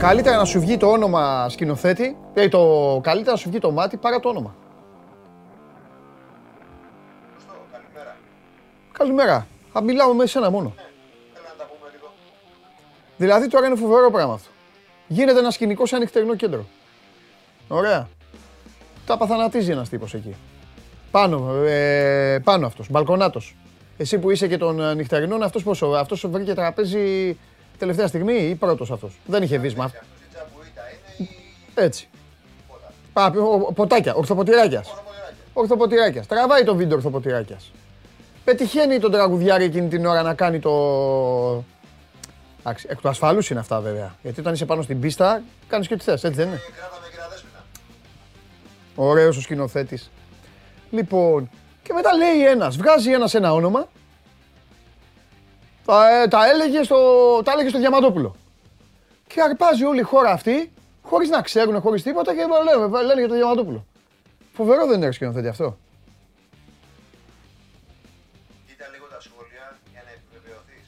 Καλύτερα να σου βγει το όνομα σκηνοθέτη, καλύτερα να σου βγει το μάτι παρά το όνομα. Καλημέρα. Καλημέρα. Θα μιλάω με εσένα μόνο. Ναι, θέλω να τα πούμε λίγο. Δηλαδή τώρα είναι φοβερό πράγμα αυτό. Γίνεται ένα σκηνικό σε νυχτερινό κέντρο. Ωραία. Τα παθανατίζει ένας τύπος εκεί. Πάνω αυτός, μπαλκονάτος. Εσύ που είσαι και των νυχτερινών, αυτός πόσο, αυτός βρήκε τραπέζι τελευταία στιγμή ή πρώτος αυτός. Δεν είχε βίσμα. Έτσι. Ποτάκια, ορθοποτηράκιας. Τραβάει το βίντεο ορθοποτηράκιας. Πετυχαίνει τον τραγουδιάρι εκείνη την ώρα να κάνει το... Εκ του ασφαλούς είναι αυτά βέβαια. Γιατί όταν είσαι πάνω στην πίστα, κάνεις και ό,τι θες, έτσι δεν είναι. Ωραίος ο σκηνοθέτης. Λοιπόν, και μετά λέει ένας, βγάζει ένας ένα όνομα. Τα έλεγε στο Διαμαντόπουλο. Και αρπάζει όλη η χώρα αυτή, χωρίς να ξέρουν, χωρίς τίποτα και λένε για το Διαμαντόπουλο. Φοβερό δεν είναι σκηνοθέτη αυτό. Κοίτα λίγο τα σχόλια για να επιβεβαιωθείς.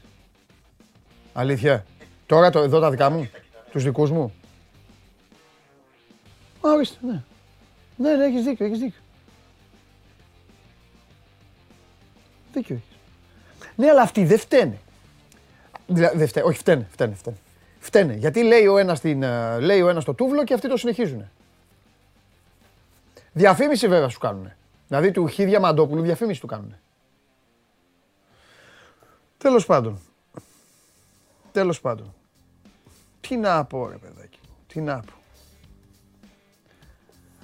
Αλήθεια. Τώρα εδώ τα δικά μου, τους δικούς μου. Ορίστε, ναι. Ναι, έχεις δίκιο. Δίκιο έχεις. Ναι, αλλά αυτοί δεν φταίνε. Όχι, φταίνε. Φταίνε, γιατί λέει ο ένας το τούβλο και αυτοί το συνεχίζουν. Διαφήμιση βέβαια σου κάνουνε. Δηλαδή του Χ. Διαμαντόπουλου διαφήμιση του κάνουνε. Τέλος πάντων. Τι να πω ρε παιδάκι μου, τι να πω.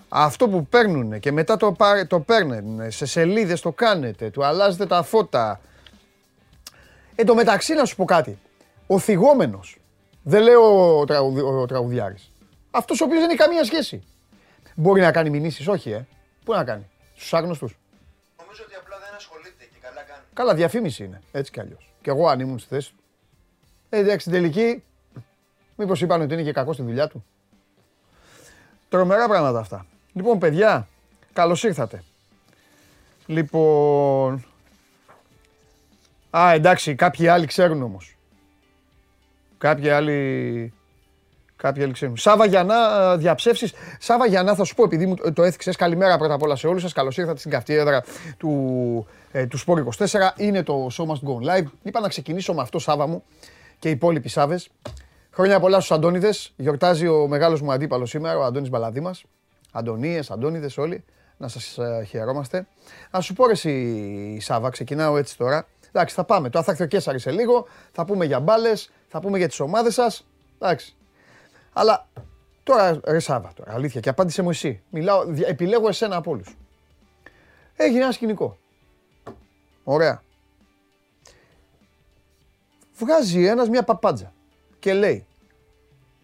Αυτό που παίρνουνε και μετά το παίρνουνε, σε σελίδες το κάνετε, του αλλάζετε τα φώτα. Εν τω μεταξύ να σου πω κάτι, ο θυγόμενος, δεν λέω ο τραγουδιάρης, αυτός ο οποίος δεν έχει καμία σχέση. Μπορεί να κάνει μηνύσεις, όχι πού να κάνει, στους άγνωστους. Νομίζω ότι απλά δεν ασχολείται και καλά κάνει. Καλά, διαφήμιση είναι, έτσι κι αλλιώς. Κι εγώ αν ήμουν στη θέση του. Εντάξει, τελική, μήπως είπαν ότι είναι και κακό στη δουλειά του. Τρομερά πράγματα αυτά. Λοιπόν, παιδιά, καλώς ήρθατε. Λοιπόν... εντάξει, κάποιοι άλλοι ξέρουν όμως. Κάποιοι άλλοι ξέρουν. Σάβα, για να διαψεύσεις... Σάβα, για να θα σου πω, επειδή μου το έθιξες, καλημέρα πρώτα απ' όλα σε όλους σας. Καλώς ήρθατε στην καυτή έδρα του Sport24. Είναι το Show Must Go Live. Είπα να ξεκινήσω με αυτό, Σάβα μου, και οι υπόλοιποι Σάβες. Χρόνια πολλά στους Αντώνιδες. Γιορτάζει ο μεγάλος μου αντίπαλος σήμερα, ο Αντώνης Μπαλαδίμας. Αντωνίες, Αντώνιδες όλοι. Να σας χαιρόμαστε. Να σου πω ρε εσύ, Σάβα, ξεκινάω έτσι τώρα. Εντάξει, θα πάμε. Τώρα θα έρθει ο Κέσσαρης σε λίγο. Θα πούμε για μπάλες, θα πούμε για τις ομάδες σας. Εντάξει. Αλλά τώρα, ρε Σάβα, τώρα, αλήθεια, και απάντησε μου εσύ. Επιλέγω εσένα από όλους. Έγινε ένα σκηνικό. Ωραία. Βγάζει ένας μια παπάντζα και λέει.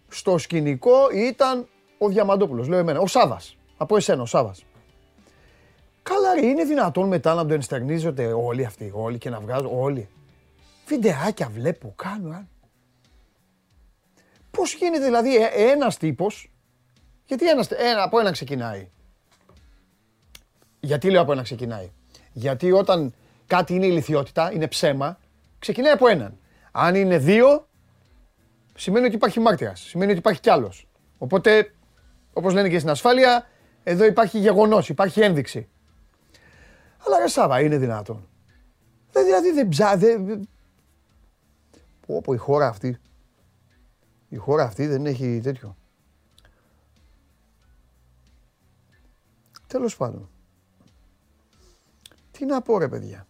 Στο σκηνικό ήταν ο Διαμαντόπουλος, λέω εμένα, ο Σάβας, από εσένα ο Σάβας. Καλά είναι δυνατόν μετά να το ενστερνίζονται όλοι αυτοί, όλοι και να βγάζουν όλοι. Βιντεάκια βλέπω, κάνω. Πώς γίνεται δηλαδή ένας τύπος, γιατί από έναν ξεκινάει. Γιατί λέω από έναν ξεκινάει. Γιατί όταν κάτι είναι ηλιθιότητα, είναι ψέμα, ξεκινάει από έναν. Αν είναι δύο, σημαίνει ότι υπάρχει μάρτυρας, σημαίνει ότι υπάρχει κι άλλος. Οπότε, όπως λένε και στην ασφάλεια, εδώ υπάρχει γεγονός, υπάρχει ένδειξη. Αλλά ρε Σάβα, είναι δυνατόν. Δηλαδή δεν ψάχνει. Όπου η χώρα αυτή. Η χώρα αυτή δεν έχει τέτοιο. Τέλος πάντων. Τι να πω ρε παιδιά.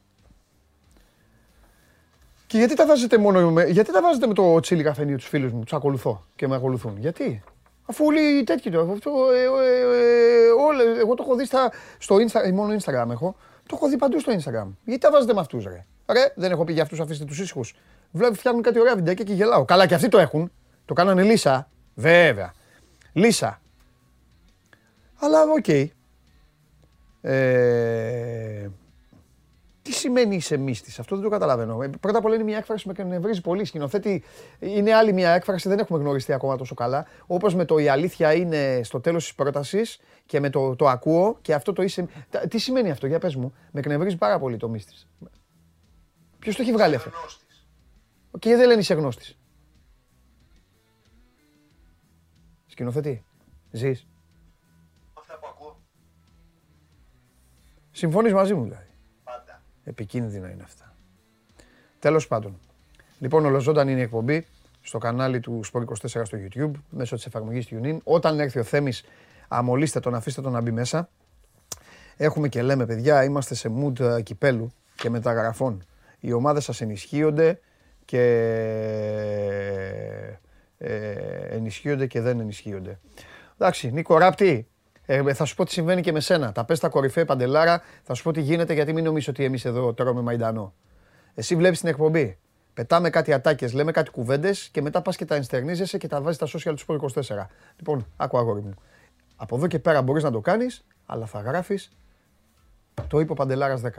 Και γιατί τα βάζετε μόνο, γιατί τα βάζετε με το τσίλι καφενείο τους φίλους μου, τους ακολουθώ και με ακολουθούν. Γιατί. Αφού όλοι τέτοιοι το αυτό, εγώ το έχω δει στο Instagram, μόνο Instagram έχω. Το έχω δει παντού στο Instagram. Γιατί τα βάζετε με αυτούς ρε. Ρε, δεν έχω πει για αυτούς, αφήστε τους ήσυχους. Βλέπω φτιάχνουν κάτι ωραία βιντεάκια και γελάω. Καλά και αυτοί το έχουν. Το κάνανε Λίσα. Βέβαια. Λίσα. Αλλά οκ. Τι σημαίνει είσαι μύστης, αυτό δεν το καταλαβαίνω. Πρώτα απ' όλα είναι μια έκφραση που με εκνευρίζει πολύ. Σκηνοθέτη είναι άλλη μια έκφραση, δεν έχουμε γνωριστεί ακόμα τόσο καλά. Όπως με το η αλήθεια είναι στο τέλος της πρότασης και με το ακούω και αυτό το είσαι. Τι σημαίνει αυτό, για πες μου, με εκνευρίζει πάρα πολύ το μύστης. Ποιος το έχει βγάλει αυτό. Και δεν λένε είσαι γνώστης. Σκηνοθέτη, ζεις. Αυτά που ακούω. Συμφωνείς μαζί μου δηλαδή. Πάντα. Επικίνδυνα είναι αυτά. Τέλος πάντων. Λοιπόν, ολοζώντανη είναι η εκπομπή στο κανάλι του Sport24 στο YouTube, μέσω της εφαρμογής TuneIn. Όταν έρθει ο Θέμης, αμολύστε τον, αφήστε τον να μπει μέσα. Έχουμε και λέμε, παιδιά, είμαστε σε mood κυπέλου και μεταγραφών. Οι ομάδες σας ενισχύονται και δεν ενισχύονται. Εντάξει, Νίκο Ράπτη, θα σου πω τι συμβαίνει και με σένα. Τα πες τα κορυφαία παντελάρα, θα σου πω τι γίνεται, γιατί μην νομίζεις ότι εμείς εδώ τρώμε μαϊντανό. Εσύ βλέπεις την εκπομπή. Πετάμε κάτι ατάκες, λέμε κάτι κουβέντες και μετά πας και τα ενστερνίζεσαι και τα βάζεις στα social του Sport24. Λοιπόν, άκου αγόρι μου. Από εδώ και πέρα μπορείς να το κάνεις, αλλά θα γράφεις το είπε ο Παντελάρας 10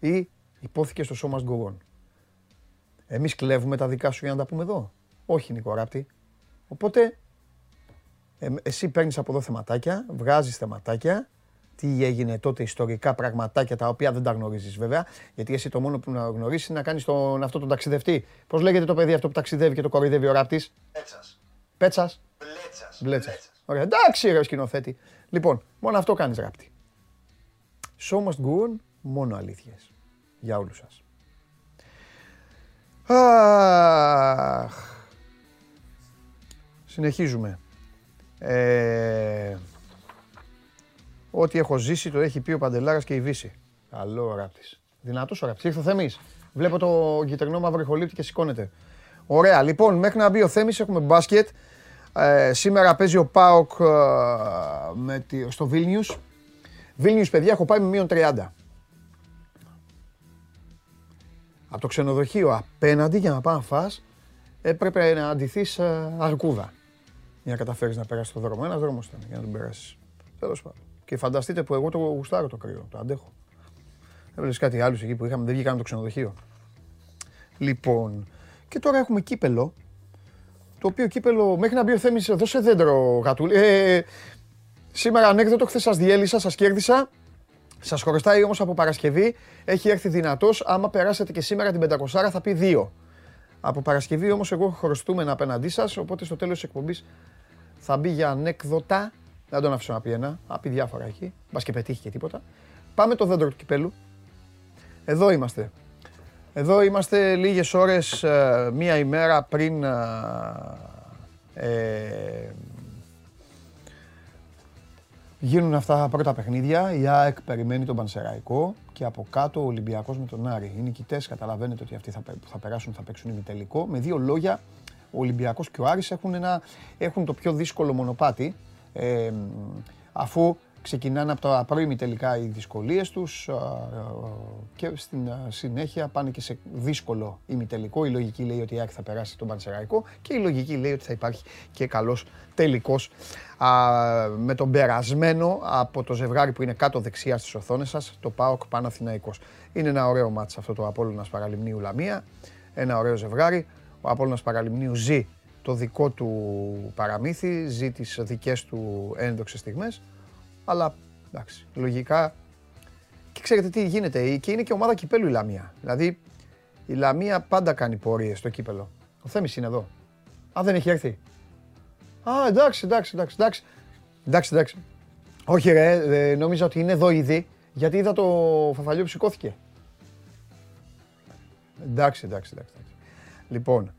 ή υπόθηκε στο σώμα γκογόν. Εμείς κλέβουμε τα δικά σου για να τα πούμε εδώ. Όχι, Νίκο Ράπτη. Οπότε, εσύ παίρνεις από εδώ θεματάκια, βγάζεις θεματάκια, τι έγινε τότε ιστορικά πραγματάκια τα οποία δεν τα γνωρίζεις βέβαια, γιατί εσύ το μόνο που να γνωρίζεις είναι να κάνεις τον, αυτό τον ταξιδευτή. Πώς λέγεται το παιδί αυτό που ταξιδεύει και το κοροϊδεύει ο Ράπτης? Πέτσας. Πέτσας. Μπλέτσας. Ωραία, εντάξει ρε σκηνοθέτη. Λοιπόν, μόνο αυτό κάνεις Ράπτη. Show must go on, μόνο αλήθειες. Για όλους σας. Αχ. Συνεχίζουμε. Ό,τι έχω ζήσει το έχει πει ο Παντελάρας και η Βύση. Καλό ο Ράπτης. Δυνατός ο Ράπτης. Ήρθε ο Θέμης. Βλέπω το κυτρινό μαύρο ηχολήπτη και σηκώνεται. Ωραία. Λοιπόν, μέχρι να μπει ο Θέμης έχουμε μπάσκετ. Σήμερα παίζει ο ΠΑΟΚ στο Βίλνιους. Βίλνιους, παιδιά, έχω πάει με μείον 30. Από το ξενοδοχείο απέναντι για να πάω να φας, έπρεπε να αντιθείς αρκούδα. Για να καταφέρεις να περάσεις το δρόμο. Ένας δρόμος ήταν για να τον περάσεις. Τέλος πάντων. Και φανταστείτε που εγώ το γουστάρω το κρύο, το αντέχω. Δεν βλέπεις κάτι άλλο εκεί που είχαμε, δεν βγήκαμε το ξενοδοχείο. Λοιπόν, και τώρα έχουμε κύπελο. Το οποίο κύπελο, μέχρι να μπει ο Θέμης, δώσε δέντρο γατούλη. Σήμερα ανέκδοτο, χθες σας διέλυσα, σας κέρδισα. Σας χωριστάει όμως από Παρασκευή. Έχει έρθει δυνατός. Άμα περάσετε και σήμερα την 500 θα πει 2. Από Παρασκευή όμως εγώ χωριστούμενα απέναντί σας. Οπότε στο τέλος της εκπομπής θα μπει για ανέκδοτα. Δεν τον αφήσω να πει ένα, να πει διάφορα εκεί. Μπας και πετύχει και τίποτα. Πάμε το δέντρο του κυπέλου. Εδώ είμαστε. Εδώ είμαστε λίγες ώρες, μία ημέρα πριν γίνουν αυτά τα πρώτα παιχνίδια. Η ΑΕΚ περιμένει τον Πανσεραϊκό και από κάτω ο Ολυμπιακός με τον Νάρει. Οι νικητές καταλαβαίνετε ότι αυτοί θα περάσουν, θα παίξουν ημιτελικό. Με δύο λόγια, ο Ολυμπιακός και ο Άρης έχουν το πιο δύσκολο μονοπάτι. Αφού ξεκινάνε από τα πρώιμη τελικά οι δυσκολίες τους και στην συνέχεια πάνε και σε δύσκολο ημιτελικό. Η λογική λέει ότι η ΑΕΚ θα περάσει τον Πανσεραϊκό και η λογική λέει ότι θα υπάρχει και καλός τελικός με τον περασμένο από το ζευγάρι που είναι κάτω δεξιά στις οθόνες σας, το ΠΑΟΚ Παναθηναϊκός. Είναι ένα ωραίο μάτς αυτό το Απόλλωνας Παραλιμνίου Λαμία, ένα ωραίο ζευγάρι. Ο Απόλλωνας Παραλιμνίου ζει το δικό του παραμύθι, ζει τις δικές του ένδοξες στιγμές. Αλλά εντάξει, λογικά. Και ξέρετε τι γίνεται, και είναι και ομάδα κυπέλου η Λαμία. Δηλαδή η Λαμία πάντα κάνει πορείες στο κύπελο. Ο Θέμης είναι εδώ. Α, δεν έχει έρθει. Α, εντάξει. Όχι ρε, νόμιζα ότι είναι εδώ ήδη, γιατί είδα το φαφαλιό που σηκώθηκε. Εντάξει. Λοιπόν,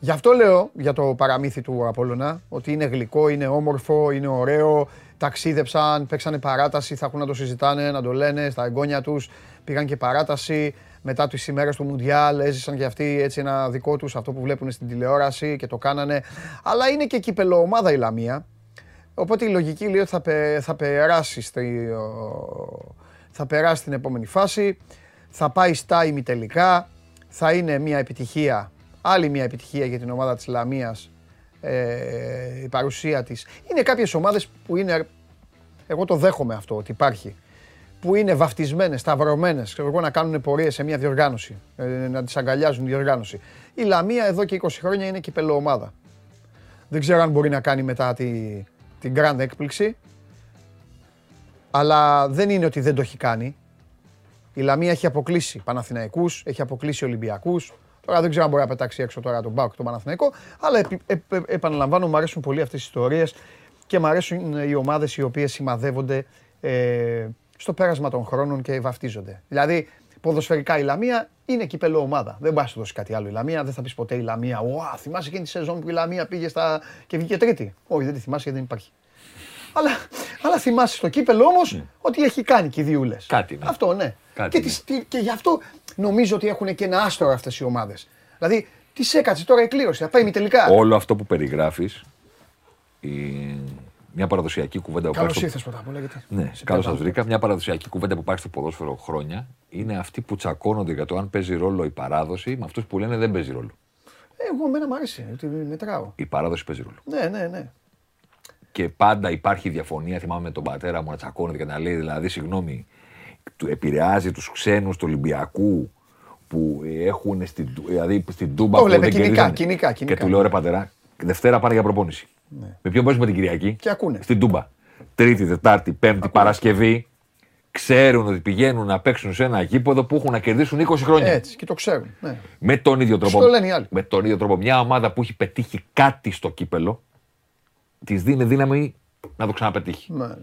γι' αυτό λέω για το παραμύθι του Απόλλωνα, ότι είναι γλυκό, είναι όμορφο, είναι ωραίο, ταξίδεψαν, παίξανε παράταση, θα έχουν να το συζητάνε, να το λένε στα εγγόνια τους, πήγαν και παράταση, μετά τις ημέρες του Μουντιάλ έζησαν και αυτοί έτσι ένα δικό τους, αυτό που βλέπουν στην τηλεόραση και το κάνανε, αλλά είναι και κύπελο ομάδα η Λαμία, οπότε η λογική λέει ότι θα περάσει στην επόμενη φάση, θα πάει στα ημιτελικά, θα είναι μια επιτυχία. Άλλη μια επιτυχία για την ομάδα της Λαμίας, η παρουσία της. Είναι κάποιες ομάδες που είναι, εγώ το δέχομαι αυτό ότι υπάρχει, που είναι βαφτισμένες, σταυρωμένες, ξέρω εγώ, να κάνουν πορείες σε μια διοργάνωση, να τις αγκαλιάζουν διοργάνωση. Η Λαμία εδώ και 20 χρόνια είναι κυπελοομάδα. Δεν ξέρω αν μπορεί να κάνει μετά την grand έκπληξη, αλλά δεν είναι ότι δεν το έχει κάνει. Η Λαμία έχει αποκλείσει Παναθηναϊκούς, έχει αποκλείσει Ολυμπιακούς. Τώρα δεν ξέρω αν μπορεί να πετάξει έξω τώρα τον ΠΑΟΚ, τον Παναθηναϊκό. Αλλά επαναλαμβάνω, μου αρέσουν πολύ αυτές τις ιστορίες και μου αρέσουν οι ομάδες οι οποίες σημαδεύονται στο πέρασμα των χρόνων και βαφτίζονται. Δηλαδή, ποδοσφαιρικά η Λαμία είναι κυπελό ομάδα. Δεν πας να δώσει κάτι άλλο η Λαμία, δεν θα πεις ποτέ η Λαμία. Ωα, θυμάσαι εκείνη τη σεζόν που η Λαμία πήγε στα... και βγήκε τρίτη. Όχι, δεν τη θυμάσαι γιατί δεν υπάρχει. Αλλά θυμάσαι στο κύπελο όμως ότι έχει κάνει και οι διούλες. Κάτι. Ναι. Αυτό, ναι. Κάτι, και γι' αυτό νομίζω ότι έχουν και ένα άστρο αυτές οι ομάδες. Δηλαδή, τις έκατσε τώρα η κλήρωση, θα πάει ημιτελικά. Όλο αυτό που περιγράφεις. Μια παραδοσιακή κουβέντα που υπάρχει. Καλώς ήρθες πρώτα απ' όλα, γιατί. Ναι, καλώς σας βρήκα. Μια παραδοσιακή κουβέντα που υπάρχει στο ποδόσφαιρο χρόνια είναι αυτοί που τσακώνονται για το αν παίζει ρόλο η παράδοση με αυτούς που λένε δεν παίζει ρόλο. Εγώ μένα μου αρέσει, ότι μετράω. Η παράδοση παίζει ρόλο. Ναι, ναι, ναι. Και πάντα υπάρχει διαφωνία. Θυμάμαι με τον πατέρα μου να τσακώνεται και να λέει, δηλαδή, συγγνώμη, του επηρεάζει τους ξένους του Ολυμπιακού που έχουν στην, δηλαδή, στην Τούμπα που δεν κερδίζουν. Και του λέω, ρε πατέρα, Δευτέρα πάνε για προπόνηση. Ναι. Με ποιον παίζουμε την Κυριακή? Και ακούνε. Στην Τούμπα. Τρίτη, Τετάρτη, Πέμπτη, ακούνε. Παρασκευή. Ξέρουν ότι πηγαίνουν να παίξουν σε ένα γήπεδο που έχουν να κερδίσουν 20 χρόνια. Έτσι, και το ξέρουν. Ναι. Με τον ίδιο τρόπο. Το λένε οι άλλοι. Με τον ίδιο τρόπο, μια ομάδα που έχει πετύχει κάτι στο κύπελο, της δίνει δύναμη να το ξαναπετύχει. Ναι, ναι.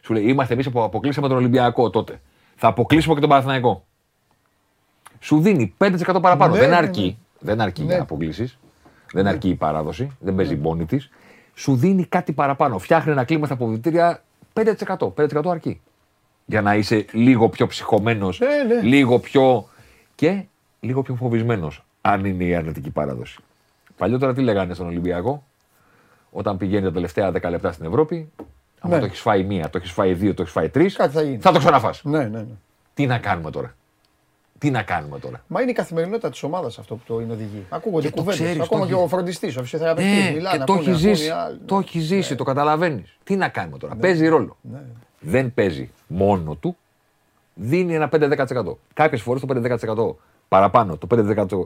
Σου λέει, είμαστε εμείς που αποκλείσαμε τον Ολυμπιακό τότε. Θα αποκλείσουμε και τον Παναθηναϊκό. Σου δίνει 5% παραπάνω. Ναι, δεν αρκεί, ναι. Δεν αρκεί για αποκλείσεις. Δεν αρκεί η παράδοση, δεν παίζει μόνη της. Σου δίνει κάτι παραπάνω. Φτιάχνει ένα κλίμα στα αποδυτήρια 5%. 5% αρκεί. Για να είσαι λίγο πιο ψυχωμένος, λίγο πιο. Και λίγο πιο φοβισμένος. Αν είναι η αρνητική παράδοση. Παλιότερα τι λέγανε στον Ολυμπιακό, όταν πηγαίνει τα τελευταία 10 λεπτά στην Ευρώπη, άμα το έχεις φάει μία, το έχεις φάει δύο, το έχεις φάει τρεις, θα το ξαναφάς. Τι να κάνουμε τώρα. Τι να κάνουμε τώρα. Μα είναι η καθημερινότητα της ομάδας αυτό που το είναι οδηγεί. Ακούγονται κουβέντες. Ακόμα και ο φροντιστής, ο φυσιοθεραπευτής μιλάνε. Το έχει ζήσει, το καταλαβαίνεις. Τι να κάνουμε τώρα. Παίζει ρόλο. Δεν παίζει μόνο του. Δίνει ένα 5-10%. Κάποιες φορές το 5-10% παραπάνω, το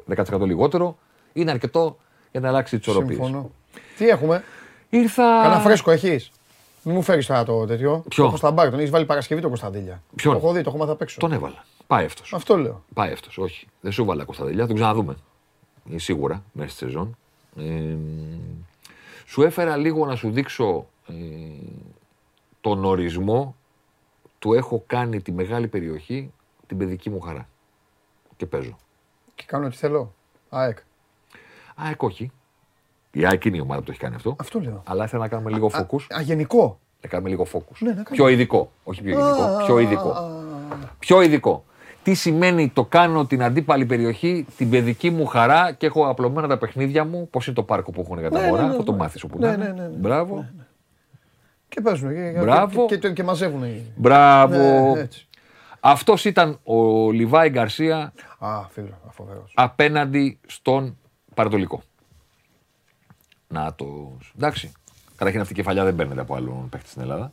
5-10% λιγότερο είναι αρκετό για να αλλάξει τις ισορροπίες. Τι έχουμε. Κανένα φρέσκο έχεις. Μην μου φέρεις τώρα το τέτοιο. Το Κωνσταντάρ, τον έχεις βάλει Παρασκευή τον Κωνσταντίλια. Το έχω δει, το έχω μάθει απ' έξω. Τον έβαλα. Πάει αυτός. Αυτό λέω. Πάει αυτός, όχι. Δεν σου βάλα Κωνσταντίλια, τον ξαναδούμε. Είναι σίγουρα μέσα στη σεζόν. Σου έφερα λίγο να σου δείξω τον ορισμό του έχω κάνει τη μεγάλη περιοχή την παιδική μου χαρά. Και παίζω. Και κάνω τι θέλω. ΑΕΚ. ΑΕΚ όχι. Η ΑΕΚ είναι η ομάδα που το έχει κάνει αυτό. Αυτό λέω. Αλλά ήθελα να κάνουμε λίγο focus. Αγενικό. Να κάνουμε λίγο focus. Πιο ειδικό. Όχι πιο γενικό. Πιο ειδικό. Πιο ειδικό. Τι σημαίνει το κάνω την αντίπαλη περιοχή, την παιδική μου χαρά και έχω απλωμένα τα παιχνίδια μου. Πώς είναι το πάρκο που έχουν κατά μωρά. Θα το μάθεις όπου είναι. Μπράβο. Και παίζουν. Και μαζεύουν. Μπράβο. Αυτός ήταν ο Λιβάι Γκαρσία απέναντι στον Παρατολικό. Να το. Εντάξει. Καταρχήν αυτή η κεφαλιά δεν παίρνεται από άλλον παίχτη στην Ελλάδα.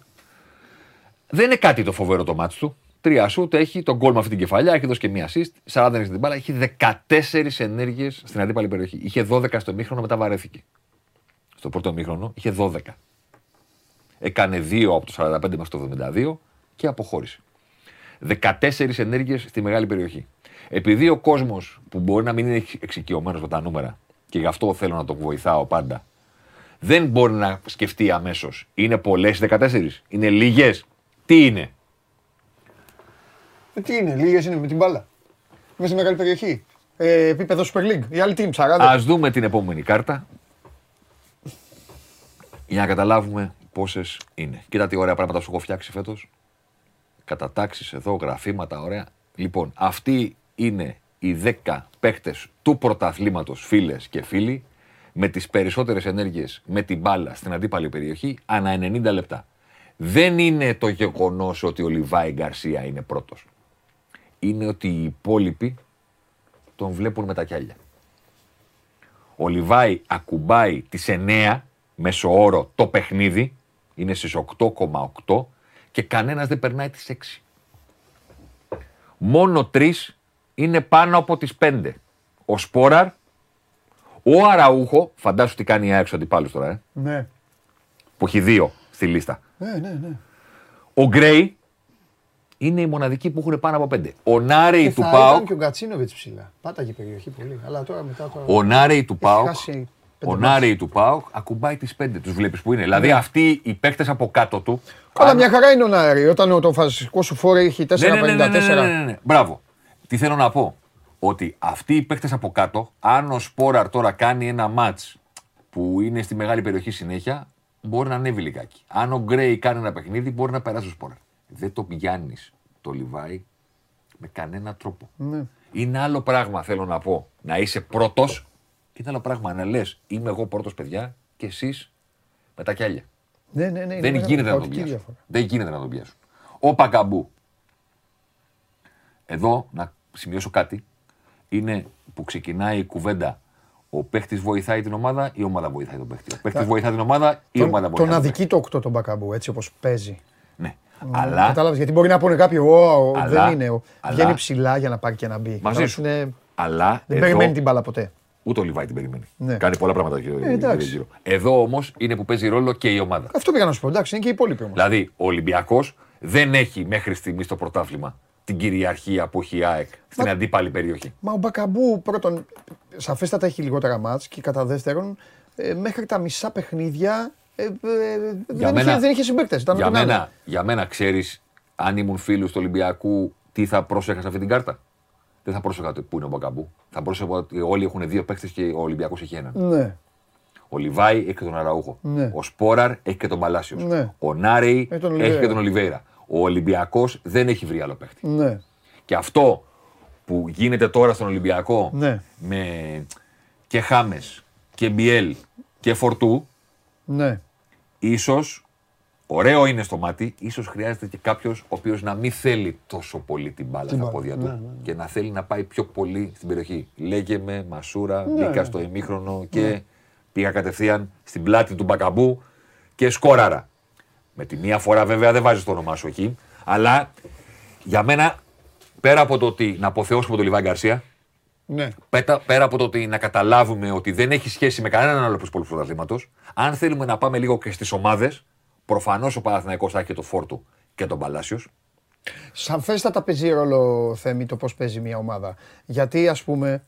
Δεν είναι κάτι το φοβερό το μάτς του. 3 σουτ έχει, τον γκολ με αυτή την κεφαλιά, έχει δώσει και μία assist. 40 την μπάλα, έχει 14 ενέργειες στην αντίπαλη περιοχή. Είχε 12 στο μήχρονο, μετά βαρέθηκε. Στο πρώτο μήχρονο είχε 12. Έκανε 2 από το 45 μέχρι το 72 και αποχώρησε. 14 ενέργειες στη μεγάλη περιοχή. Επειδή ο κόσμος που μπορεί να μην είναι εξοικειωμένος με τα νούμερα. Και γι' αυτό θέλω να τον βοηθάω πάντα. Δεν μπορεί να σκεφτεί αμέσως. Είναι πολλές 14. Είναι λίγες. Τι είναι. Τι είναι, λίγες είναι με την μπάλα. Μέσα στη μεγάλη περιοχή. Επίπεδο Super League. Οι άλλοι teams, αγάπη. Ας δούμε την επόμενη κάρτα. Για να καταλάβουμε πόσες είναι. Κοίτα τι ωραία πράγματα σου έχω φτιάξει φέτος. Κατατάξεις εδώ, γραφήματα, ωραία. Λοιπόν, αυτή είναι. Οι 10 παίκτες του πρωταθλήματος, φίλες και φίλοι, με τις περισσότερες ενέργειες με την μπάλα στην αντίπαλη περιοχή, ανά 90 λεπτά. Δεν είναι το γεγονός ότι ο Λιβάι Γκαρσία είναι πρώτος. Είναι ότι οι υπόλοιποι τον βλέπουν με τα κιάλια. Ο Λιβάι ακουμπάει τις 9 μέσο όρο το παιχνίδι, είναι στις 8,8 και κανένας δεν περνάει τις 6. Μόνο 3 είναι πάνω από τις 5. Ο Σπόραρ, ο Αραούχο, φαντάσου τι κάνει έξω αντιπάλους τώρα, Ναι. Που έχει 2 στη λίστα. Ναι. Ο Γκρέι είναι οι μοναδικοί που έχουν πάνω από 5. Ο Νάρει του ΠΑΟΚ. Ήταν και ο Γκατσίνοβιτς ψηλά. Πάταγε η περιοχή πολύ. Αλλά τώρα μετά τώρα. Ο Νάρει του ΠΑΟΚ. Ο Νάρη του ΠΑΟΚ ακουμπάει τις 5. Τους βλέπεις που είναι. Δηλαδή αυτοί οι παίκτες από κάτω του. Καλά, μια χαρά είναι ο Νάρη. Όταν το φασιστικό σου φόρο έχει 4,54. Ναι. Μπράβο. Τι θέλω να πω. Ότι αυτοί οι παίκτες από κάτω, αν ο Σπόραρ τώρα κάνει ένα μάτς που είναι στη μεγάλη περιοχή συνέχεια, μπορεί να ανέβει λιγάκι. Αν ο Γκρέι κάνει ένα παιχνίδι, μπορεί να περάσει ο Σπόραρ. Δεν το πιάνεις το Λιβάι με κανένα τρόπο. Ναι. Είναι άλλο πράγμα, θέλω να πω, να είσαι πρώτος. Είναι άλλο πράγμα να λες, είμαι εγώ πρώτος, παιδιά, και εσείς με τα κιάλια. Ναι, δεν γίνεται να τον πιάσουν. Ο Μπακαμπού. Εδώ, να σημειώσω κάτι, είναι που ξεκινάει η κουβέντα. Ο παίχτης βοηθάει την ομάδα ή η ομάδα βοηθάει τον παίχτη. Ο παίχτης βοηθάει την ομάδα ή η ομάδα βοηθάει τον παίχτη. Τον αδικεί το 8 τον Μπακαμπού, έτσι όπως παίζει. Ναι. Αλλά... Κατάλαβες, γιατί μπορεί να πούνε κάποιοι, δεν είναι. Βγαίνει ψηλά για να πάρει και να μπει. Μαζί σου. Αλλά δεν περιμένει την μπάλα ποτέ. Ούτε ο Λιβάι την περιμένει. Ναι. Κάνει πολλά πράγματα γύρω. Εδώ όμως είναι που παίζει ρόλο και η ομάδα. Αυτό πήγα να σου πω. Εντάξει, είναι και οι υπόλοιποι όμως. Δηλαδή, ο Ολυμπιακός δεν έχει μέχρι στιγμής στο πρωτάθλημα την κυριαρχία που έχει η ΑΕΚ στην αντίπαλη περιοχή. Μα ο Μπακαμπού πρώτον, σαφέστατα έχει λιγότερα μάτς και κατά δεύτερον, μέχρι τα μισά παιχνίδια δεν είχε συμπαίκτες. Για μένα, ξέρεις, αν ήμουν φίλος του Ολυμπιακού, τι θα πρόσεχα αυτή την κάρτα. Δεν θα πρόσεχα που είναι ο Μπακαμπού. Θα πρόσεχα ότι όλοι έχουν δύο παίκτες και ο Ολυμπιακός έχει έναν. Ναι. Ο Λιβάι έχει και τον Αραούχο. Ναι. Ο Σπόραρ έχει και τον Παλάσιος. Ναι. Ο Νάρεϊ έχει και τον Ολιβέιρα. Ο Ολυμπιακός δεν έχει βρει άλλο παίκτη. Ναι. Και αυτό που γίνεται τώρα στον Ολυμπιακό, ναι, με και Χάμες και Μπιέλ και Φορτού, ναι, ίσως ωραίο είναι στο μάτι, ίσως χρειάζεται και κάποιος ο οποίος να μην θέλει τόσο πολύ την μπάλα στα πόδια του και να θέλει να πάει πιο πολύ στην περιοχή. Λέγε με Μασούρα, μπήκα στο ημίχρονο και πήγα κατευθείαν στην πλάτη του Μπακαμπού και σκόραρα. Με τη μία φορά βέβαια δεν βάζεις το όνομά σου εκεί, αλλά για μένα, πέρα από το ότι να αποθεώσουμε τον Λιβάι Γκαρσία, ναι, πέρα από το ότι να καταλάβουμε ότι δεν έχει σχέση με κανέναν άλλο από τους πρωταθλήματος, αν θέλουμε να πάμε λίγο και στις ομάδες, προφανώς ο Παναθηναϊκός θα έχει το Φόρτο και τον Παλάσιος. Σαφέστατα παίζει ρόλο, Θέμη, το πώς παίζει μια ομάδα. Γιατί, ας πούμε,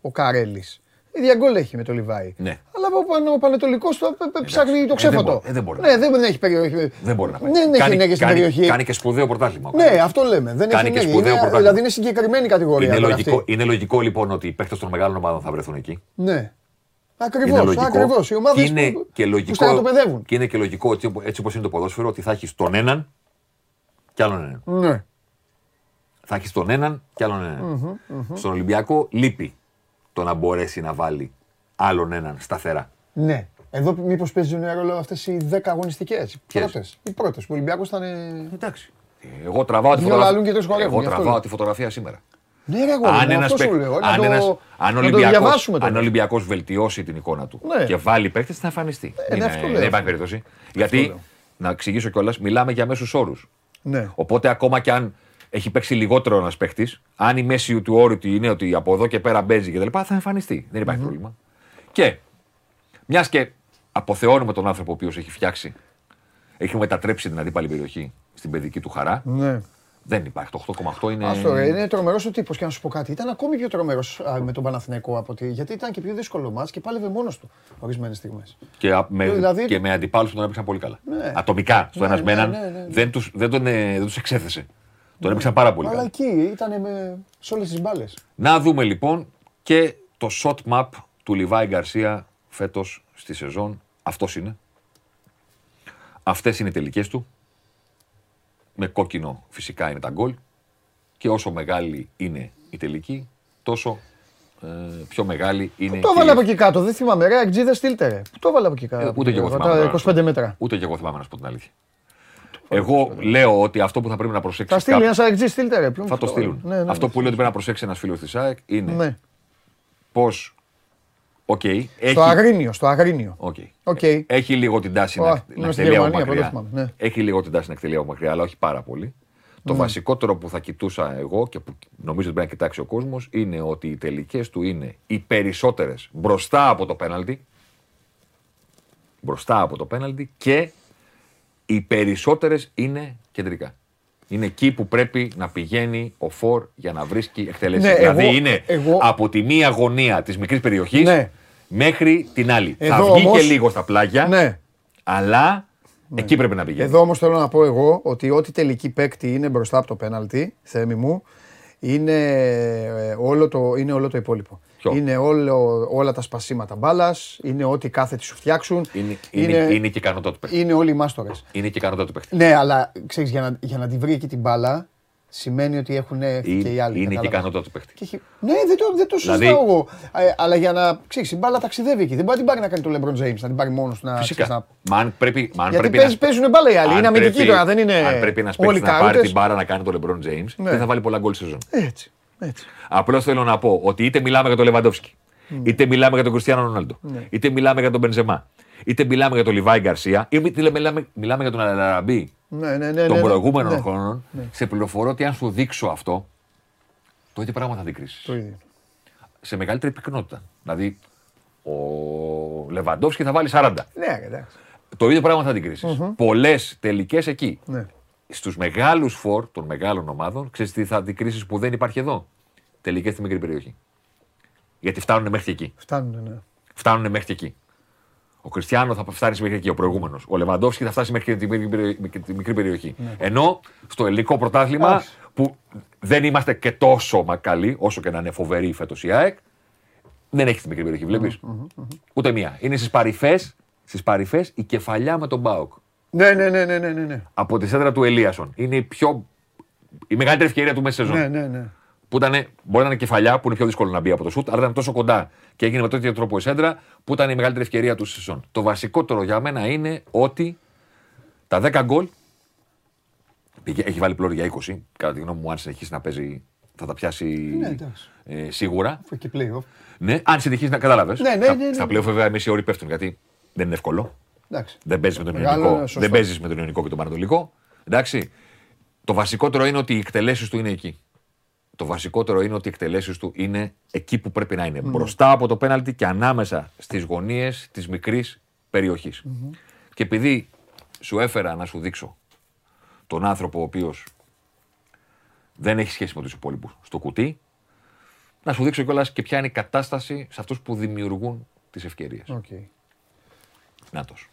ο Καρέλης ίδια γκολ έχει με το Λιβάι. Ναι. Αλλά ο Πανετολικός το ψάχνει το ξέφωτο. Δεν έχει περιοχή. Δεν μπορεί να πάει. Δεν έχει ενέργεια στην περιοχή. Κάνει και σπουδαίο πρωτάθλημα. Ναι, αυτό λέμε. Δεν έχει ενέργεια. Δηλαδή είναι συγκεκριμένη κατηγορία. Είναι λογικό λοιπόν ότι οι παίκτες των μεγάλων ομάδων θα βρεθούν εκεί. Ναι. Ακριβώς. Οι ομάδες που στρατοπεδεύουν. Και είναι και λογικό, έτσι όπως είναι το ποδόσφαιρο, ότι θα έχεις τον έναν και άλλον έναν. Ναι. Θα έχεις τον έναν και άλλον έναν. Στον Ολυμπιακό λείπει το να μπορέσει να βάλει άλλον έναν σταθερά. Ναι. Εδώ μήπως παίζουν ρόλο αυτές οι 10 αγωνιστικές, οι πρώτες που ο Ολυμπιακός ήταν. Εντάξει. Εγώ τραβάω τη φωτογραφία σήμερα. Ναι, εγώ αν ο Ολυμπιακός βελτιώσει την εικόνα του και βάλει παίκτες, θα εμφανιστεί. Δεν υπάρχει περίπτωση. Γιατί, να εξηγήσω κιόλας, μιλάμε για μέσους όρους. Οπότε ακόμα κι αν έχει παίξει λιγότερο ένας παίκτης, αν η μέση του όρου του είναι ότι από εδώ και πέρα μπέζει και τα λοιπά, θα εμφανιστεί. Δεν υπάρχει πρόβλημα. Και μιας και αποθεώνουμε τον άνθρωπο ο οποίος έχει φτιάξει, έχει μετατρέψει την αντίπαλη περιοχή στην παιδική του χαρά. Δεν υπάρχει. Το 8,8 είναι. Αυτό είναι τρομερός ο τύπος. Και να σου πω κάτι, ήταν ακόμη πιο τρομερός με τον Παναθηναϊκό από ότι. Γιατί ήταν και πιο δύσκολο μάτς και πάλευε μόνος του ορισμένες στιγμές. Και με αντιπάλους που τον έπαιξαν πολύ καλά. Ατομικά, στο ένας με έναν, δεν τους εξέθεσε. Τον έπαιξαν πάρα πολύ καλά. Αλλά εκεί ήταν σε όλες τις μπάλες. Να δούμε λοιπόν και το shot map του Λιβάι Γκαρσία φέτος στη σεζόν. Αυτός είναι. Αυτές είναι οι τελικές του. Με κόκκινο φυσικά είναι τα γκολ. Και όσο μεγάλη είναι η τελική, τόσο πιο μεγάλη είναι. Το βάλα από εκεί κάτω. Δεν θυμάμαι. Ρε, Αγγί, δεν στείλτε. Το βάλα από εκεί κάτω. Ούτε και εγώ θυμάμαι. 25 μέτρα. Ούτε και εγώ θυμάμαι να σου πω την αλήθεια. Εγώ λέω ότι αυτό που θα πρέπει να προσέξει. Θα στείλει ένα Αγγί, στείλτε ρε. Θα το στείλουν. Αυτό που λέω ότι πρέπει να προσέξει ένα φίλο τη ΑΕΚ είναι πως. Στο Αγρίνιο. Έχει λίγο την τάση να εκτελέω μακριά. Έχει λίγο την τάση να εκτελέω μακριά, αλλά όχι πάρα πολύ. Το βασικότερο που θα κοιτούσα εγώ και που νομίζω ότι πρέπει να κοιτάξει ο κόσμος είναι ότι οι τελικές του είναι οι περισσότερες μπροστά από το πέναλτι. Μπροστά από το πέναλτι και οι περισσότερες είναι κεντρικά. Είναι εκεί που πρέπει να πηγαίνει ο Φορ για να βρίσκει εκτέλεση. Ναι, δηλαδή είναι από τη μία γωνία της μικρής περιοχής, ναι, μέχρι την άλλη. Εδώ θα βγει όμως, και λίγο στα πλάγια, ναι, αλλά ναι, εκεί πρέπει να πηγαίνει. Εδώ όμως θέλω να πω εγώ ότι ό,τι τελική παίκτη είναι μπροστά από το πέναλτι, Θέμη μου, είναι όλο το υπόλοιπο. Είναι όλα τα σπασίματα μπάλας, είναι ό,τι κάθε τι σου φτιάξουν. Είναι και η ικανότητα του παίχτη. Είναι όλοι οι μάστορες. Είναι και η ικανότητα του παίχτη. Ναι, αλλά ξέρεις, για να τη βρει εκεί την μπάλα, σημαίνει ότι έχουν και οι άλλοι. Είναι και η ικανότητα του παίχτη. Ναι, δεν το συζητάω εγώ. Αλλά για να ξέρεις, η μπάλα ταξιδεύει εκεί. Δεν μπορεί να την πάρει να κάνει το LeBron James, να την πάρει μόνος του. Φυσικά. Γιατί παίζουν μπάλα οι άλλοι. Είναι αμυντική τώρα, δεν είναι. Αν πρέπει ένας παίκτης να πάρει την μπάλα να κάνει το LeBron James, δεν θα βάλει πολλά γκολ σεζόν. Έτσι. Απλώς θέλω να πω ότι είτε μιλάμε για τον Λεβαντόφσκι, είτε μιλάμε για τον Κριστιάνο Ρονάλντο, είτε μιλάμε για τον Μπενζεμά, είτε μιλάμε για τον Λιβάι Γκαρσία, είτε μιλάμε για τον Αραμπί των προηγούμενων χρόνων, σε πληροφορώ ότι αν σου δείξω αυτό, το ίδιο πράγμα θα αντικρίσεις. Σε μεγαλύτερη πυκνότητα. Δηλαδή, ο Λεβαντόφσκι θα βάλει 40. Το ίδιο πράγμα θα αντικρίσεις. Πολλές τελικές εκεί. Στους μεγάλους φορ των μεγάλων ομάδων, ξέρεις τι θα αντικρίσεις που δεν υπάρχει εδώ. Τελικές στη μικρή περιοχή. Γιατί φτάνουν μέχρι εκεί. Φτάνουν μέχρι εκεί. Ο Κριστιάνο θα φτάσει μέχρι εκεί, ο προηγούμενος. Ο Λεβαντόφσκι θα φτάσει μέχρι τη μικρή περιοχή. Ναι. Ενώ στο ελληνικό πρωτάθλημα, που δεν είμαστε και τόσο μακαλοί, όσο και να είναι φοβερή φέτος η ΑΕΚ, δεν έχει τη μικρή περιοχή. Βλέπεις. Ούτε μία. Είναι στις παρυφές η κεφαλιά με τον ΠΑΟΚ. Ναι. Από τη σέντρα του Ελίασον. Είναι η μεγαλύτερη ευκαιρία του μέσα σεζόν. Ναι. Που ήταν, μπορεί να είναι κεφαλιά που είναι πιο δύσκολο να μπει από το σουτ, αλλά ήταν τόσο κοντά και έγινε με τέτοιο τρόπο η σέντρα που ήταν η μεγαλύτερη ευκαιρία του σεζόν. Το βασικότερο για μένα είναι ότι τα 10 γκολ. Έχει βάλει πλώρη για 20. Κατά τη γνώμη μου, αν συνεχίσει να παίζει, θα τα πιάσει σίγουρα. Ναι, αν συνεχίσει να καταλάβει. Στα πλέον βέβαια εμείς οι όροι πέφτουν γιατί δεν είναι εύκολο. Δεν παίζεις με τον Ιωνικό, δεν παίζεις με τον Ιωνικό και τον Πανατολικό. Εντάξει. Το βασικότερο είναι ότι οι εκτελέσεις του είναι εκεί. Το βασικότερο είναι ότι οι εκτελέσεις του είναι εκεί που πρέπει να είναι. Μπροστά από το πέναλτι και ανάμεσα στις γωνίες της μικρής περιοχής. Και επειδή σου έφερα να σου δείξω τον άνθρωπο ο οποίος δεν έχει σχέση με τους υπόλοιπους στο κουτί, να σου δείξω κιόλας και ποια είναι η κατάσταση σε αυτούς που δημιουργούν τις ευκαιρίες. Νάτος.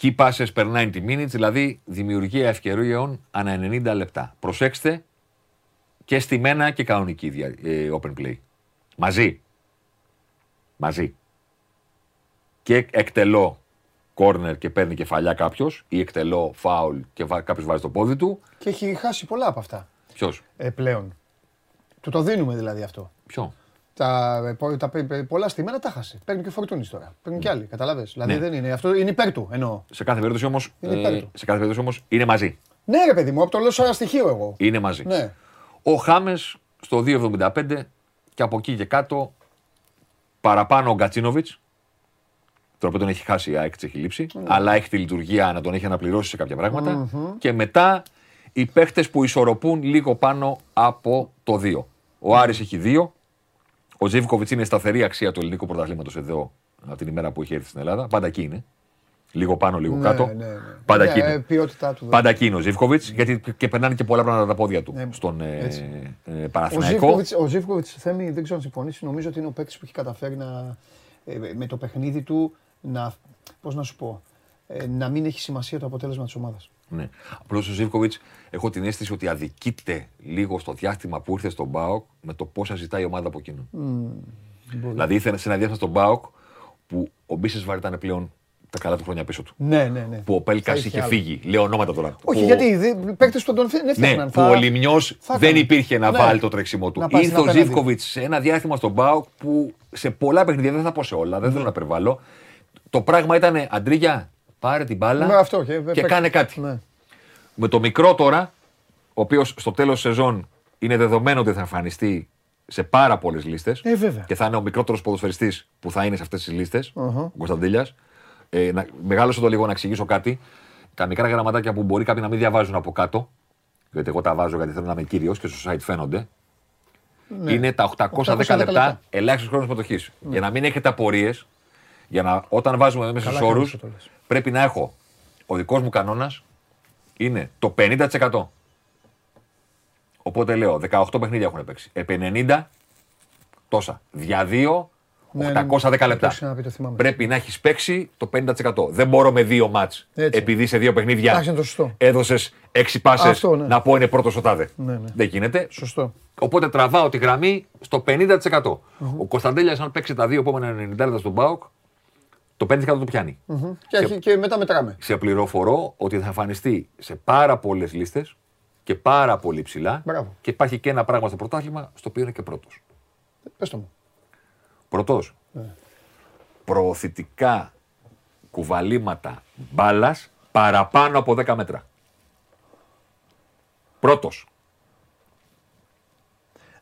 Key passes per 90 minutes, δηλαδή δημιουργία ευκαιριών ανά 90 λεπτά. Προσέξτε και στημένα και κανονική open play. Μαζί. Και εκτελώ corner και παίρνει κεφαλιά κάποιος, ή εκτελώ foul και κάποιος βάζει το πόδι του. Και έχει χάσει πολλά από αυτά. Ποιος? Πλέον. Του το δίνουμε δηλαδή αυτό. Ποιο? Τα πολλά στιγμένα τα χάσει. Παίρνει και ο Φορτούνης τώρα. Παίρνει και άλλοι. Καταλάβες. Δηλαδή δεν είναι. Αυτό είναι υπέρ του. Εννοώ. Σε κάθε περίπτωση όμως. Είναι μαζί. Ναι, ρε παιδί μου, από το λέω σαν στοιχείο εγώ. Είναι μαζί. Ναι. Ο Χάμες στο 2.75 και από εκεί και κάτω παραπάνω ο Γκατσίνοβιτς. Τώρα που τον έχει χάσει η ΑΕΚ, έχει λείψει. Αλλά έχει τη λειτουργία να τον έχει αναπληρώσει σε κάποια πράγματα. Και μετά οι παίχτες που ισορροπούν λίγο πάνω από το 2. Ο Άρης έχει 2. Ο Ζίβκοβιτς είναι σταθερή αξία του ελληνικού πρωταθλήματος εδώ από την ημέρα που είχε έρθει στην Ελλάδα. Πάντα εκεί είναι. Λίγο πάνω, λίγο κάτω. Πάντα εκεί είναι. Πάντα εκεί είναι ο Ζίβκοβιτς, γιατί και περνάνε και πολλά πράγματα τα πόδια του στον Παναθηναϊκό. Ο Ζίβκοβιτς, Θέμη, δεν ξέρω αν συμφωνήσει, νομίζω ότι είναι ο παίκτης που έχει καταφέρει με το παιχνίδι του να. Πώς να σου πω, να μην έχει σημασία το αποτέλεσμα της ομάδας. Ναι. Απλώς ο Ζίβκοβιτς, έχω την αίσθηση ότι αδικείται λίγο στο διάστημα που ήρθε στον ΠΑΟΚ με το πόσα ζητάει η ομάδα από εκείνο. Δηλαδή ήρθε σε ένα διάστημα στον ΠΑΟΚ που ο Μπίσεσβαρ ήταν πλέον τα καλά του χρόνια πίσω του. Ναι. Που ο Πέλκας είχε φύγει. Λέω ονόματα τώρα. Όχι, γιατί παίκτες του τον έφτιαχναν. Που ο Λιμνιός δεν υπήρχε να βάλει το τρέξιμό του. Ήρθε ο Ζίβκοβιτς σε ένα διάστημα στον ΠΑΟΚ που σε πολλά παιχνίδια, δεν θα πω σε όλα, δεν θέλω να υπερβάλλω. Το πράγμα ήταν αντρίγια. Πάρε την μπάλα και κάνε κάτι. Με το μικρό τώρα, ο οποίος στο τέλος σεζόν είναι δεδομένο ότι θα εμφανιστεί σε πάρα πολλές λίστες και θα είναι ο μικρότερος ποδοσφαιριστής που θα είναι σε αυτές τις λίστες, ο Κωνσταντήλιας. Μεγάλωσε το λίγο να εξηγήσω κάτι. Τα μικρά γραμματάκια που μπορεί κάποιοι να μην διαβάζουν από κάτω, γιατί εγώ τα βάζω γιατί θέλω να είμαι κύριος και στο site φαίνονται, είναι τα 810 λεπτά ελάχιστος χρόνος συμμετοχής. Για να μην έχετε απορίες, για να όταν βάζουμε μέσα στους όρους. Πρέπει να έχω Ο δικός μου κανόνας είναι το 50%. Οπότε λέω 18 παιχνίδια έχουν παίξει. Επί 90 τόσα. Δια 2, 810 λεπτά. Πρέπει να έχεις παίξει το 50%. Δεν μπορώ με δύο μάτς. Επειδή σε δύο παιχνίδια έδωσες 6 πάσες να πω είναι πρώτος ο τάδε. Δεν γίνεται. Οπότε τραβάω τη γραμμή στο 50%. Ο Κωνσταντέλιας αν παίξει τα δύο επόμενα 90 λεπτά στον ΠΑΟΚ, το 5% του πιάνει. Και μετά μετράμε. Σε πληροφορώ ότι θα εμφανιστεί σε πάρα πολλές λίστες και πάρα πολύ ψηλά. Και υπάρχει και ένα πράγμα στο πρωτάθλημα στο οποίο είναι και πρώτος. Πες το μου. Πρώτος. Προωθητικά κουβαλήματα μπάλας παραπάνω από 10 μέτρα. Πρώτος.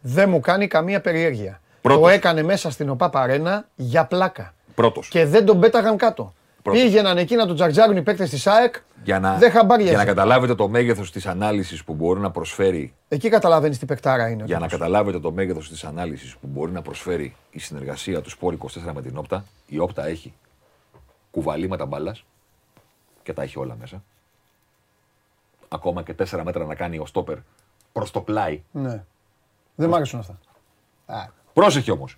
Δεν μου κάνει καμία περιέργεια. Το έκανε μέσα στην ΟΠΑΠ Αρένα για πλάκα. Πρώτος. Και δεν τον πέταγαν κάτω. Πήγαιναν εκεί να τον τζαρτζάρουν οι παίκτες της ΑΕΚ. Δεν χαμπάριαζε. Για να καταλάβετε το μέγεθος της ανάλυσης που μπορεί να προσφέρει. Εκεί καταλαβαίνεις τι παικτάρα είναι. Για να καταλάβετε το μέγεθος της ανάλυσης που μπορεί να προσφέρει η συνεργασία του Sport24 με την Όπτα. Η Όπτα έχει κουβαλήματα μπάλας και τα έχει όλα μέσα. Ακόμα και 4 μέτρα να κάνει ο στόπερ προς το πλάι. Ναι. Δεν μ' άρεσαν αυτά. Πρόσεχε όμως.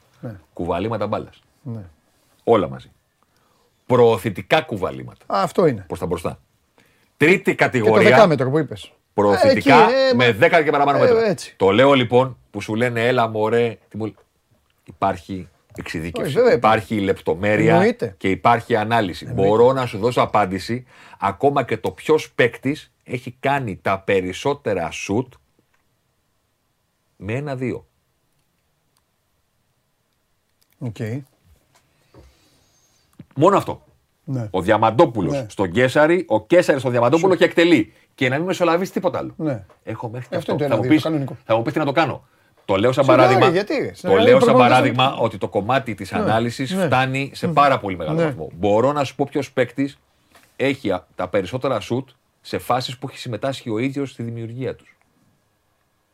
Κουβαλήματα μπάλας. Όλα μαζί. Προωθητικά κουβαλήματα. Αυτό είναι. Προς τα μπροστά. Τρίτη κατηγορία. Και το 10 μέτρο που είπες. Προωθητικά με 10 και παραπάνω μέτρα. Το λέω λοιπόν που σου λένε έλα μωρέ. Υπάρχει εξειδίκευση. Υπάρχει λεπτομέρεια και υπάρχει ανάλυση. Μπορώ να σου δώσω απάντηση ακόμα και το ποιος παίκτης έχει κάνει τα περισσότερα σουτ με 1-2. Οκ. Μόνο αυτό. Ναι. Ο Διαμαντόπουλος στον Κέσαρη, ο Κέσαρης στον Διαμαντόπουλο και εκτελεί. Και να μην μεσολαβείς τίποτα άλλο. Ναι. Έχω μέχρι και αυτό. Θα μου πεις τι να το κάνω. Το λέω σαν παράδειγμα, ότι το κομμάτι της ανάλυσης φτάνει σε πάρα πολύ μεγάλο βαθμό. Μπορώ να σου πω ποιος παίκτης έχει τα περισσότερα σουτ σε φάσεις που έχει συμμετάσχει ο ίδιος στη δημιουργία τους.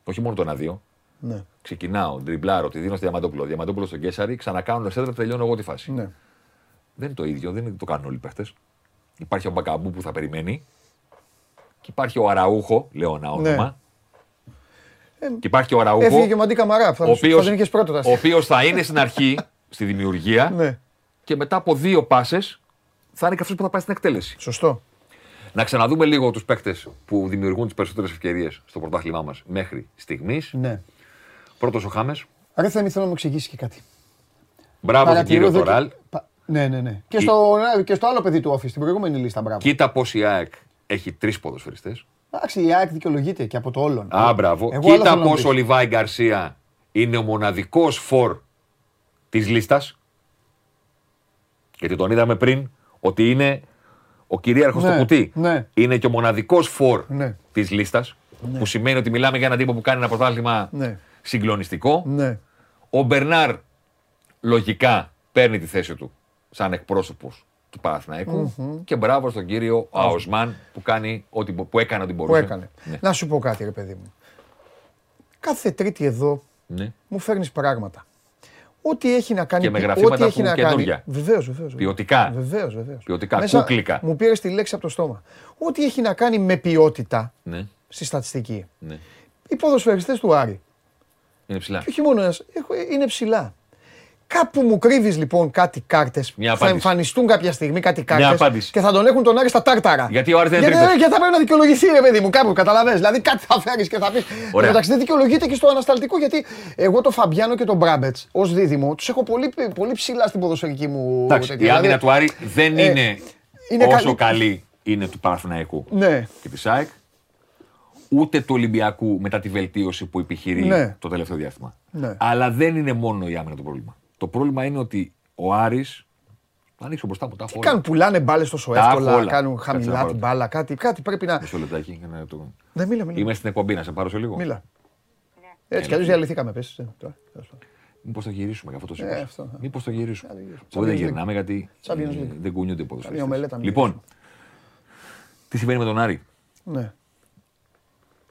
Όχι μόνο το 1-2. Ναι. Ξεκινάω, ντριμπλάρω, τη δίνω στο Διαμαντόπουλο. Διαμαντόπουλο στον Κέσαρη, ξανακάνω σέντρα, τελειώνω εγώ τη φάση. Ναι. Δεν είναι το ίδιο, δεν είναι το κάνουν όλοι οι παίχτες. Υπάρχει ο Μπακαμπού που θα περιμένει. Και υπάρχει ο Αραούχο, λέω ένα όνομα. Και υπάρχει ο Αραούχο. Έφυγε και ο Μαντί Καμαρά, ο οποίος θα είναι στην αρχή, στη δημιουργία. Και μετά από δύο πάσες θα είναι και αυτός που θα πάει στην εκτέλεση. Σωστό. Να ξαναδούμε λίγο τους παίκτες που δημιουργούν τις περισσότερες ευκαιρίες στο πρωτάθλημά μας μέχρι στιγμής. Πρώτος ο Χάμες. Άρα θα ήθελα να μου εξηγήσει και κάτι. Μπράβο στον κύριο Κοράλ. Ναι. Και στο άλλο παιδί του office, στην προηγούμενη λίστα, μπράβο. Κοίτα πως η ΑΕΚ έχει 3 ποδοσφαιριστές. Εντάξει, η ΑΕΚ δικαιολογείται και από το όλον. Μπράβο. Κοίτα πως ο Λιβάι Γκαρσία είναι ο μοναδικός φορ της λίστας. Γιατί τον είδαμε πριν ότι είναι ο κυρίαρχος στο κουτί. Είναι και ο μοναδικός φορ της λίστας. Που σημαίνει ότι μιλάμε για έναν τύπο που κάνει ένα πρωτάθλημα συγκλονιστικό. Ο Μπερνάρ λογικά παίρνει τη θέση του σαν εκπρόσωπος του Παναθηναϊκού και μπράβο στον κύριο Αοσμάν που κάνει ό,τι που έκανε ό,τι μπορούσε. Να σου πω κάτι ρε παιδί μου. Κάθε Τρίτη εδώ μου φέρνεις πράγματα. Ό,τι έχει να κάνει. Και με γραφήματα που είναι καινούργια. Βεβαίως. Ποιοτικά. Ποιοτικά, κούκλικα. Μου πήρες τη λέξη από το στόμα. Ό,τι έχει να κάνει με ποιότητα στη στατιστική. Οι ποδοσφαιριστές του Άρη. Είναι ψηλά. Και όχι μόνο ένας, είναι ψηλά. Κάπου μου κρύβεις λοιπόν κάτι κάρτες. Θα εμφανιστούν κάποια στιγμή κάτι κάρτες και θα τον έχουν τον Άρη στα τάρταρα. Γιατί ο Άρης δεν είναι τρίτος. Γιατί θα πρέπει να δικαιολογηθεί ρε παιδί μου κάπου, καταλαβαίνεις. Δηλαδή κάτι θα φέρεις και θα πεις. Εντάξει, δεν δικαιολογείται και στο ανασταλτικό γιατί εγώ τον Φαμπιάνο και τον Μπράμπετς ως δίδυμο τους έχω πολύ ψηλά στην ποδοσφαιρική μου. Η άμυνα του Άρη δεν είναι όσο καλή είναι του Παναθηναϊκού και της ΑΕΚ, ούτε του Ολυμπιακού μετά τη βελτίωση που επιχειρεί το τελευταίο διάστημα. Αλλά δεν είναι μόνο η άμυνα το πρόβλημα. Το πρόβλημα είναι ότι ο Άρης θα ανοίξει μπροστά από τα χώρα. Κάνουν πουλάνε μπάλες τόσο εύκολα, κάνουν χαμηλά την μπάλα, κάτι πρέπει να... Μισό λεπτάκι. Ναι, μίλα. Είμαι στην εκπομπή, να σε πάρω σε λίγο. Μίλα. Έτσι κι αλλιώς διαλυθήκαμε, πες. Μήπως το γυρίσουμε αυτό το σημείο. Μήπως το γυρίσουμε. Δεν γυρνάμε γιατί δεν κουνιούνται οι ποδοσφαιριστές. Λοιπόν, τι συμβαίνει με τον Άρη.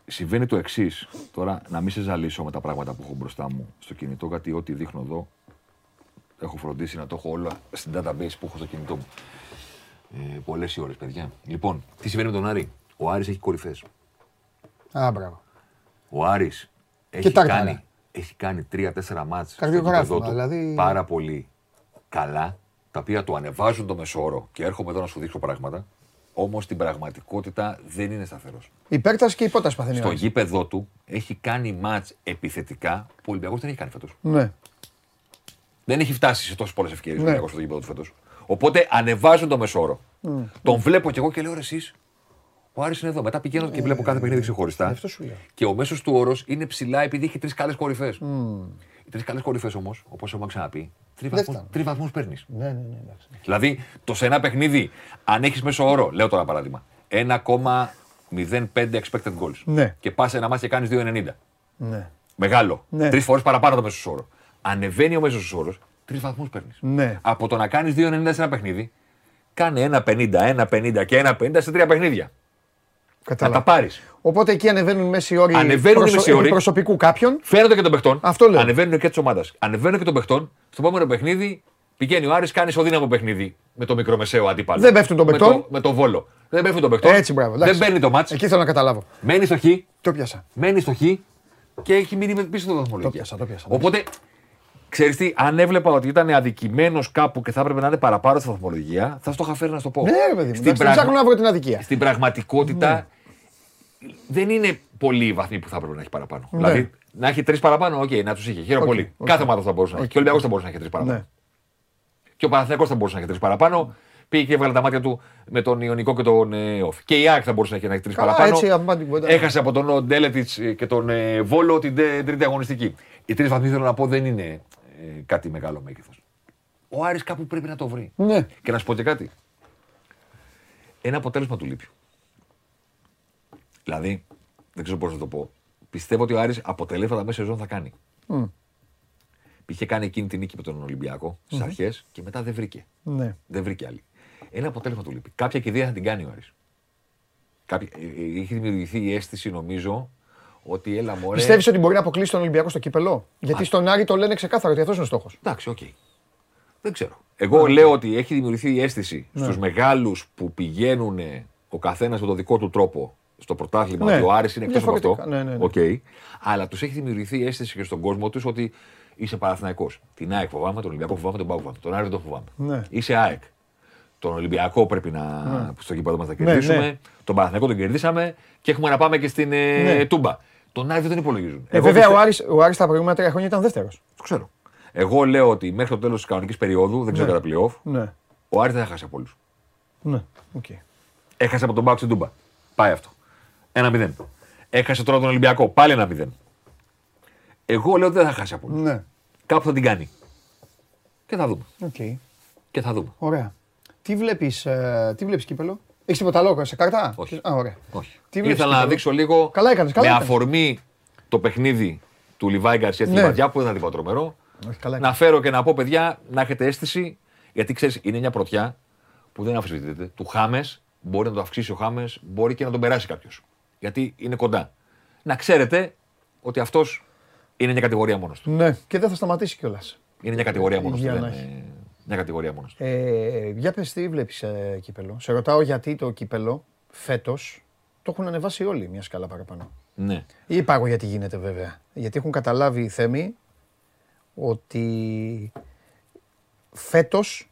Συμβαίνει το εξής. Τώρα να μην σε ζαλίσω με τα πράγματα που έχω μπροστά μου στο κινητό, γιατί ό,τι δείχνω εδώ. Έχω φροντίσει να το έχω όλα στην database που έχω στο κινητό μου. Πολλές οι ώρες, παιδιά. Λοιπόν, τι συμβαίνει με τον Άρη. Ο Άρης έχει κορυφές. Α, μπράβο. Ο Άρης έχει κάνει 3-4 μάτς δηλαδή... πάρα πολύ καλά, τα οποία του ανεβάζουν το μεσόωρο. Και έρχομαι εδώ να σου δείξω πράγματα. Όμως στην πραγματικότητα δεν είναι σταθερός. Υπέρταση και υπόταση παθαίνει. Στο γήπεδο του έχει κάνει μάτς επιθετικά που ο Ολυμπιακός δεν έχει κάνει φέτος. Ναι. Δεν έχει φτάσει σε τόσες πολλές ευκαιρίες ο Ολυμπιακός στο γήπεδο του φέτος. Οπότε ανεβάζουν το μεσόωρο. Τον βλέπω κι εγώ και λέω εσείς. Ο Άρης είναι εδώ. Μετά πηγαίνω και βλέπω κάθε παιχνίδι ξεχωριστά. Και ο μέσος του όρος είναι ψηλά επειδή έχει τρεις καλές κορυφές. Οι τρεις καλές κορυφές όμως, όπως έχουμε ξαναπεί, τρεις βαθμούς παίρνεις. Ναι. Δηλαδή, το σε ένα παιχνίδι, αν έχεις μέσο όρο, λέω τώρα παράδειγμα, 1,05 expected goals. Ναι. Και πας ένα μάτς και κάνεις 2,90. Ναι. Μεγάλο. Ναι. Τρεις φορές παραπάνω το μέσος όρο. Ανεβαίνει ο μέσος όρος, τρεις βαθμούς παίρνεις. Ναι. Από το να κάνεις 2,90 σε ένα παιχνίδι, κάνε 1,50, 1,50 και 1,50 σε τρία παιχνίδια. Να τα πάρεις. Οπότε εκεί ανεβαίνουν οι μέσοι όροι προσωπικού κάποιον. Φαίνονται και των παιχτών. Αυτό λέω. Ανεβαίνουν και της ομάδας. Ανεβαίνουν και των παιχτών. Στο επόμενο παιχνίδι πηγαίνει ο Άρης, κάνει ισοδύναμο παιχνίδι με το μικρομεσαίο αντίπαλο. Δεν πέφτουν των παιχτών. Με το Βόλο. Δεν πέφτουν των παιχτών. Έτσι, μπράβο. Δεν παίρνει το μάτς. Εκεί θέλω να καταλάβω. Μένει στο χ. Το πιάσα. Μένει στο χ και έχει μείνει πίσω το βαθμολογία. Οπότε, ξέρεις τι, αν έβλεπα ότι ήταν αδικημένος κάπου και θα έπρεπε να είναι παραπάνω στη βαθμολογία, θα στο είχα φέρει να στο πω. Ναι, παιδί μου, δεν ψάχνω να βρω την αδικία. Στην πραγματικότητα δεν είναι πολλοί οι βαθμοί που θα έπρεπε να έχει παραπάνω. Δηλαδή να έχει τρεις παραπάνω, οκ, να τους είχε. Χαίρομαι πολύ. Κάθε ομάδα θα μπορούσε να έχει. Και ο Ολυμπιακός θα μπορούσε να έχει τρεις παραπάνω. Και ο Παναθηναϊκός θα μπορούσε να έχει τρεις παραπάνω. Πήγε και έβγαλε τα μάτια του με τον Ιωνικό και τον Όφη. Και η ΑΕΚ θα μπορούσε να έχει τρεις παραπάνω. Έχασε από τον Ντέλετιτς και τον Βόλο την τρίτη αγωνιστική. Οι τρεις βαθμοί θέλω να πω δεν είναι κάτι μεγάλο μέγεθος. Ο Άρης κάπου πρέπει να το βρει. Ναι. Και να σου πω και κάτι. Ένα αποτέλεσμα του λείπει. Δηλαδή, δεν ξέρω πώς να το πω. Πιστεύω ότι ο Άρης αποτελέσματα μέσα σεζόν θα κάνει. Είχε κάνει εκείνη την νίκη με τον Ολυμπιακό στις αρχές και μετά δεν βρήκε. Ναι. Δεν βρήκε άλλη. Ένα αποτέλεσμα του λείπει. Κάποια κηδεία θα την κάνει ο Άρης. Είχε δημιουργηθεί η αίσθηση, νομίζω, ότι έλα μωρέ. Πιστεύεις ότι μπορεί να αποκλείσει τον Ολυμπιακό στο κύπελλο; Γιατί στον Άρη το λένε ξεκάθαρα ότι αυτός είναι ο στόχος. Εντάξει, οκ. Δεν ξέρω. Εγώ λέω ότι έχει δημιουργηθεί η αίσθηση στους μεγάλους που πηγαίνουν ο καθένας με τον δικό του τρόπο στο πρωτάθλημα, ότι ο Άρης είναι εκτός από αυτό. Οκ. Αλλά τους έχει δημιουργηθεί η αίσθηση και στον κόσμο τους ότι είσαι Παναθηναϊκός. Την ΑΕΚ φοβάμαι, τον Ολυμπιακό φοβάμαι, τον ΠΑΟΚ φοβάμαι. Τον Άρη δεν τον φοβάμαι. Είσαι ΑΕΚ. Τον Ολυμπιακό πρέπει να στο γήπεδο μας θα κερδίσουμε. Τον Παναθηναϊκό τον κερδίσαμε και έχουμε να πάμε και στην Τούμπα. Τον Άρη δεν υπολογίζουν. Βέβαια ο Άρης τα προηγούμενα 3 χρόνια ήταν δεύτερος. Το ξέρω. Εγώ λέω ότι μέχρι το τέλος της κανονικής περίοδου, δεν ξέρω κατά play-off, ο Άρης δεν έχασε από όλους. Ναι, οκ. Έχασε από τον ΠΑΟΚ στην Τούμπα. Πάει αυτό. 1-0. Έχασε τώρα τον Ολυμπιακό. Πάλι 1-0. Εγώ λέω ότι δεν θα χάσει από όλους. Ναι. Κάπου θα την κάνει. Και θα δούμε. Okay. Και θα δούμε. Ωραία. Τι βλέπεις κύπελλο; Έχεις τίποτα άλλο σε κάρτα; Όχι. Α, ωραία. Όχι. Ήθελα να δείξω λίγο. Καλά έκανες, καλά. Με αφορμή το παιχνίδι του Λιβάι Γκαρσία στη Βαρδιά που ήταν τίποτα τρομερό. Να φέρω και να πω, παιδιά, να έχετε αίσθηση, γιατί ξέρεις, είναι μια πρωτιά που δεν αμφισβητείται. Του Χάμες, μπορεί να το αυξήσει ο Χάμες, μπορεί και να τον περάσει κάποιος. Γιατί είναι κοντά. Να ξέρετε ότι αυτός είναι μια κατηγορία μόνος του. Ναι, και δεν θα σταματήσει κιόλας. Είναι μια κατηγορία μόνος του. Μια κατηγορία μόνος του. Για πες τι βλέπεις κύπελλο; Σε ρωτάω γιατί το κύπελλο φέτος το έχουν ανεβάσει όλοι μια σκάλα παραπάνω. Ναι. Είπα εγώ γιατί γίνεται βέβαια. Γιατί έχουν καταλάβει οι Θέμοι ότι φέτος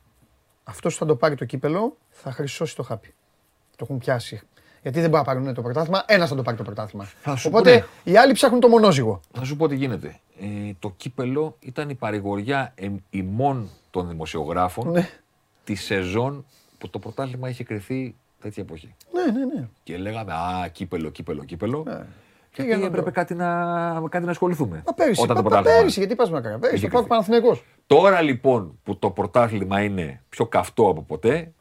αυτός θα το πάρει το κύπελλο, θα χρυσώσει το χάπι. Το έχουν πιάσει. Γιατί δεν μπορεί να πάρουν το πρωτάθλημα, ένας θα το πάρει το πρωτάθλημα. Οπότε οι άλλοι ψάχνουν το μονόζυγο. Θα σου πω τι γίνεται. Το κύπελλο ήταν η παρηγοριά ημών των δημοσιογράφων τη σεζόν που το πρωτάθλημα είχε κριθεί τέτοια εποχή. Ναι. Και λέγαμε α, κύπελλο. Γιατί έπρεπε κάτι να ασχοληθούμε. Πέρυσι, γιατί πας μακριά. Πέρυσι, το ΠΑΟΚ Παναθηναϊκός. Τώρα λοιπόν που το πρωτάθλημα είναι πιο καυτό από ποτέ,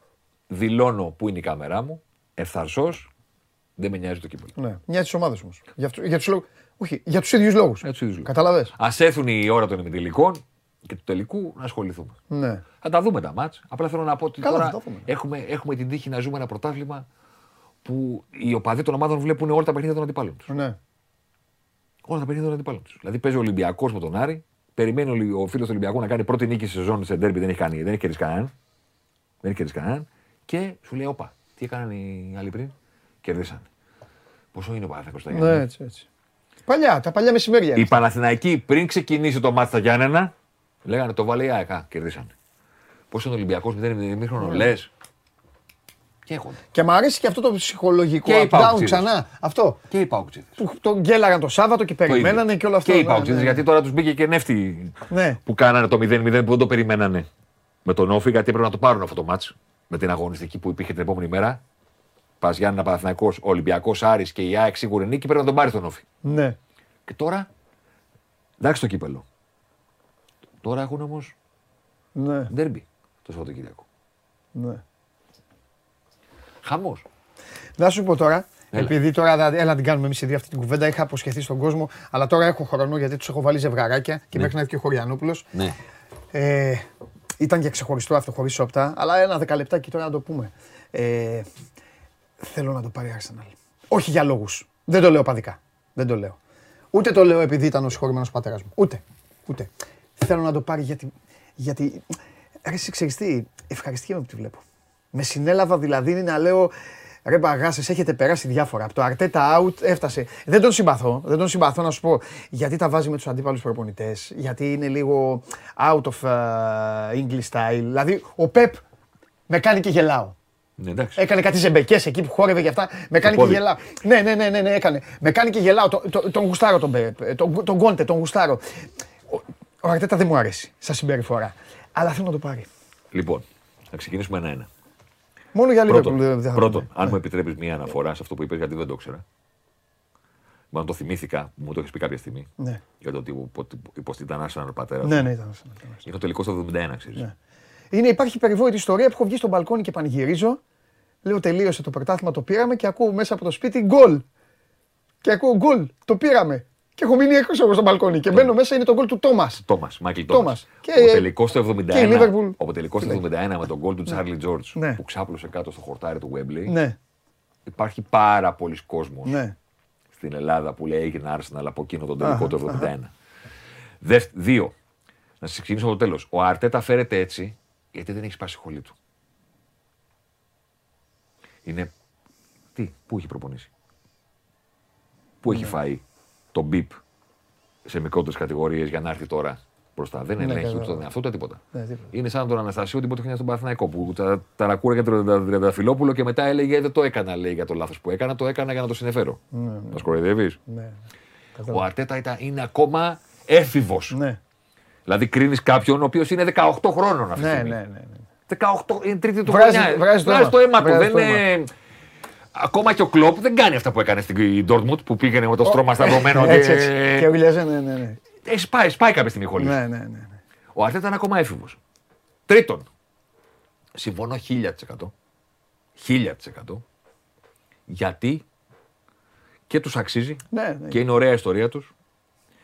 δηλώνω που είναι η κάμερά μου. Εθαρσός, δεν με νοιάζει το κύπελλο. Ναι, νοιάζει τις ομάδες όμως. Για τους ίδιους λόγους. Καταλαβες. Ας έρθουν η ώρα των ημιτελικών και του τελικού να ασχοληθούμε. Ναι. Θα τα δούμε τα μάτς. Απλά θέλω να πω ότι τώρα έχουμε την τύχη να ζούμε ένα πρωτάθλημα που οι οπαδοί των ομάδων βλέπουν όλα τα παιχνίδια των αντιπάλων τους. Ναι. Όλα τα παιχνίδια των αντιπάλων τους. Δηλαδή παίζει ο Ολυμπιακός με τον Άρη, περιμένει ο φίλος του Ολυμπιακού να κάνει πρώτη νίκη στη σεζόν σε ντέρμπι, δεν έχει κερδίσει κανέναν. Και σου λέει, όπα, τι έκαναν οι άλλοι πριν, κερδίσαν. Πόσο είναι ο Παναθηναϊκός στα Γιάννενα. Ναι, έτσι. Παλιά, τα παλιά μεσημέρια. Οι Παναθηναϊκοί πριν ξεκινήσει το μάτς στα Γιάννενα, λέγανε το βάλε η ΑΕΚ, κερδίσαν. Πόσο είναι ο Ολυμπιακός, δεν είναι ημίχρονο, λες. Και μου αρέσει και αυτό το ψυχολογικό down ξανά. Αυτό. Και οι παουξίδες. Που τον γκέλαγαν το Σάββατο και περιμένανε και όλα αυτά. Και οι παουξίδες, γιατί τώρα τους μπήκε και νεύτη που κάνανε το 0-0 που δεν το περιμένανε με τον Όφη, γιατί έπρεπε να το πάρουν αυτό το μάτς με την αγωνιστική που υπήρχε την επόμενη μέρα. Πας Γιάννενα, Παναθηναϊκός, Ολυμπιακός, Άρης και η ΑΕΚ σίγουρη νίκη, πρέπει να τον πάρει τον Όφη. Ναι. Και τώρα, εντάξει το κύπελλο. Τώρα έχουν όμως ντέρμπι το Σαββατοκύριακο. Ναι. Χαμός. Να σου πω τώρα, επειδή τώρα έλα την κάνουμε εμείς ήδη αυτή την κουβέντα, είχα αποσχεθεί στον κόσμο, αλλά τώρα έχω χρόνο γιατί τους έχω βάλει ζευγαράκια και μέχρι να έρθει και ο Χωριανόπουλος. Ναι. Ήταν και ξεχωριστό αυτό χωρίς σοπτά, αλλά ένα δεκαλεπτάκι τώρα να το πούμε. Θέλω να το πάρει Arsenal. Όχι για λόγους. Δεν το λέω παδικά. Δεν το λέω. Ούτε το λέω επειδή ήταν ο συγχωρημένος πατέρας μου. Ούτε. Θέλω να το πάρει γιατί ρε ξέρεις τι, ευχαριστιέμαι που τη βλέπω. Με συνέλαβα δηλαδή να λέω ρε μπαγάσες, έχετε περάσει διάφορα. Από το Αρτέτα out έφτασε. Δεν τον συμπαθώ να σου πω. Γιατί τα βάζει με τους αντίπαλους προπονητές, γιατί είναι λίγο out of English style. Δηλαδή ο Πεπ με κάνει και γελάω. Εντάξει. Έκανε κάτι ζεμπεκές εκεί που χόρευε για αυτά. Με κάνει και γελάω. Ναι, έκανε. Με κάνει και γελάω. Τον γουστάρω τον Πεπ. Τον Κόντε, τον γουστάρω. Ο Αρτέτα δεν μου αρέσει σαν συμπεριφορά. Αλλά θέλω να το πάρει. Λοιπόν, θα ξεκινήσουμε ένα-ένα. Μόνο για λίγο. Πρώτον, αν μου επιτρέπεις μία αναφορά σε αυτό που είπες, γιατί δεν το ήξερα. Μα το θυμήθηκα, μου το έχεις πει κάποια στιγμή. Ναι. Για το ότι υποστήριζε έναν πατέρα. Ναι, ήταν σαν. Είχα τελικό στο 71, ξέρεις. Ναι. Υπάρχει περιβόητη ιστορία που έχω βγει στο μπαλκόνι και πανηγυρίζω. Λέω τελείωσε το πρωτάθλημα, το πήραμε και ακούω μέσα από το σπίτι γκολ. Και ακούω γκολ, το πήραμε. Και έχω μείνει έξω εγώ στο μπαλκόνι και μπαίνω μέσα, είναι το γκολ του Τόμας. Μάικλ Τόμας. Ο τελικός του 71. Ο τελικός του 71 με τον γκολ του Τσάρλι Τζόρτζ που ξάπλωσε κάτω στο χορτάρι του Γουέμπλεϊ. Ναι. Υπάρχει πάρα πολλοί κόσμος στην Ελλάδα που λέει έγινε Arsenal από εκείνο τον τελικό του 71. Δύο. Να σας ξεκινήσω από το τέλος. Ο Αρτέτα φέρεται έτσι γιατί δεν έχει σπάσει χολή του. Είναι. Τι, πού έχει προπονήσει. Πού έχει φάει. Το μπιπ σε μικρότερες κατηγορίες για να έρθει τώρα μπροστά. Δεν ελέγχει ούτε τον εαυτό του τίποτα. Είναι σαν τον Αναστασίου την πρώτη χρονιά στον Παναθηναϊκό που ταρακούραγε τον Τριανταφυλόπουλο και μετά έλεγε δεν το έκανα, λέει, για το λάθος που έκανα, το έκανα για να το συνεφέρω. Μας κοροϊδεύεις. Ο Αρτέτα είναι ακόμα έφηβος. Δηλαδή κρίνεις κάποιον ο οποίος είναι 18 χρόνων αυτή τη στιγμή. Είναι τρίτη του χρονιά. Βγάζει το αίμα του. Ακόμα και ο Κλοπ δεν κάνει αυτά που έκανε στην Ντόρτμουντ που πήγαινε με το στρώμα σταυρωμένο. Και ουλιάζε, ναι. Σπάει κάποια στιγμή χωρίς. Ναι. Ο Αρτέτα ήταν ακόμα έφηβος. Τρίτον, συμφωνώ 1000% γιατί και τους αξίζει και είναι ωραία ιστορία τους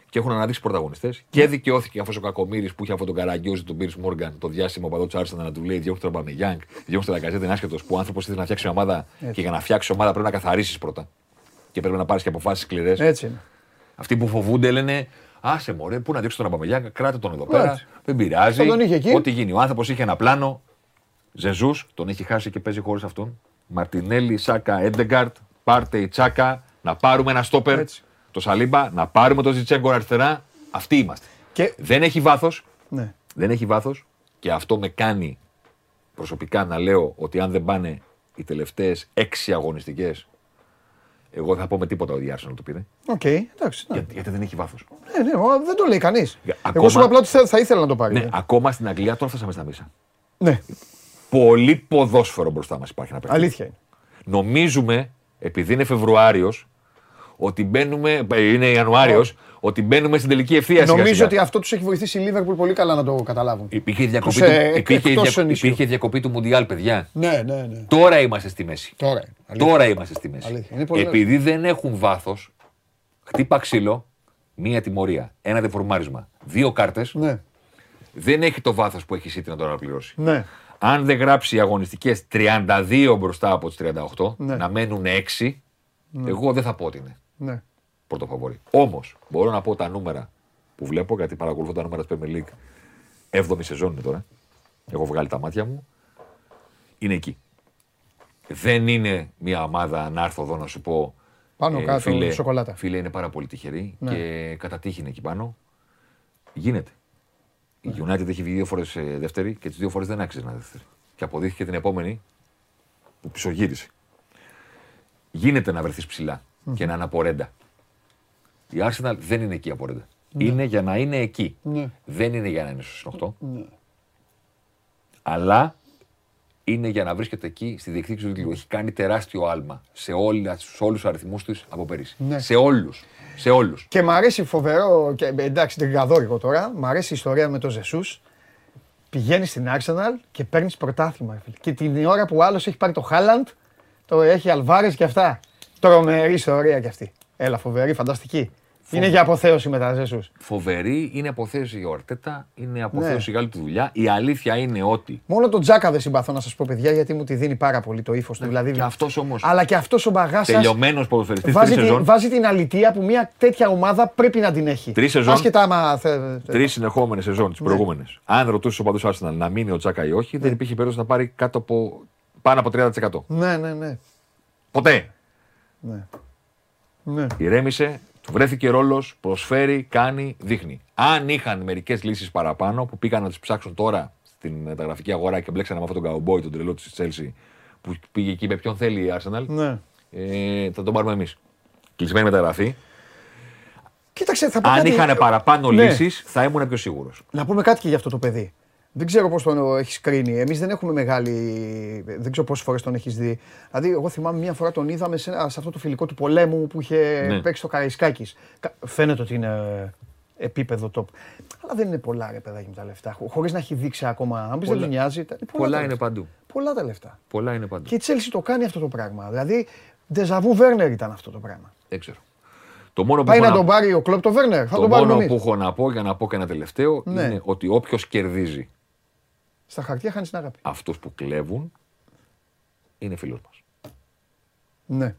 και έχουν αναδείξει πρωταγωνιστές και δικαιώθηκε αυτός ο Κακομοίρης που είχε αυτόν τον Καραγκιόζη, τον Πίρς Μόργαν, το διάσημο παδό του Άρσεναλ να του λέει διώχτε τον Μπαμεγιάνγκ, διώχτε τον Λαγκαζέτ, είναι άσχετος που ο άνθρωπος θέλει να φτιάξει μια ομάδα και για να φτιάξει ομάδα πρέπει να καθαρίσεις πρώτα και πρέπει να πάρεις και αποφάσεις σκληρές. Έτσι είναι. Αυτοί που φοβούνται λένε άσε μωρέ, πού να διώξω τον Μπαμεγιάνγκ, κράτα τον εδώ πέρα, δεν πειράζει. Ό,τι γίνει. Ο άνθρωπος είχε ένα πλάνο. Ζεζούς τον έχει χάσει και παίζει χωρίς αυτόν. Μαρτινέλη, Σάκα, Έντεγκαρτ, Πάρτεϊ, Τσάκα, να πάρουμε ένα στόπερ. Το Σαλίμπα, να πάρουμε το Ζιτσέγκο αριστερά, αυτοί είμαστε. Και... δεν έχει βάθος, και αυτό με κάνει προσωπικά να λέω ότι αν δεν πάνε οι τελευταίες 6 αγωνιστικές, εγώ δεν θα πω με τίποτα ότι η Arsenal το πήρε. Οκ, εντάξει. Ναι. Γιατί δεν έχει βάθος. Ναι, δεν το λέει κανείς. Εγώ σου απλά θα ήθελα να το πάρει. Ναι, ακόμα στην Αγγλία τώρα φτάσαμε στα μίσα. Ναι. Πολύ ποδόσφαιρο μπροστά μας υπάρχει να παίξει. Αλήθεια είναι. Νομίζουμε, επειδή είναι Φεβρουάριος, ότι μπαίνουμε, είναι Ιανουάριος, ότι μπαίνουμε στην τελική ευθεία. Νομίζω ότι αυτό τους έχει βοηθήσει η Λίβερπουλ πολύ καλά να το καταλάβουν. Υπήρχε διακοπή του Μουντιάλ, παιδιά. Ναι. Τώρα είμαστε στη μέση. Επειδή δεν έχουν βάθος, χτύπα ξύλο, μία τιμωρία, ένα δεφορμάρισμα, δύο κάρτες, δεν έχει το βάθος που έχει City να το αναπληρώσει. Αν δεν γράψει αγωνιστικές 32 μπροστά από τις 38, να μένουν 6, εγώ δεν θα πω ότι είναι. Ναι. Πρώτο φαβορί. Όμως, μπορώ να πω τα νούμερα που βλέπω, γιατί παρακολουθώ τα νούμερα της Premier League. 7η σεζόν είναι τώρα. Έχω βγάλει τα μάτια μου. Είναι εκεί. δεν είναι μια ομάδα, να έρθω εδώ να σου πω, πάνω κάτω, φίλε, σοκολάτα. Φίλε, είναι πάρα πολύ τυχερή, ναι, και κατά τύχη είναι εκεί πάνω. Γίνεται. Ναι. Η United έχει βγει 2 φορές δεύτερη και τις 2 φορές δεν άξιζε να είναι δεύτερη. Και αποδείχθηκε την επόμενη που πισωγύρισε. Γίνεται να βρεθείς ψηλά και να είναι απορέντα. Η Arsenal δεν είναι εκεί απορέντα. Ναι. Είναι για να είναι εκεί. Ναι. Δεν είναι για να είναι στους 8. Ναι. Αλλά είναι για να βρίσκεται εκεί στη διεκδίκηση του τίτλου. Έχει κάνει τεράστιο άλμα σε όλους τους αριθμούς της από πέρυσι. Ναι. Σε όλους. Σε όλους. Και μ' αρέσει φοβερό, και εντάξει τριγκαδόρικο τώρα, μ' αρέσει η ιστορία με τον Ζεσούς. Πηγαίνεις στην Arsenal και παίρνεις πρωτάθλημα. Και την ώρα που άλλος έχει πάρει το Χάλαντ, το έχει Αλβάρες και αυτά. Τρομερή ιστορία κι αυτή. Έλα, φοβερή, φανταστική. Είναι για αποθέωση μετά Ζεσούς. Φοβερή, είναι αποθέωση για Ορτέτα, είναι αποθέωση για όλη τη δουλειά. Η αλήθεια είναι ότι. Μόνο τον Τζάκα δεν συμπαθώ, να σας πω, παιδιά, γιατί μου τη δίνει πάρα πολύ το ύφος του. Δηλαδή, και αυτός όμως. Αλλά και αυτός ο μπαγάσας. Τελειωμένος ποδοσφαιριστής. Βάζει την αλητεία που μια τέτοια ομάδα πρέπει να την έχει. 3 σεζόν. Άσχετα, 3 συνεχόμενες σεζόν, τις προηγούμενες. Αν ρωτούσε ο παντός Arsenal να μείνει ο Τζάκα ή όχι, δεν υπήρχε περίπτωση να πάρει κάτω από πάνω από 30%. Ναι. Ποτέ. Ναι. Ηρέμησε. Βρέθηκε ρόλος, προσφέρει, κάνει, δείχνει. Αν είχαν μερικές λύσεις παραπάνω που πήγαν να τις ψάξουν τώρα στην μεταγραφική αγορά και μπλέξανε με αυτόν τον καουμπόι, τον τρελό της Chelsea, που πήγε εκεί με ποιον θέλει η Arsenal, ναι, θα τον πάρουμε εμείς. Κλεισμένη μεταγραφή. Κοίταξε, θα πω αν κάτι... είχαν παραπάνω λύσεις, θα ήμουν πιο σίγουρος. Να πούμε κάτι και για αυτό το παιδί. Δεν ξέρω πώς τον έχεις κρίνει. Εμείς δεν έχουμε μεγάλη. Δεν ξέρω πόσες φορές τον έχεις δει. Δηλαδή, εγώ θυμάμαι μια φορά τον είδαμε σε αυτό το φιλικό του πολέμου που είχε παίξει το Καραϊσκάκης. Φαίνεται ότι είναι επίπεδο top. Αλλά δεν είναι πολλά, ρε παιδάκι, με τα λεφτά. Χωρίς να έχει δείξει ακόμα. Αν πεις δεν του νοιάζει. Πολλά είναι παντού. Πολλά τα λεφτά. Πολλά είναι παντού. Και η Chelsea το κάνει αυτό το πράγμα. Δηλαδή, ντεζαβού Βέρνερ ήταν αυτό το πράγμα. Δεν ξέρω. Πάει να τον πάρει ο Κλοπ το Βέρνερ. Το μόνο που έχω να πω για να πω και ένα τελευταίο είναι ότι όποιος κερδίζει. Στα χαρτιά χάνεις την αγάπη. Αυτούς που κλέβουν είναι φίλος μας. Ναι.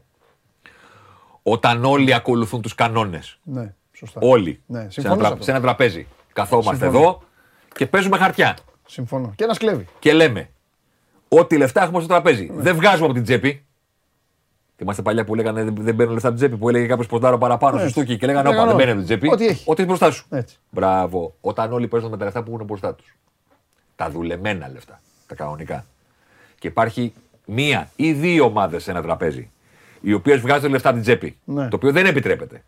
Όταν όλοι ακολουθούν τους κανόνες. Ναι, σωστά. Όλοι. Ναι, σε ένα τραπέζι. Καθόμαστε εδώ και παίζουμε χαρτιά. Συμφωνώ. Και ένας κλέβει. Και λέμε ό,τι λεφτά έχουμε στο τραπέζι. Ναι. Δεν βγάζουμε από την τσέπη. Θυμάστε παλιά που λέγανε δεν παίρνουν λεφτά από την τσέπη, που έλεγε κάποιος ποντάρο παραπάνω στο στούκι και λέγανε όπα, δεν παίρνει από την τσέπη. Ό,τι έχει μπροστά σου. Μπράβο. Όταν όλοι παίζουν με τα λεφτά που έχουν μπροστά τους. Τα δουλεμένα λεφτά, τα κανονικά. Και υπάρχει 1 ή 2 ομάδες σε ένα τραπέζι, οι οποίες βγάζουν λεφτά από την τσέπη, το οποίο δεν επιτρέπεται.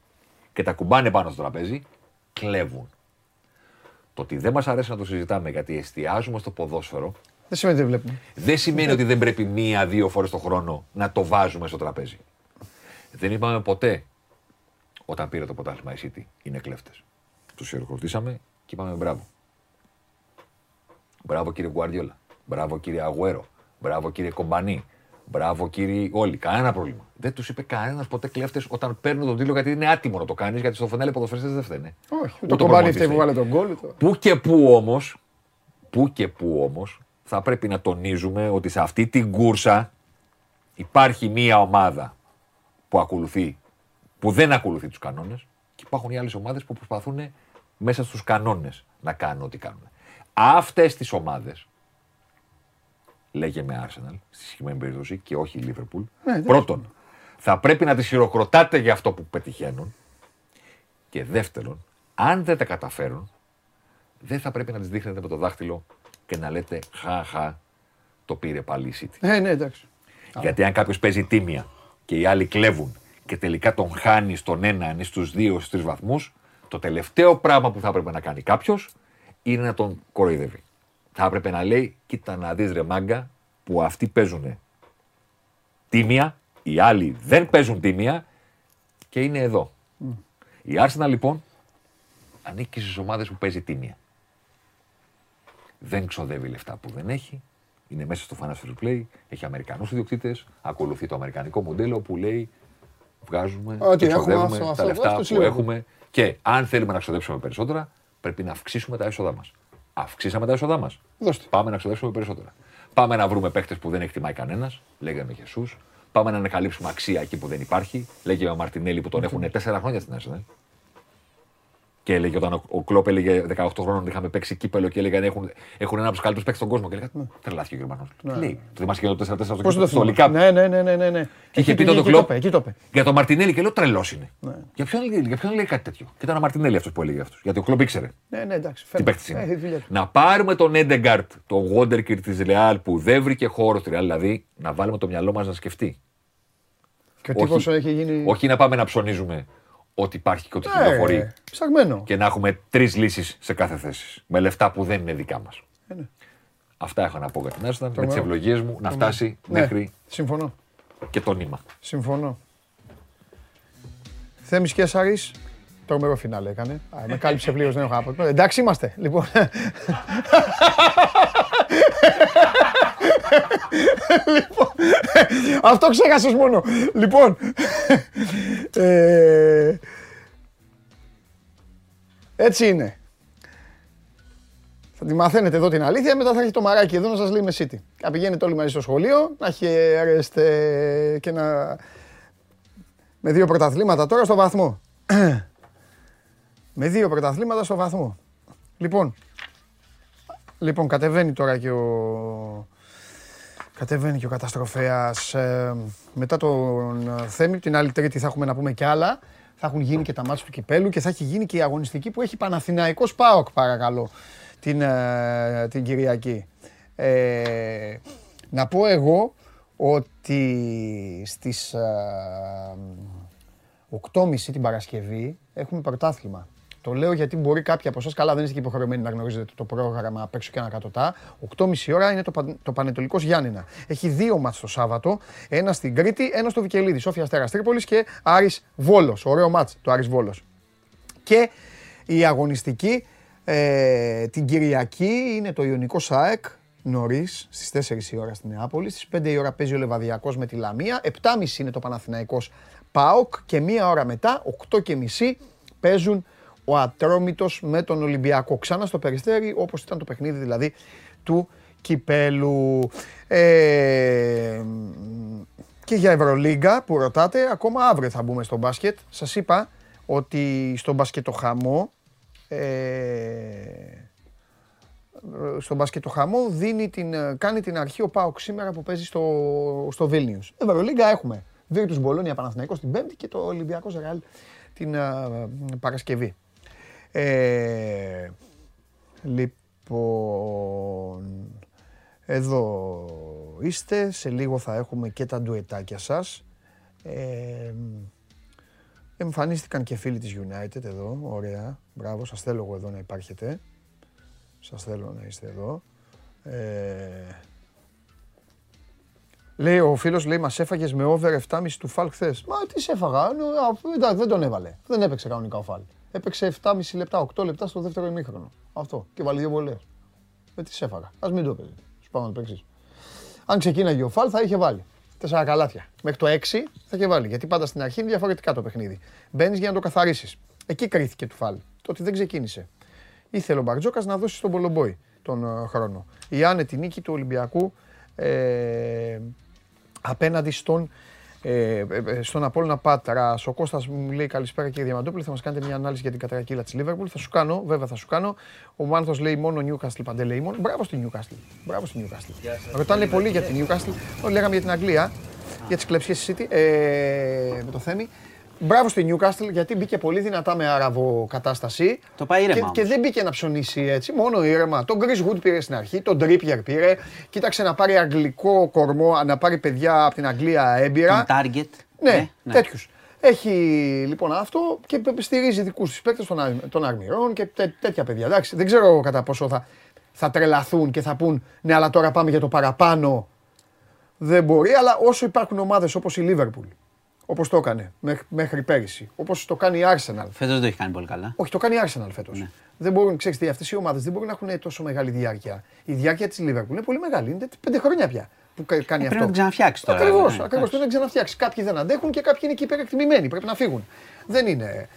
Και τα κουμπάνε πάνω στο τραπέζι, κλέβουν. Το ότι δεν μας αρέσει να το συζητάμε, γιατί εστιάζουμε στο ποδόσφαιρο, δεν σημαίνει ότι βλέπουμε. Δεν σημαίνει ότι δεν πρέπει 1-2 φορές το χρόνο να το βάζουμε στο τραπέζι. Δεν είπαμε ποτέ, όταν πήρε το πρωτάθλημα η City, είναι κλέφτες. Τους χειροκροτήσαμε και είπαμε μπράβο. Μπράβο κύριε Γκουαρδιόλα, μπράβο κύριε Αγουέρο, μπράβο κύριε Κομπανί, μπράβο κύριε όλοι. Κανένα πρόβλημα. Δεν τους είπε κανένας ποτέ κλέφτες όταν παίρνουν τον τίτλο, γιατί είναι άτιμο να το κάνεις, γιατί στο φινάλε ποδοσφαιριστές δεν φταίνε. Όχι, το Κομπανί φταίει που βάλε τον γκολ. Πού και πού όμως θα πρέπει να τονίζουμε ότι σε αυτή την κούρσα υπάρχει μία ομάδα που δεν ακολουθεί τους κανόνες και υπάρχουν οι άλλες ομάδες που προσπαθούν μέσα στους κανόνες να κάνουν ό,τι κάνουν. Αυτές τις ομάδες, λέγε με Arsenal, στη συγκεκριμένη περίπτωση και όχι η Liverpool, πρώτον, θα πρέπει να τις χειροκροτάτε για αυτό που πετυχαίνουν και δεύτερον, αν δεν τα καταφέρουν, δεν θα πρέπει να τις δείχνετε με το δάχτυλο και να λέτε χα, το πήρε πάλι η City. Ναι, εντάξει. Γιατί αν κάποιος παίζει τίμια και οι άλλοι κλέβουν και τελικά τον χάνει στον 1 ή στους 2 ή στους 3 βαθμούς, το τελευταίο πράγμα που θα πρέπει να κάνει κάποιος είναι να τον κοροϊδεύει. Θα έπρεπε να λέει, κοίτα να δεις ρε μάγκα, που αυτοί παίζουν τίμια, οι άλλοι δεν παίζουν τίμια και είναι εδώ. Η Arsenal λοιπόν ανήκει στις ομάδες που παίζει τίμια. Δεν ξοδεύει λεφτά που δεν έχει, είναι μέσα στο financial play, έχει Αμερικανούς ιδιοκτήτες, ακολουθεί το αμερικανικό μοντέλο που λέει βγάζουμε και ξοδεύουμε τα λεφτά που έχουμε και αν θέλουμε να ξοδέψουμε περισσότερα, πρέπει να αυξήσουμε τα έσοδά μας. Αυξήσαμε τα έσοδά μας. Πάμε να ξοδέψουμε περισσότερα. Πάμε να βρούμε παίκτες που δεν εκτιμάει κανένας, λέγαμε Χεσούς. Πάμε να ανακαλύψουμε αξία εκεί που δεν υπάρχει, λέγαμε Μαρτινέλη που τον έχουν 4 χρόνια στην Arsenal. Και έλεγε όταν ο Κλόπ έλεγε 18 χρόνων είχαμε παίξει κύπελο και έλεγαν έχουν ένα από τους καλύτερους παίκτες στον κόσμο. Και έλεγαν τρελάθηκε ο Γερμανός. Λέει, το θυμάσαι και το 4-4 στο κύπελο. Ναι. Και είχε πει τον Κλόπ για τον Μαρτινέλη και λέω τρελός είναι. Για ποιον λέει κάτι τέτοιο. Και ήταν ο Μαρτινέλη αυτός που έλεγε αυτός. Γιατί ο Κλόπ ήξερε. Ναι, εντάξει. Να πάρουμε τον Έντεγκαρτ, τον Wonderkid της Ρεάλ που δεν βρήκε χώρο στη Ρεάλ, δηλαδή να βάλουμε το μυαλό μας να σκεφτεί. Όχι να πάμε να ψωνίζουμε. Ότι υπάρχει και ότι κυκλοφορεί. Ψαγμένο. Και να έχουμε τρεις λύσεις σε κάθε θέση. Με λεφτά που δεν είναι δικά μας. Αυτά είχα να πω για την Arsenal. Με τις ευλογίες μου να φτάσει μέχρι. Συμφωνώ. Και το νήμα. Συμφωνώ. Θέμης και Άρης. Τρομερό φινάλε έκανε. Με κάλυψε πλήρως, δεν έχω να πω. Εντάξει είμαστε. Λοιπόν. Λοιπόν, αυτό ξέχασες μόνο. Λοιπόν, έτσι είναι. Θα τη μαθαίνετε εδώ την αλήθεια, μετά θα έχει το μαράκι εδώ να σας λέει με City. Να πηγαίνετε όλοι μαζί στο σχολείο, να χαιρέστε και να... Με 2 πρωταθλήματα τώρα στο βαθμό. Με 2 πρωταθλήματα στο βαθμό. Λοιπόν, κατεβαίνει τώρα και ο... Κατεβαίνει και ο καταστροφέας. Μετά τον Θέμη, την άλλη Τρίτη θα έχουμε να πούμε κι άλλα. Θα έχουν γίνει και τα μάτς του Κυπέλου και θα έχει γίνει και η αγωνιστική που έχει Παναθηναϊκός ΠΑΟΚ, παρακαλώ, την Κυριακή. Να πω εγώ ότι στις 8.30 την Παρασκευή έχουμε πρωτάθλημα. Το λέω γιατί μπορεί κάποιοι από εσάς, καλά δεν είστε και υποχρεωμένοι να γνωρίζετε το πρόγραμμα απ' έξω και ανακατοτά. 8.30 ώρα είναι το Πανετολικός Γιάννηνα. Έχει 2 μάτς το Σάββατο, ένα στην Κρήτη, ένα στο Βικελίδη. Σόφια Αστέρας Τρίπολης και Άρης Βόλος. Ωραίο μάτς το Άρης Βόλος. Και η αγωνιστική την Κυριακή είναι το Ιωνικό ΣΑΕΚ. Νωρίς, στις 4 η ώρα στην Νεάπολη. Στις 5 η ώρα παίζει ο Λεβαδιακός με τη Λαμία. 7.30 είναι το Παναθηναϊκός ΠΑΟΚ και 1 ώρα μετά, 8.30 παίζουν ο Ατρόμητος με τον Ολυμπιακό. Ξανά στο Περιστέρι, όπως ήταν το παιχνίδι δηλαδή του Κυπέλου. Και για Ευρωλίγκα που ρωτάτε, ακόμα αύριο θα μπούμε στο μπάσκετ. Σας είπα ότι στον μπασκετοχαμό, κάνει την αρχή ο ΠΑΟΚ σήμερα που παίζει στο Βίλνιους. Ευρωλίγκα έχουμε. Βίρτους Μπολόνια Παναθηναϊκός την Πέμπτη και το Ολυμπιακός Ρεάλ την Παρασκευή. Λοιπόν, εδώ είστε, σε λίγο θα έχουμε και τα ντουετάκια σας. Εμφανίστηκαν και φίλοι της United εδώ, ωραία, μπράβο, σας θέλω εγώ εδώ να υπάρχετε. Σας θέλω να είστε εδώ. Λέει ο φίλος, μας έφαγες με over 7,5 του Φαλ χθες. Μα τι σε έφαγα, δεν τον έβαλε, δεν έπαιξε κανονικά ο Φαλ. Έπαιξε 7,5 λεπτά, 8 λεπτά στο δεύτερο ημίχρονο. Αυτό. Και βάλει 2 βολές. Με τι έφαγα. Ας μην το παίζει. Σου πάμε να το παίξεις. Αν ξεκίναγε ο Φαλ θα είχε βάλει 4 καλάθια. Μέχρι το 6 θα είχε βάλει. Γιατί πάντα στην αρχή είναι διαφορετικά το παιχνίδι. Μπαίνεις για να το καθαρίσεις. Εκεί κρίθηκε του Φαλ. Το ότι δεν ξεκίνησε. Ήθελε ο Μπαρτζόκας να δώσει στον Πολομπόι τον χρόνο. Η άνετη νίκη του Ολυμπιακού απέναντι στον Απόλλωνα Πάτρας. Ο Κώστας μου λέει καλησπέρα κύριε Διαμαντόπουλη, θα μας κάνετε μια ανάλυση για την κατρακύλα της Λίβερπουλ. Θα σου κάνω, βέβαια θα σου κάνω. Ο Μάνθος λέει μόνο Newcastle Παντελεήμων. Μπράβο στη Newcastle. Ρωτάνε πολύ για την Newcastle. Όλοι λέγαμε για την Αγγλία, για τις κλεψιές της City με το Θέμη. Μπράβο στη Newcastle γιατί μπήκε πολύ δυνατά με άραβο κατάσταση. Το πάει ήρεμα. Και δεν μπήκε να ψωνίσει έτσι, μόνο ήρεμα. Τον Chris Wood πήρε στην αρχή, τον Trippier πήρε. Κοίταξε να πάρει αγγλικό κορμό, να πάρει παιδιά από την Αγγλία έμπειρα. Τον Target. Ναι, τέτοιους. Έχει λοιπόν αυτό και στηρίζει δικούς τους παίκτες των Αρμυρών και τέτοια παιδιά. Εντάξει, δεν ξέρω κατά πόσο θα τρελαθούν και θα πούν ναι, αλλά τώρα πάμε για το παραπάνω. Δεν μπορεί, αλλά όσο υπάρχουν ομάδες όπως η Liverpool. Όπως το έκανε μέχρι πέρυσι. Όπως το κάνει η Arsenal. Φέτος δεν το έχει κάνει πολύ καλά. Όχι, το κάνει η Arsenal φέτος. Ναι. Δεν μπορούν, ξέρετε, αυτές οι ομάδες δεν μπορούν να έχουν τόσο μεγάλη διάρκεια. Η διάρκεια της Liverpool είναι πολύ μεγάλη. Είναι 5 χρόνια πια που κάνει αυτό. Πρέπει να την ξαναφτιάξει τώρα. Ακριβώς, πρέπει να ξαναφτιάξει. Κάποιοι δεν αντέχουν και κάποιοι είναι εκεί υπερεκτιμημένοι. Πρέπει να φύγουν. Δεν είναι.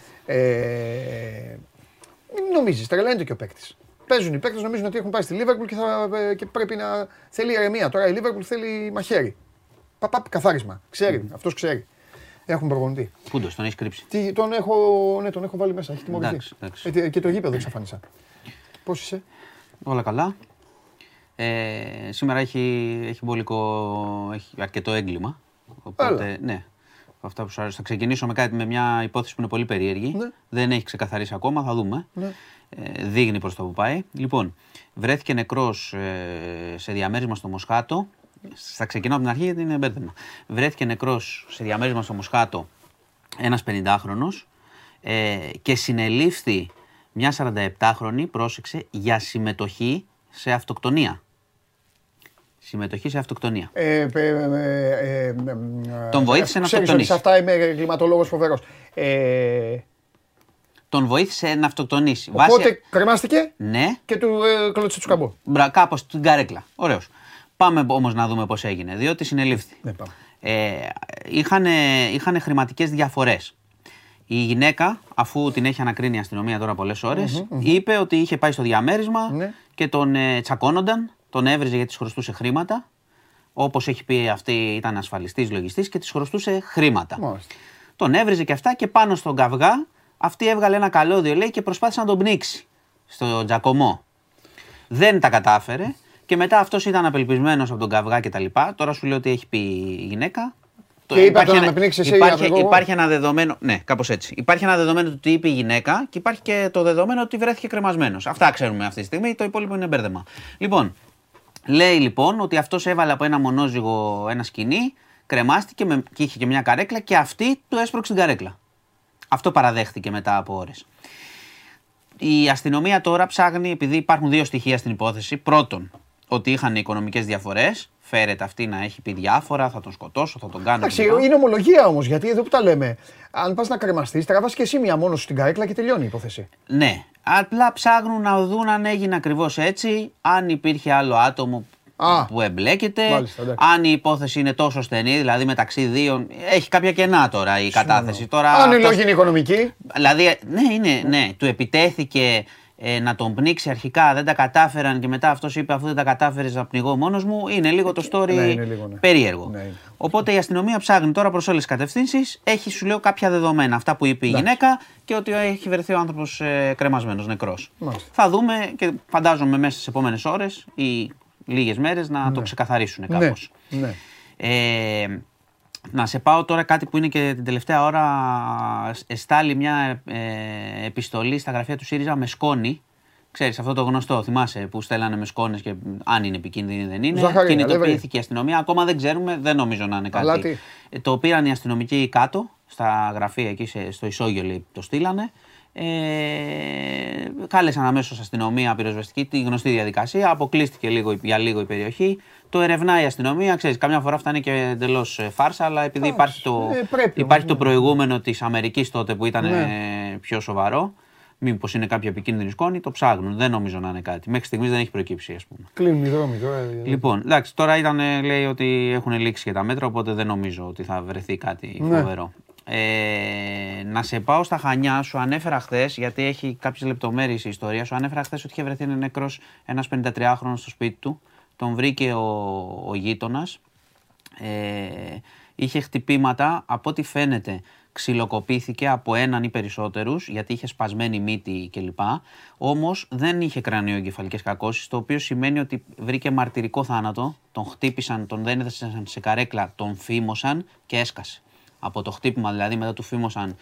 Μην νομίζεις, τρελαίνεται και ο παίκτης. Παίζουν οι παίκτες, νομίζουν ότι έχουν πάει στη Liverpool και πρέπει να θέλει ηρεμία. Τώρα η Liverpool θέλει μαχαίρι. Καθάρισμα. Ξέρει, αυτός ξέρει. Έχουν προπονητή. Πού τον έχει κρύψει? Τον έχω βάλει μέσα. Έχει τιμωρηθεί. Και το γήπεδο εξαφάνισα. Πώς είσαι? Όλα καλά. Σήμερα έχει αρκετό έγκλημα. Οπότε, ναι. Αυτά που σου άρεσε. Θα ξεκινήσω με μια υπόθεση που είναι πολύ περίεργη. Ναι. Δεν έχει ξεκαθαρίσει ακόμα, θα δούμε. Ναι. Δείχνει προς το που πάει. Λοιπόν, βρέθηκε νεκρός σε διαμέρισμα στο Μοσχάτο. Θα ξεκινάω από την αρχή γιατί είναι μπέρδεμα. Βρέθηκε νεκρός σε διαμέρισμα στο Μοσχάτο ένας 50χρονος και συνελήφθη μια 47χρονη, πρόσεξε, για συμμετοχή σε αυτοκτονία. Συμμετοχή σε αυτοκτονία. Τον βοήθησε να αυτοκτονήσει. Σε αυτά είμαι κλιματολόγος φοβερός. Τον βοήθησε να αυτοκτονήσει. Οπότε κρεμάστηκε και του κλώτησε του καμπού. Κάπως στην καρέκλα. Ωραίος. Πάμε όμως να δούμε πώς έγινε, διότι συνελήφθη. Είχαν χρηματικές διαφορές. Η γυναίκα, αφού την έχει ανακρίνει η αστυνομία τώρα πολλές ώρες, είπε ότι είχε πάει στο διαμέρισμα και τον τσακώνονταν, τον έβριζε γιατί της χρωστούσε χρήματα. Όπως έχει πει αυτή, ήταν ασφαλιστής, λογιστής και της χρωστούσε χρήματα. Τον έβριζε και αυτά και πάνω στον καυγά, αυτή έβγαλε ένα καλώδιο, λέει, και προσπάθησε να τον πνίξει στο τζακωμό. Δεν τα κατάφερε. Και μετά αυτός ήταν απελπισμένος από τον καυγά και τα λοιπά. Τώρα σου λέω ότι έχει πει η γυναίκα. Και είπε να με πνίξεις εσύ, υπάρχει ένα δεδομένο. Ναι, κάπως έτσι. Υπάρχει ένα δεδομένο του τι είπε η γυναίκα και υπάρχει και το δεδομένο ότι βρέθηκε κρεμασμένος. Αυτά ξέρουμε αυτή τη στιγμή. Το υπόλοιπο είναι μπέρδεμα. Λοιπόν, λέει λοιπόν ότι αυτός έβαλε από ένα μονόζυγο ένα σκοινί, κρεμάστηκε και είχε και μια καρέκλα και αυτή του έσπρωξε την καρέκλα. Αυτό παραδέχθηκε μετά από ώρες. Η αστυνομία τώρα ψάχνει, επειδή υπάρχουν δύο στοιχεία στην υπόθεση. Πρώτον, ότι είχαν οικονομικές διαφορές. Φέρεται αυτή να έχει πει διάφορα, θα τον σκοτώσω, θα τον κάνω. Εντάξει, είναι ομολογία όμως, γιατί εδώ που τα λέμε, αν πας να κρεμαστείς, τραβάς και εσύ μία μόνο στην καρέκλα και τελειώνει η υπόθεση. Ναι, απλά ψάχνουν να δουν αν έγινε ακριβώς έτσι, αν υπήρχε άλλο άτομο που εμπλέκεται, αν η υπόθεση είναι τόσο στενή, δηλαδή μεταξύ δύο. Έχει κάποια κενά τώρα η κατάθεση. Αν η λόγη είναι οικονομική. Δηλαδή, ναι, του επιτέθηκε. Να τον πνίξει αρχικά, δεν τα κατάφεραν και μετά αυτός είπε αφού δεν τα κατάφερες να πνιγώ μόνος μου, είναι λίγο το story περίεργο. Ναι. Οπότε η αστυνομία ψάχνει τώρα προς όλες τις κατευθύνσεις, έχει σου λέω κάποια δεδομένα, αυτά που είπε η γυναίκα και ότι έχει βρεθεί ο άνθρωπος κρεμασμένος, νεκρός. Μάλιστα. Θα δούμε και φαντάζομαι μέσα στις επόμενες ώρες ή λίγες μέρες να το ξεκαθαρίσουν κάπως. Ναι. Να σε πάω τώρα κάτι που είναι και την τελευταία ώρα. Εστάλει μια επιστολή στα γραφεία του ΣΥΡΙΖΑ με σκόνη. Ξέρεις, αυτό το γνωστό, θυμάσαι, που στέλνανε με σκόνες και αν είναι επικίνδυνη δεν είναι. Κινητοποιήθηκε η αστυνομία. Ακόμα δεν ξέρουμε, δεν νομίζω να είναι κάτι. Το πήραν οι αστυνομικοί κάτω, στα γραφεία εκεί στο ισόγειο, λέει, το στείλανε. Κάλεσαν αμέσως αστυνομία, πυροσβεστική, τη γνωστή διαδικασία. Αποκλείστηκε για λίγο η περιοχή. Το ερευνάει η αστυνομία, ξέρεις, καμιά φορά φτάνει και εντελώς φάρσα, αλλά επειδή υπάρχει το προηγούμενο της Αμερικής τότε που ήταν πιο σοβαρό, μήπως είναι κάποια επικίνδυνη σκόνη, το ψάχνουν. Δεν νομίζω να είναι κάτι. Μέχρι στιγμής δεν έχει προκύψει, ας πούμε. Κλείνουν οι δρόμοι τώρα. Λοιπόν, εντάξει, τώρα λέει ότι έχουν λήξει και τα μέτρα, οπότε δεν νομίζω ότι θα βρεθεί κάτι φοβερό. Να σε πάω στα Χανιά, σου ανέφερα χθες, γιατί έχει κάποιες λεπτομέρειες η ιστορία, σου ανέφερα χθες ότι είχε βρεθεί νεκρός ένας 53χρονος στο σπίτι του. Τον βρήκε ο γείτονας, είχε χτυπήματα, από ό,τι φαίνεται ξυλοκοπήθηκε από έναν ή περισσότερους, γιατί είχε σπασμένη μύτη κλπ. Όμως δεν είχε κρανιοεγκεφαλικές κακώσεις, το οποίο σημαίνει ότι βρήκε μαρτυρικό θάνατο, τον χτύπησαν, τον δεν έδεσαν σε καρέκλα, τον φήμωσαν και έσκασε. Από το χτύπημα δηλαδή μετά του φήμωσαν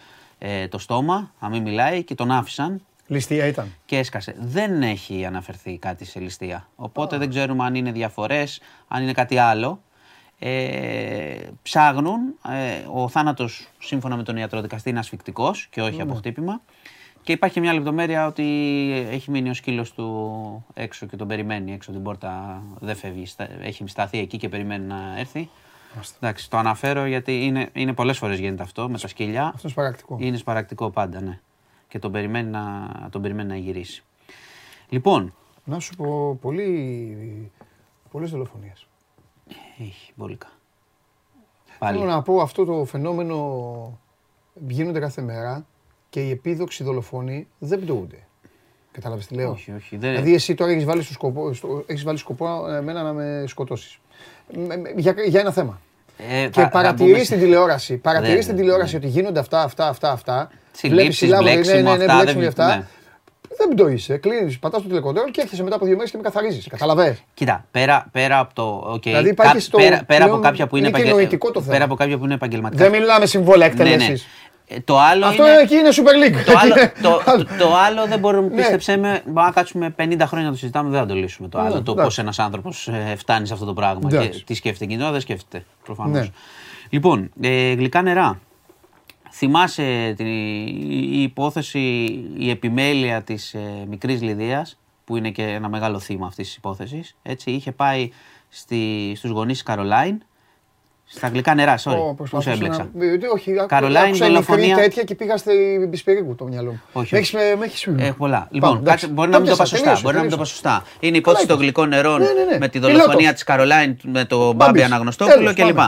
το στόμα, να μην μιλάει και τον άφησαν. Ληστεία ήταν. Και έσκασε. Δεν έχει αναφερθεί κάτι σε ληστεία. Οπότε δεν ξέρουμε αν είναι διαφορές, αν είναι κάτι άλλο. Ψάχνουν. Ο θάνατος, σύμφωνα με τον ιατροδικαστή, είναι ασφυκτικός και όχι από χτύπημα. Και υπάρχει μια λεπτομέρεια ότι έχει μείνει ο σκύλος του έξω και τον περιμένει έξω την πόρτα. Δεν φεύγει. Έχει σταθεί εκεί και περιμένει να έρθει. Εντάξει, το αναφέρω γιατί είναι πολλές φορές γίνεται αυτό με τα σκυλιά. Αυτό είναι σπαρακτικό. Είναι σπαρακτικό πάντα, ναι. Και τον περιμένει να γυρίσει. Λοιπόν. Να σου πω πολλές δολοφονίες. Έχει, μπόλικα. Θέλω να πω αυτό το φαινόμενο γίνονται κάθε μέρα και οι επίδοξοι δολοφόνοι δεν πτωούνται. Κατάλαβες τι λέω? Όχι, όχι. Δηλαδή εσύ τώρα έχεις βάλει σκοπό εμένα να με σκοτώσεις. Για ένα θέμα. Και παρατηρείς στην τηλεόραση. Παρατηρείς την τηλεόραση ότι γίνονται αυτά. Βλέπει μπλέξιμο αυτά. Δεν το είσαι. Κλείνεις, πατάς το τηλεκοντρόλ και έρχεσαι μετά από 2 μέρες και με καθαρίζεις. Καταλαβαίνεις. Κοίτα, πέρα από το. Δηλαδή, πέρα από κάποια που είναι επαγγελματικά. Δεν μιλάμε συμβόλαια εκτελέσεις. Το άλλο αυτό είναι, εκεί είναι Super League. Το άλλο δεν μπορούμε, πίστεψέ με, να κάτσουμε 50 χρόνια να το συζητάμε, δεν θα το λύσουμε το άλλο. Το πώς ένας άνθρωπος φτάνει σε αυτό το πράγμα. Και τι σκέφτεται κοινό, δεν σκέφτεται προφανώς. Λοιπόν, γλυκά νερά. Θυμάσαι η υπόθεση, η επιμέλεια της μικρής Λιδίας, που είναι και ένα μεγάλο θύμα αυτής της υπόθεσης. Έτσι, είχε πάει στους γονείς της Καρολάιν. Στα γλυκά νερά, sorry. Πώς έμπλεξα. Όχι, άκουσα μικρή τέτοια και πήγα στην Πισπυρίγκου το μυαλό μου. Έχει πολλά. Λοιπόν, μπορεί να μην το είπα σωστά. Είναι η υπόθεση των γλυκών νερών με τη δολοφονία της Καρολάιν, με τον Μπάμπη Αναγνωστόπουλο κλπ.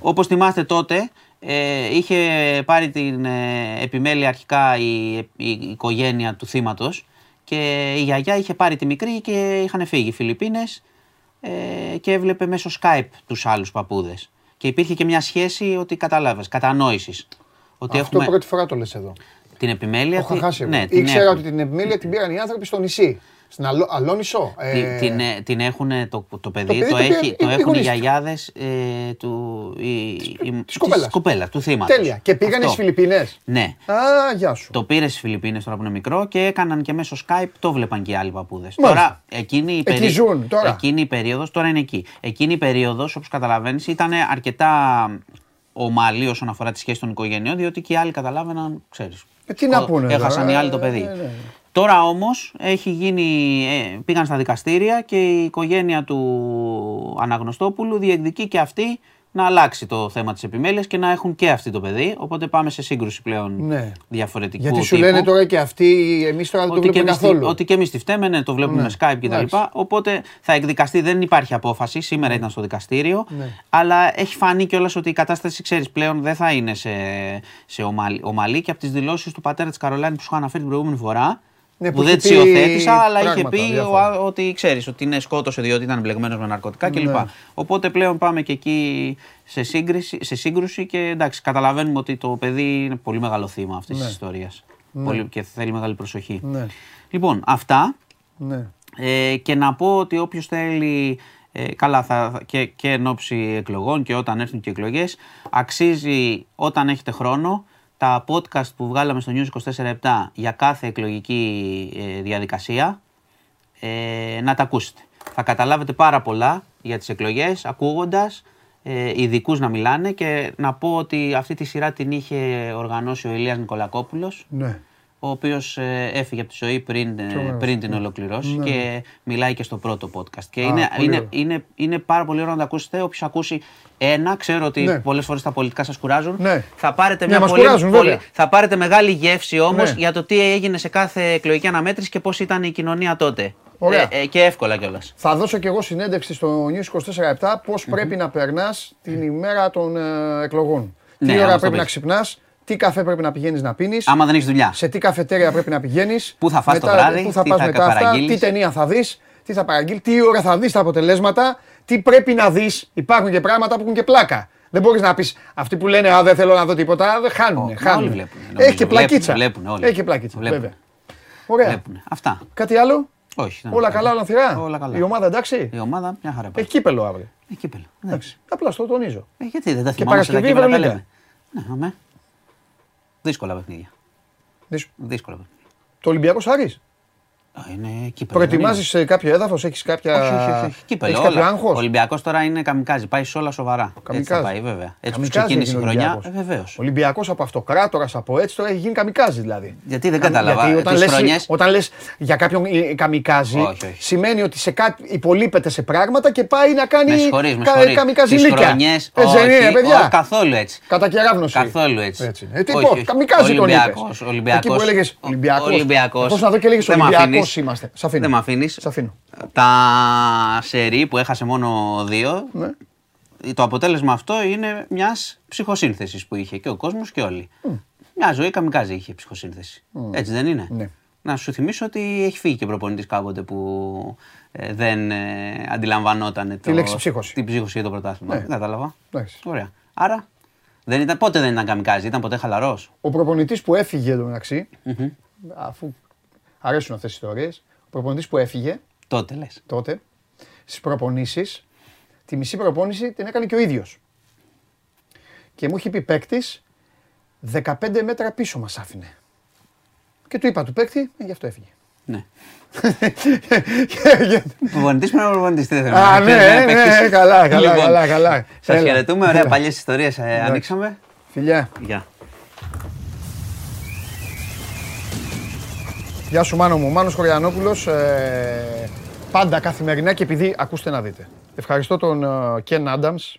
Όπως θυμάστε τότε, είχε πάρει την επιμέλεια αρχικά η οικογένεια του θύματος και η γιαγιά είχε πάρει τη μικρή και είχαν φύγει οι Φιλιππίνες και έβλεπε μέσω Skype τους άλλους παππούδες. Και υπήρχε και μια σχέση ότι κατάλαβες, κατανόησης. Ότι αυτό έχουμε... πρώτη φορά το λες εδώ. Την επιμέλεια. Έχω χάσει. Ναι, ήξερα ότι την επιμέλεια την πήραν οι άνθρωποι στο νησί. Στην Αλόνισο. Την έχουν το παιδί, το έχουν οι γιαγιάδες της κοπέλας, του θύματος. Τέλεια. Και πήγαν στις Φιλιππίνες. Ναι. Α, γεια σου. Το πήρε στις Φιλιππίνες τώρα που είναι μικρό και έκαναν και μέσω Skype, το βλέπαν και οι άλλοι παππούδες. Τώρα, εκείνη η περίοδος, τώρα είναι εκεί. Εκείνη η περίοδος, όπως καταλαβαίνεις, ήταν αρκετά ομαλή όσον αφορά τη σχέση των οικογενειών, διότι και οι άλλοι καταλάβαιναν, ξέρεις. Τι να πούνε. Έχασαν οι άλλοι το παιδί. Τώρα όμως πήγαν στα δικαστήρια και η οικογένεια του Αναγνωστόπουλου διεκδικεί και αυτή να αλλάξει το θέμα της επιμέλειας και να έχουν και αυτοί το παιδί. Οπότε πάμε σε σύγκρουση πλέον διαφορετικού τύπου. Γιατί σου λένε τώρα και αυτοί, εμείς τώρα δεν το βλέπουμε καθόλου. Ότι και εμείς τη φταίμε, ναι, το βλέπουμε με Skype κτλ. Οπότε θα εκδικαστεί, δεν υπάρχει απόφαση. Σήμερα ήταν στο δικαστήριο. Αλλά έχει φανεί κιόλας ότι η κατάσταση, ξέρεις, πλέον δεν θα είναι σε ομαλή. Και από τις δηλώσεις του πατέρα της Καρολάιν που σου είχα αναφέρει την προηγούμενη φορά. Που δεν τις υιοθέτησα, αλλά είχε πει ότι ξέρεις ότι είναι σκότωσε διότι ήταν μπλεγμένος με ναρκωτικά κλπ. Οπότε πλέον πάμε και εκεί σε σύγκρουση και εντάξει, καταλαβαίνουμε ότι το παιδί είναι πολύ μεγάλο θύμα αυτής της ιστορίας. Και θέλει μεγάλη προσοχή. Λοιπόν, αυτά. Και να πω ότι όποιος θέλει, καλά, και εν ώψη εκλογών και όταν έρθουν και εκλογές, αξίζει όταν έχετε χρόνο. Τα podcast που βγάλαμε στο News 24/7 για κάθε εκλογική διαδικασία, να τα ακούσετε. Θα καταλάβετε πάρα πολλά για τις εκλογές, ακούγοντας ειδικούς να μιλάνε. Και να πω ότι αυτή τη σειρά την είχε οργανώσει ο Ηλίας Νικολακόπουλος, ο οποίος έφυγε από τη ζωή πριν την ολοκληρώσει και μιλάει και στο πρώτο podcast. Και είναι πάρα πολύ ωραίο να τα ακούσετε. Όποιος ακούσει ένα, ξέρω ότι πολλές φορές τα πολιτικά σας κουράζουν. Θα πάρετε μεγάλη γεύση όμως για το τι έγινε σε κάθε εκλογική αναμέτρηση και πώς ήταν η κοινωνία τότε. Και εύκολα κιόλας. Θα δώσω κι εγώ συνέντευξη στο News 24/7 πώς πρέπει να περνάς την ημέρα των εκλογών. Τι ώρα πρέπει να ξυπνάς. Τι καφέ πρέπει να πηγαίνεις να πίνεις. Άμα δεν έχεις δουλειά. Σε τι καφετέρια πρέπει να πηγαίνεις. Πού θα φας το βράδυ. Πού θα πας μετά αυτά. Τι ταινία θα δεις. Τι θα παραγγείλεις. Τι ώρα θα δεις τα αποτελέσματα. Τι πρέπει να δεις. Υπάρχουν και πράγματα που έχουν και πλάκα. Δεν μπορείς να πεις αυτοί που λένε δεν θέλω να δω τίποτα. Δεν χάνουν. Έχει και πλακίτσα. Έχει και πλακίτσα. Βέβαια. Ωραία. Αυτά. Κάτι άλλο. Όχι. Όλα καλά, όλα θυρά. Η ομάδα εντάξει. Η ομάδα μια χαρά. Έχει κύπελο αύριο. Απλά στο τονίζω. Γιατί δεν τα θυμάμαι. Δύσκολα παιχνίδια. Δύσκολα παιχνίδια. Το Ολυμπιακός Άρης. Είναι κύπελλο. Προετοιμάζεις κάποιο έδαφος, έχεις κάποια. Όχι. Κύπελλο. Ο Ολυμπιακός τώρα είναι καμικάζι. Πάει σε όλα σοβαρά. Καμικάζι. Έτσι πάει, βέβαια. Έτσι που ξεκίνησε η χρονιά. Βεβαίως. Ο Ολυμπιακός από αυτοκράτορας, από έτσι τώρα έχει γίνει καμικάζι δηλαδή. Γιατί δεν κατάλαβα. Όταν λες για κάποιον καμικάζι, σημαίνει ότι σε κάτι υπολείπεται σε πράγματα και πάει να κάνει καμικαζιλίκια. Δεν είναι, παιδιά. Καθόλου έτσι. Κατακεραύνωση. Καθόλου έτσι. Καμικάζι τον Ολυμπιακός. Ολυμπιακός. Πώς να δω και λέγεις Ολυμπιακός. Είμαστε. Δεν μ' αφήνεις. Τα σερί που έχασε μόνο 2, το αποτέλεσμα αυτό είναι μιας ψυχοσύνθεσης που είχε και ο κόσμος και όλοι. Μια ζωή καμικάζι είχε ψυχοσύνθεση. Έτσι δεν είναι. Να σου θυμίσω ότι έχει φύγει και προπονητής κάποτε που δεν αντιλαμβανόταν την ψύχωση για το πρωτάθλημα. Δεν κατάλαβα. Ωραία. Άρα πότε δεν ήταν καμικάζι, ήταν ποτέ χαλαρός. Ο προπονητής που έφυγε εντωμεταξύ, αφού αρέσουν αυτές τις ιστορίες, ο προπονητής που έφυγε τότε στις προπονήσεις, τη μισή προπόνηση την έκανε και ο ίδιος. Και μου είχε πει παίκτης, 15 μέτρα πίσω μας άφηνε. Και του είπα του παίκτη, γι' αυτό έφυγε. Ναι. Προπονητής πρέπει να προπονητιστεί. Α, ναι, καλά. Σας χαιρετούμε, ωραία, παλιές ιστορίες ανοίξαμε. Φιλιά. Γεια σου Μάνο μου, Μάνος Χωριανόπουλος, πάντα καθημερινά και επειδή ακούστε να δείτε. Ευχαριστώ τον Κεν Άνταμς,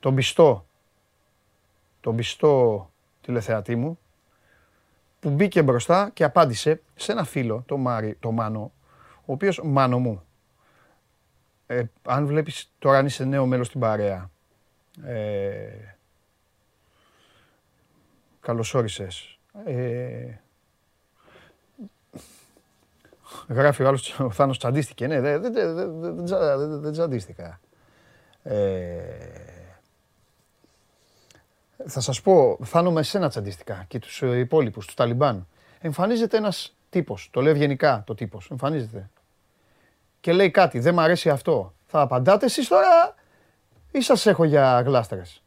τον πιστό τηλεθεατή μου, που μπήκε μπροστά και απάντησε σε ένα φίλο, τον Μάρι, τον Μάνο, ο οποίος, Μάνο μου, αν βλέπεις τώρα αν είσαι νέο μέλος στην παρέα, καλωσόρισες. Γράφει ο άλλος, ο Θάνος τσαντίστηκε. Ναι, δεν τσαντίστηκα. Θα σας πω, Θάνο, με εσένα τσαντίστηκα και τους υπόλοιπους, τους Ταλιμπάν. Εμφανίζεται ένας τύπος, το λέω γενικά το τύπος, εμφανίζεται. Και λέει κάτι, δεν μ' αρέσει αυτό. Θα απαντάτε εσείς τώρα ή σας έχω για γλάστρες.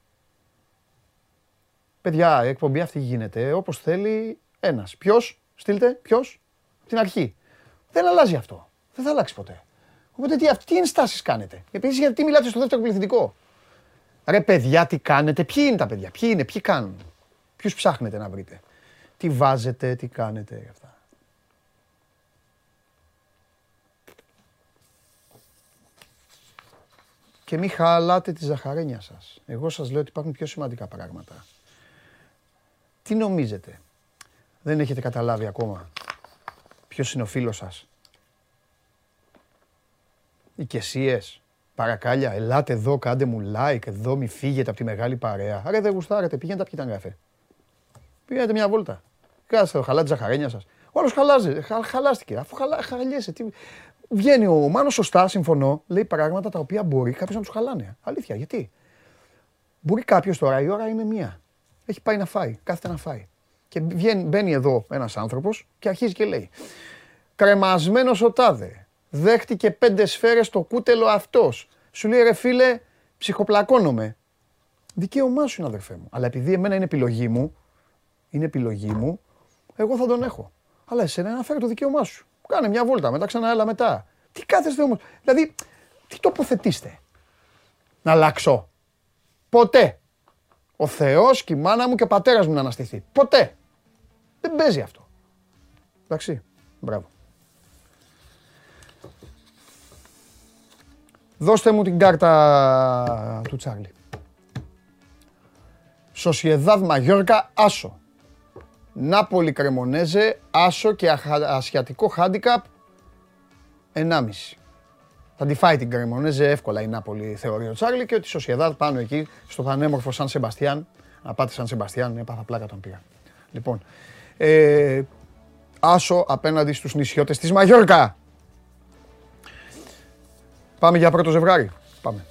Παιδιά, η εκπομπή αυτή γίνεται όπως θέλει ένας. Ποιος, στείλτε, ποιος, την αρχή. Δεν αλλάζει αυτό. Δεν θα αλλάξει ποτέ. Οπότε τι ενστάσεις κάνετε. Επίσης, γιατί μιλάτε στο δεύτερο πληθυντικό. Ρε παιδιά, τι κάνετε. Ποιοι είναι τα παιδιά. Ποιοι είναι, ποιοι κάνουν. Ποιους ψάχνετε να βρείτε. Τι βάζετε, τι κάνετε. Αυτά. Και μη χαλάτε τη ζαχαρένια σας. Εγώ σας λέω ότι υπάρχουν πιο σημαντικά πράγματα. Τι νομίζετε. Δεν έχετε καταλάβει ακόμα. Ποιος είναι ο φίλος σας. Οικεσίες, παρακάλια, ελάτε εδώ, κάντε μου like, εδώ μη φύγετε από τη μεγάλη παρέα. Άρα δεν γουστάρετε, πηγαίνετε να πιείτε έναν καφέ. Πηγαίνετε μια βόλτα. Κάστε, χαλάτε τη ζαχαρένια σας. Ο άλλος χαλάστηκε, αφού χαλιέσαι. Βγαίνει ο Μάνος σωστά, συμφωνώ, λέει πράγματα τα οποία μπορεί κάποιος να τους χαλάνε. Αλήθεια, γιατί. Μπορεί κάποιος τώρα, η ώρα είναι μία. Έχει πάει να φάει, κάθεται να φάει. Και μπαίνει εδώ ένας άνθρωπος και αρχίζει και λέει «Κρεμασμένος ο τάδε, δέχτηκε 5 σφαίρες το κούτελο αυτός». Σου λέει «Ρε φίλε, ψυχοπλακώνομαι». Δικαίωμά σου είναι, αδερφέ μου. Αλλά επειδή εμένα είναι επιλογή μου, εγώ θα τον έχω. Αλλά εσένα να φέρει το δικαίωμά σου. Κάνε μια βόλτα, μετά ξανά έλα μετά. Τι κάθεστε όμως. Δηλαδή, τι τοποθετήστε. Να αλλάξω. Ποτέ. Ο Θεός και η μάνα μου και ο πατέρας μου να αναστηθεί. Ποτέ. Δεν παίζει αυτό. Εντάξει. Μπράβο. Δώστε μου την κάρτα του Τσάρλι. Σοσιεδάδ Μαγιόρκα, άσο. Νάπολη Κρεμονέζε, άσο και ασιατικό χάντικαπ 1,5. Θα τη φάει την Κρεμονέζε εύκολα η Νάπολη, θεωρεί ο Τσάρλι, και ότι η Σοσιεδάδ πάνω εκεί, στο πανέμορφο Σαν Σεμπαστιάν, να πάτε Σαν Σεμπαστιάν, έπαθα πλάκα τον πήγα. Λοιπόν, άσο απέναντι στους νησιώτες της Μαγιόρκα. Πάμε για πρώτο ζευγάρι. Πάμε.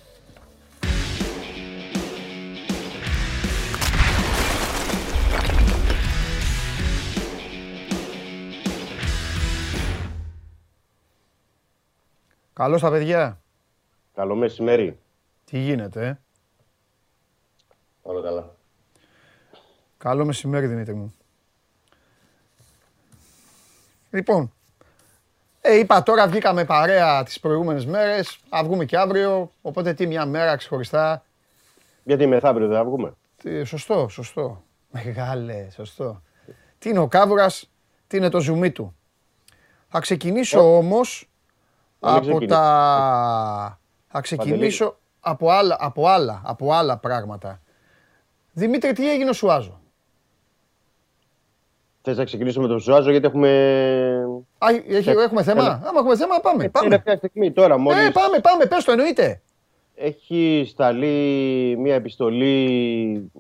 Καλώς τα παιδιά. Καλό μεσημέρι. Τι γίνεται, Όλα καλά. Καλό μεσημέρι, Δημήτρη μου. Λοιπόν, είπα τώρα βγήκαμε παρέα τις προηγούμενες μέρες, θα βγούμε και αύριο, οπότε τι μια μέρα ξεχωριστά. Γιατί μεθαύριο δεν θα βγούμε. Σωστό. Μεγάλε, σωστό. Τι είναι ο Κάβουρας, τι είναι το ζουμί του. Θα ξεκινήσω όμως... Θα ξεκινήσω από άλλα πράγματα. Δημήτρη, τι έγινε ο Σουάζο. Θες να ξεκινήσω με τον Σουάζο, γιατί έχουμε θέμα. Άμα έχουμε θέμα, πάμε. Είναι μια στιγμή τώρα μόλις. Πάμε, πες το, εννοείται. Έχει σταλεί μια επιστολή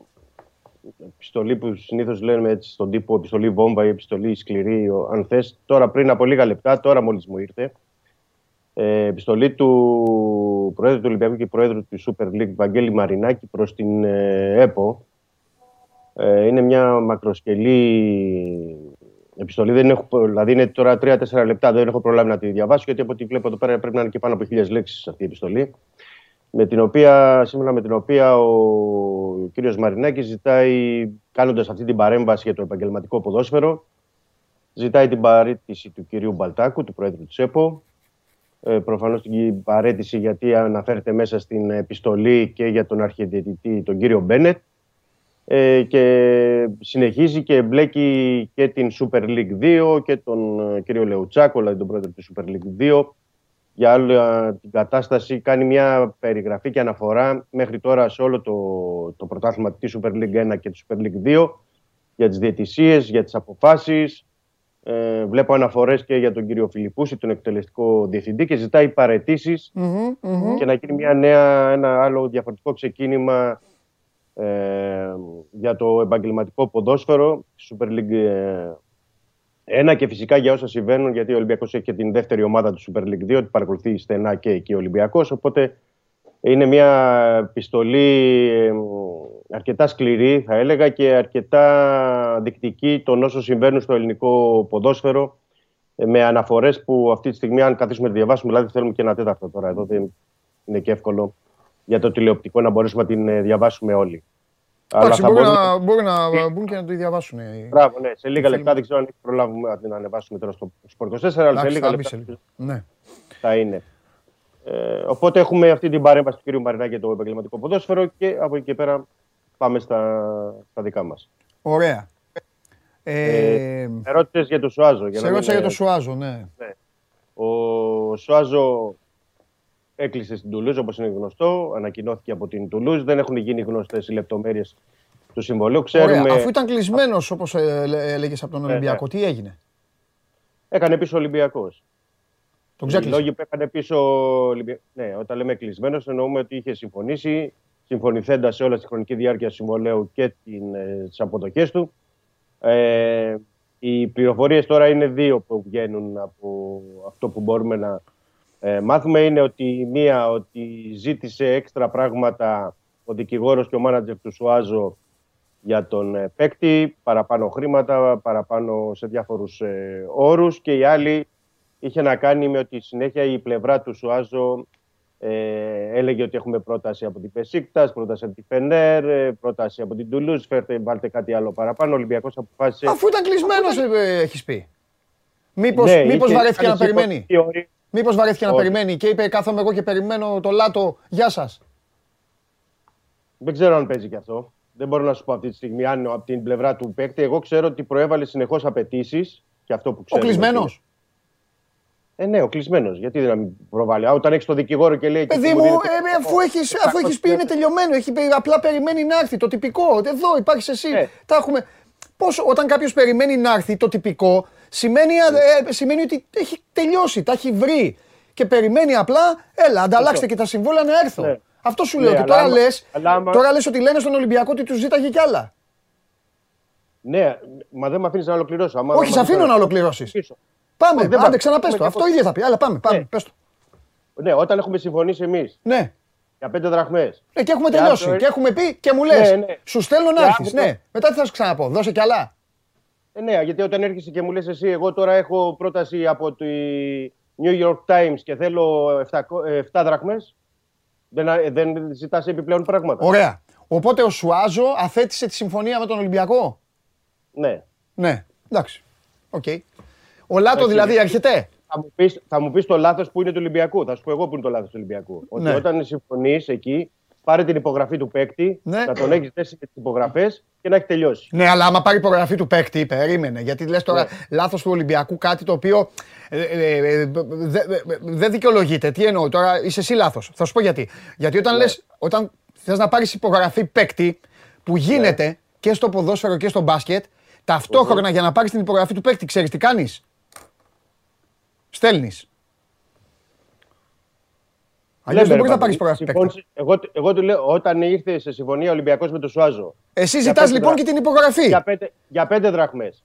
που συνήθως λέμε έτσι στον τύπο, επιστολή βόμβα ή επιστολή σκληρή, αν θες. Τώρα πριν από λίγα λεπτά, τώρα μόλις μου ήρθε. Επιστολή του Προέδρου του Ολυμπιακού και Προέδρου της Super League Βαγγέλη Μαρινάκη προς την ΕΠΟ. Είναι μια μακροσκελή επιστολή, δεν έχω, δηλαδή είναι τώρα 3-4 λεπτά, δεν έχω προλάβει να τη διαβάσω, γιατί από ό,τι βλέπω εδώ πέρα πρέπει να είναι και πάνω από 1.000 λέξεις αυτή η επιστολή, σύμφωνα με την οποία ο κύριος Μαρινάκης ζητάει, κάνοντας αυτή την παρέμβαση για το επαγγελματικό ποδόσφαιρο, ζητάει την παραίτηση του κυρίου Μπαλτάκου, του Προέδρου της ΕΠΟ, προφανώς την παραίτηση γιατί αναφέρεται μέσα στην επιστολή και για τον αρχιδιαιτητή τον κύριο Μπένετ, και συνεχίζει και μπλέκει και την Super League 2 και τον κύριο Λεουτσάκο, δηλαδή τον πρόεδρο της Super League 2, για άλλη την κατάσταση. Κάνει μια περιγραφή και αναφορά μέχρι τώρα σε όλο το πρωτάθλημα της Super League 1 και της Super League 2, για τις διαιτησίες, για τις αποφάσεις. Βλέπω αναφορές και για τον κύριο Φιλιππούση, τον εκτελεστικό διευθυντή, και ζητάει παραιτήσεις και να γίνει ένα άλλο διαφορετικό ξεκίνημα για το επαγγελματικό ποδόσφαιρο, Super League 1, και φυσικά για όσα συμβαίνουν, γιατί ο Ολυμπιακός έχει και την δεύτερη ομάδα του Super League 2, την παρακολουθεί στενά και εκεί ο Ολυμπιακός, οπότε είναι μια επιστολή αρκετά σκληρή, θα έλεγα, και αρκετά δεικτική των όσων συμβαίνουν στο ελληνικό ποδόσφαιρο, με αναφορές που αυτή τη στιγμή, αν καθίσουμε να διαβάσουμε, δηλαδή θέλουμε και ένα τέταρτο τώρα εδώ, δεν είναι και εύκολο για το τηλεοπτικό να μπορέσουμε να την διαβάσουμε όλοι. Εντάξει, μπορούν να μπουν και να το διαβάσουν. Μπράβο, ναι. Σε λίγα λεπτά, δεν ξέρω αν προλάβουμε να την ανεβάσουμε τώρα στο Sport24, αλλά σε λίγα λεπτά θα είναι. Οπότε έχουμε αυτή την παρέμβαση του κ. Μαρινάκη για το επαγγελματικό ποδόσφαιρο και από εκεί και πέρα πάμε στα δικά μας. Ωραία. Ερώτησες για το Σουάζο. Σε ερώτησα για το Σουάζο, ναι. Ο Σουάζο έκλεισε στην Τουλούζ, όπως είναι γνωστό. Ανακοινώθηκε από την Τουλούζ. Δεν έχουν γίνει γνωστές οι λεπτομέρειες του συμβολίου. Ξέρουμε... Αφού ήταν κλεισμένος, όπως έλεγες, από τον Ολυμπιακό, τι έγινε? Έκανε πίσω ο Ολυμπιακός. Τον ξέκλεισε. Οι λόγοι που έκανε πίσω ο Ολυμπιακός. Ναι, όταν λέμε κλεισμένος, εννοούμε ότι είχε συμφωνήσει, συμφωνηθέντα σε όλα τη χρονική διάρκεια συμβολέου και τις αποδοχές του. Οι πληροφορίες τώρα είναι δύο που βγαίνουν από αυτό που μπορούμε να μάθουμε. Είναι ότι μία, ότι ζήτησε έξτρα πράγματα ο δικηγόρος και ο μάνατζερ του Σουάζο για τον παίκτη, παραπάνω χρήματα, παραπάνω σε διάφορους όρους, και η άλλη είχε να κάνει με ότι συνέχεια η πλευρά του Σουάζο έλεγε ότι έχουμε πρόταση από την Πεσίκτας, πρόταση από την Φενέρ, πρόταση από την Τουλούζ, βάλτε κάτι άλλο παραπάνω. Ο Ολυμπιακός αποφάσισε... Αφού ήταν κλεισμένος, έχεις πει. Μήπως βαρέθηκε να περιμένει. Μήπως βαρέθηκε να περιμένει και είπε κάθομαι εγώ και περιμένω το Λάτο, γεια σας. Δεν ξέρω αν παίζει και αυτό. Δεν μπορώ να σου πω αυτή τη στιγμή αν από την πλευρά του παίκτη. Εγώ ξέρω ότι προέβαλε συνεχώς απαιτήσεις και αυτό που ξέρω. Ο κλεισμένος. Ναι, ο κλεισμένος. Γιατί δεν να μην προβάλλει. Όταν έχεις τον δικηγόρο και λέει. Παιδί μου, αφού έχεις πει είναι τελειωμένο. Έχει πει, απλά περιμένει να έρθει. Το τυπικό. Εδώ υπάρχει εσύ. Τα έχουμε. Πώς όταν κάποιος περιμένει να έρθει, το τυπικό σημαίνει ότι έχει τελειώσει, τα έχει βρει και περιμένει απλά, έλα, ανταλλάξτε και τα συμβόλαια να έρθω. Ναι. Αυτό σου λέω, ότι τώρα λες ότι λένε στον Ολυμπιακό ότι τους ζήταγε κι άλλα. Ναι, μα δεν με αφήνεις να ολοκληρώσω. Όχι, σε αφήνω να ολοκληρώσεις. Πάμε, άντε ξαναπες το, αυτό ίδια θα πει, αλλά πάμε, πες το. Ναι, όταν έχουμε συμφωνήσει εμείς. Ναι. Για 5 δραχμές. Ναι, και έχουμε τελειώσει. Και έχουμε πει και μου λες. Σου στέλνω να έρθεις. Ναι, μετά τι θα σου ξαναπώ. Δώσε κι άλλα. Ναι, γιατί όταν έρχεσαι και μου λες εσύ, εγώ τώρα έχω πρόταση από τη New York Times και θέλω 7 δραχμές. Δεν ζητάς επιπλέον πράγματα. Ωραία. Οπότε ο Σουάζο αθέτησε τη συμφωνία με τον Ολυμπιακό. Ναι. Ναι, εντάξει. Οκ. Ο Λάτο δηλαδή έρχεται. Θα μου πεις το λάθος που είναι του Ολυμπιακού. Θα σου πω εγώ που είναι το λάθος του Ολυμπιακού. Ναι. Ότι όταν συμφωνείς εκεί, πάρε την υπογραφή του παίκτη, ναι, να τον έχεις δέσει με τις υπογραφές και να έχει τελειώσει. Ναι, αλλά άμα πάρει υπογραφή του παίκτη, περίμενε. Γιατί λες τώρα λάθος του Ολυμπιακού, κάτι το οποίο δεν δικαιολογείται. Τι εννοώ τώρα, είσαι εσύ λάθος. Θα σου πω γιατί. Γιατί όταν λες, όταν θες να πάρεις υπογραφή παίκτη, που γίνεται και στο ποδόσφαιρο και στο μπάσκετ, ταυτόχρονα για να πάρεις την υπογραφή του παίκτη, ξέρεις τι κάνεις? Στέλνεις. Αλλιώς δεν μπορείς να πάρεις υπογραφή παίκτη. Εγώ του λέω, όταν ήρθε σε συμφωνία ο Ολυμπιακός με τον Σουάζο. Εσύ ζητάς λοιπόν και την υπογραφή. Για 5 δραχμές.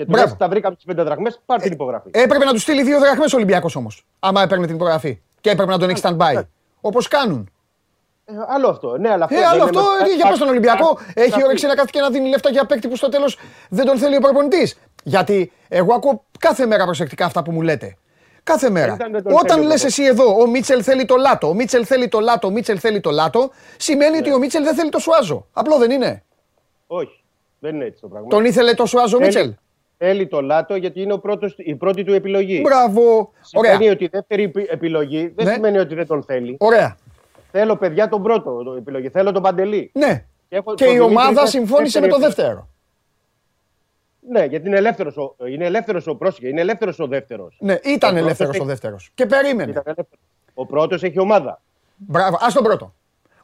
Και του λέει: τα βρήκαμε τις 5 δραχμές, πάρ' την υπογραφή. Έπρεπε να του στείλει 2 δραχμές ο Ολυμπιακός όμως. Άμα έπαιρνε την υπογραφή. Και έπρεπε να τον έχει stand-by. Όπως κάνουν. Άλλο αυτό. Ναι, αλλά αυτό για πα στον Ολυμπιακό. Έχει όρεξη να κάθεται και να δίνει λεφτά για παίκτη που στο τέλος δεν τον θέλει ο προπονητής. Γιατί εγώ ακούω κάθε μέρα προσεκτικά αυτά που μου λέτε. Κάθε μέρα. Όταν λες εσύ εδώ, ο Μίτσελ θέλει το Λάτο, ο Μίτσελ θέλει το Λάτο, ο Μίτσελ θέλει το Λάτο, σημαίνει ότι ο Μίτσελ δεν θέλει το Σουάζο. Απλό δεν είναι. Όχι. Δεν είναι έτσι το πράγμα. Τον ήθελε το Σουάζο ο Μίτσελ. Θέλει το Λάτο γιατί είναι η πρώτη του επιλογή. Μπράβο. Σημαίνει ότι η δεύτερη επιλογή δεν σημαίνει ότι δεν τον θέλει. Ωραία. Θέλω παιδιά τον πρώτο επιλογή. Θέλω τον Παντελή. Ναι. Και η ομάδα συμφώνησε με το δεύτερο. Ναι, γιατί είναι ελεύθερος ο δεύτερος. Ναι, ήταν ελεύθερος ο δεύτερος. Και περίμενε. Ο πρώτος έχει ομάδα. Μπράβο, ας τον πρώτο.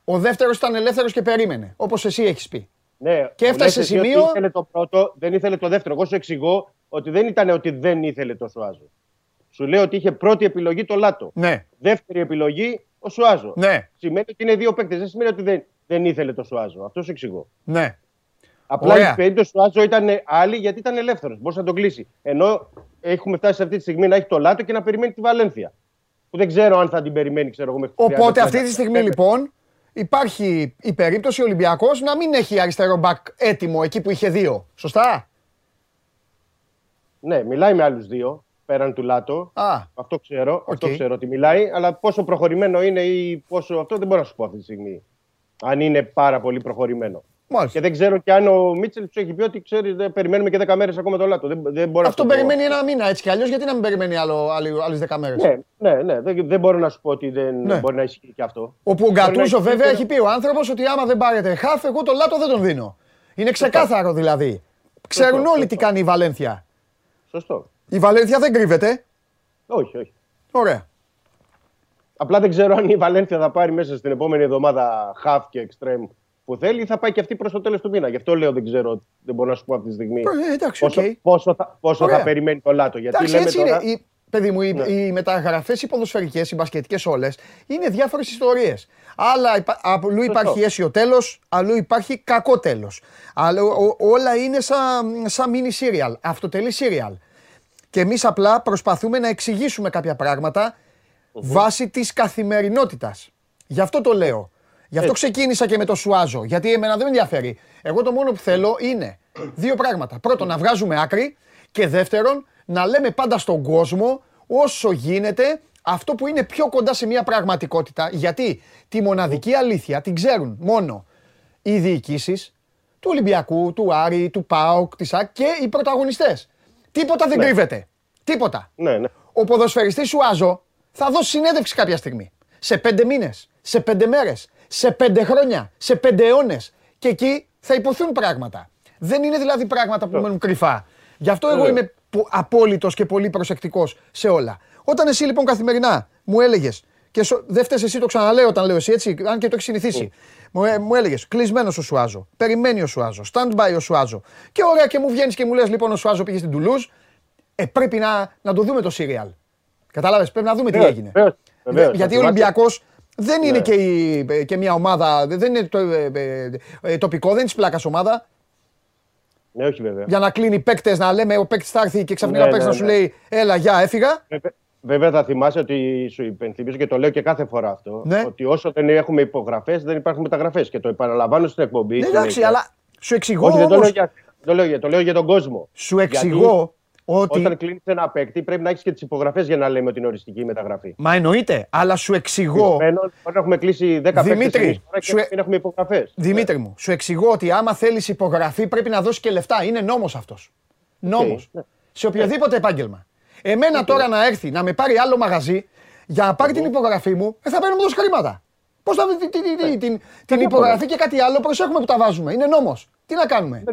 Ο δεύτερος ήταν ελεύθερος και περίμενε, όπως εσύ έχεις πει. Ναι, και έφτασε σε σημείο. Δεν ήθελε το πρώτο, δεν ήθελε το δεύτερο. Εγώ σου εξηγώ ότι δεν ήταν ότι δεν ήθελε το Σουάζο. Σου λέω ότι είχε πρώτη επιλογή το Λάτο. Ναι. Δεύτερη επιλογή ο Σουάζο. Ναι. Σημαίνει ότι είναι δύο παίκτες. Δεν σημαίνει ότι δεν ήθελε το Σουάζο. Αυτό σου εξηγώ. Ναι. Απλά η περίπτωση του Άζο ήταν άλλη γιατί ήταν ελεύθερος. Μπορούσε να τον κλείσει. Ενώ έχουμε φτάσει σε αυτή τη στιγμή να έχει το Λάτο και να περιμένει τη Βαλένθια. Που δεν ξέρω αν θα την περιμένει, ξέρω εγώ. Οπότε αυτή τη στιγμή λοιπόν υπάρχει η περίπτωση ο Ολυμπιακός να μην έχει αριστερό μπακ έτοιμο εκεί που είχε δύο. Σωστά. Ναι, μιλάει με άλλους δύο πέραν του Λάτο. Αυτό ξέρω. Okay. Αυτό ξέρω ότι μιλάει. Αλλά πόσο προχωρημένο είναι ή πόσο αυτό δεν μπορώ να σου πω αυτή τη στιγμή. Αν είναι πάρα πολύ προχωρημένο. Μάλιστα. Και δεν ξέρω και αν ο Μίτσελ του έχει πει ότι ξέρει, περιμένουμε και 10 μέρες ακόμα το Λάτο. Αυτό περιμένει ένα μήνα έτσι κι αλλιώς, γιατί να μην περιμένει άλλες 10 μέρες. Ναι, δεν μπορώ να σου πω ότι δεν μπορεί να ισχύει και αυτό. Όπου ο Γκατούζο βέβαια έχει πει ο άνθρωπος ότι άμα δεν πάρετε χαφ, εγώ το Λάτο δεν τον δίνω. Είναι ξεκάθαρο δηλαδή. Ξέρουν όλοι τι κάνει η Βαλένθια. Σωστό. Η Βαλένθια δεν κρύβεται. Όχι, όχι. Ωραία. Απλά δεν ξέρω αν η Βαλένθια θα πάρει μέσα στην επόμενη εβδομάδα χαφ και εξτρέμ. Που θέλει, θα πάει και αυτή προς το τέλος του μήνα. Γι' αυτό λέω δεν ξέρω, δεν μπορώ να σου πω αυτή τη στιγμή πόσο θα περιμένει το Λάτο. Εντάξει, έτσι είναι. Παιδί μου, οι μεταγραφές, οι ποδοσφαιρικές, οι μπασκετικές όλες, είναι διάφορες ιστορίες. Αλλά αλλού υπάρχει αίσιο τέλος, αλλού υπάρχει κακό τέλος. Όλα είναι σαν mini serial, αυτοτελή serial. Και εμείς απλά προσπαθούμε να εξηγήσουμε κάποια πράγματα βάσει της καθημερινότητας. Γι' αυτό το λέω. Γι' αυτό ξεκίνησα και με το Σουάζο, γιατί εμένα δεν με ενδιαφέρει. Εγώ το μόνο που θέλω είναι δύο πράγματα. Πρώτον, να βγάζουμε άκρη και δεύτερον, να λέμε πάντα στον κόσμο όσο γίνεται αυτό που είναι πιο κοντά σε μια πραγματικότητα. Γιατί τη μοναδική αλήθεια την ξέρουν μόνο οι διοικήσεις του Ολυμπιακού, του Άρη, του ΠΑΟΚ, της ΑΕΚ και οι πρωταγωνιστές. Τίποτα δεν κρύβεται. Τίποτα. Ναι. Ο ποδοσφαιριστής Σουάζο θα δώσει συνέντευξη κάποια στιγμή. Σε 5 μήνες, σε 5 μέρες. Σε 5 χρόνια, σε 5 αιώνες. Και εκεί θα υποθούν πράγματα. Δεν είναι δηλαδή πράγματα που μένουν κρυφά. Γι' αυτό εγώ είμαι απόλυτος και πολύ προσεκτικός σε όλα. Όταν εσύ λοιπόν καθημερινά μου έλεγες, και δεν φταίς εσύ, το ξαναλέω όταν λέω εσύ έτσι, αν και το έχεις συνηθίσει, μου έλεγες κλεισμένος ο Σουάζο, περιμένει ο Σουάζο, stand-by ο Σουάζο. Και ωραία και μου βγαίνεις και μου λες λοιπόν ο Σουάζο πήγε στην Τουλούζ, πρέπει να το δούμε το serial. Κατάλαβες, πρέπει να δούμε τι έγινε. Γιατί ο Ολυμπιακός. Δεν είναι και μια ομάδα, δεν είναι τοπικό, δεν είναι της πλάκας ομάδα. Ναι, όχι βέβαια. Για να κλείνει παίκτες, να λέμε ο παίκτης θα έρθει και ξαφνικά ο παίκτης να σου λέει έλα, γεια, έφυγα. Βέβαια θα θυμάσαι ότι σου υπενθυμίζω και το λέω και κάθε φορά αυτό, ότι όσο δεν έχουμε υπογραφές δεν υπάρχουν μεταγραφές και το επαναλαμβάνω στην εκπομπή. Εντάξει, αλλά σου εξηγώ όμως. Το λέω για τον κόσμο. Σου εξηγώ. Ότι... Όταν κλείνεις ένα παίκτη, πρέπει να έχεις και τις υπογραφές για να λέμε ότι είναι οριστική η μεταγραφή. Μα εννοείται, αλλά σου εξηγώ. Μπορεί να έχουμε κλείσει 10 παίκτες και δεν έχουμε υπογραφές. Δημήτρη μου, σου εξηγώ ότι άμα θέλεις υπογραφή, πρέπει να δώσεις και λεφτά. Είναι νόμος αυτός. Νόμος. Σε οποιοδήποτε επάγγελμα. Εμένα τώρα να έρθει να με πάρει άλλο μαγαζί για να πάρει την υπογραφή μου, θα παίρνουμε τόσο χρήματα. Πώς θα την υπογραφή και κάτι άλλο, προσέχουμε που τα βάζουμε. Είναι νόμος. Τι να κάνουμε.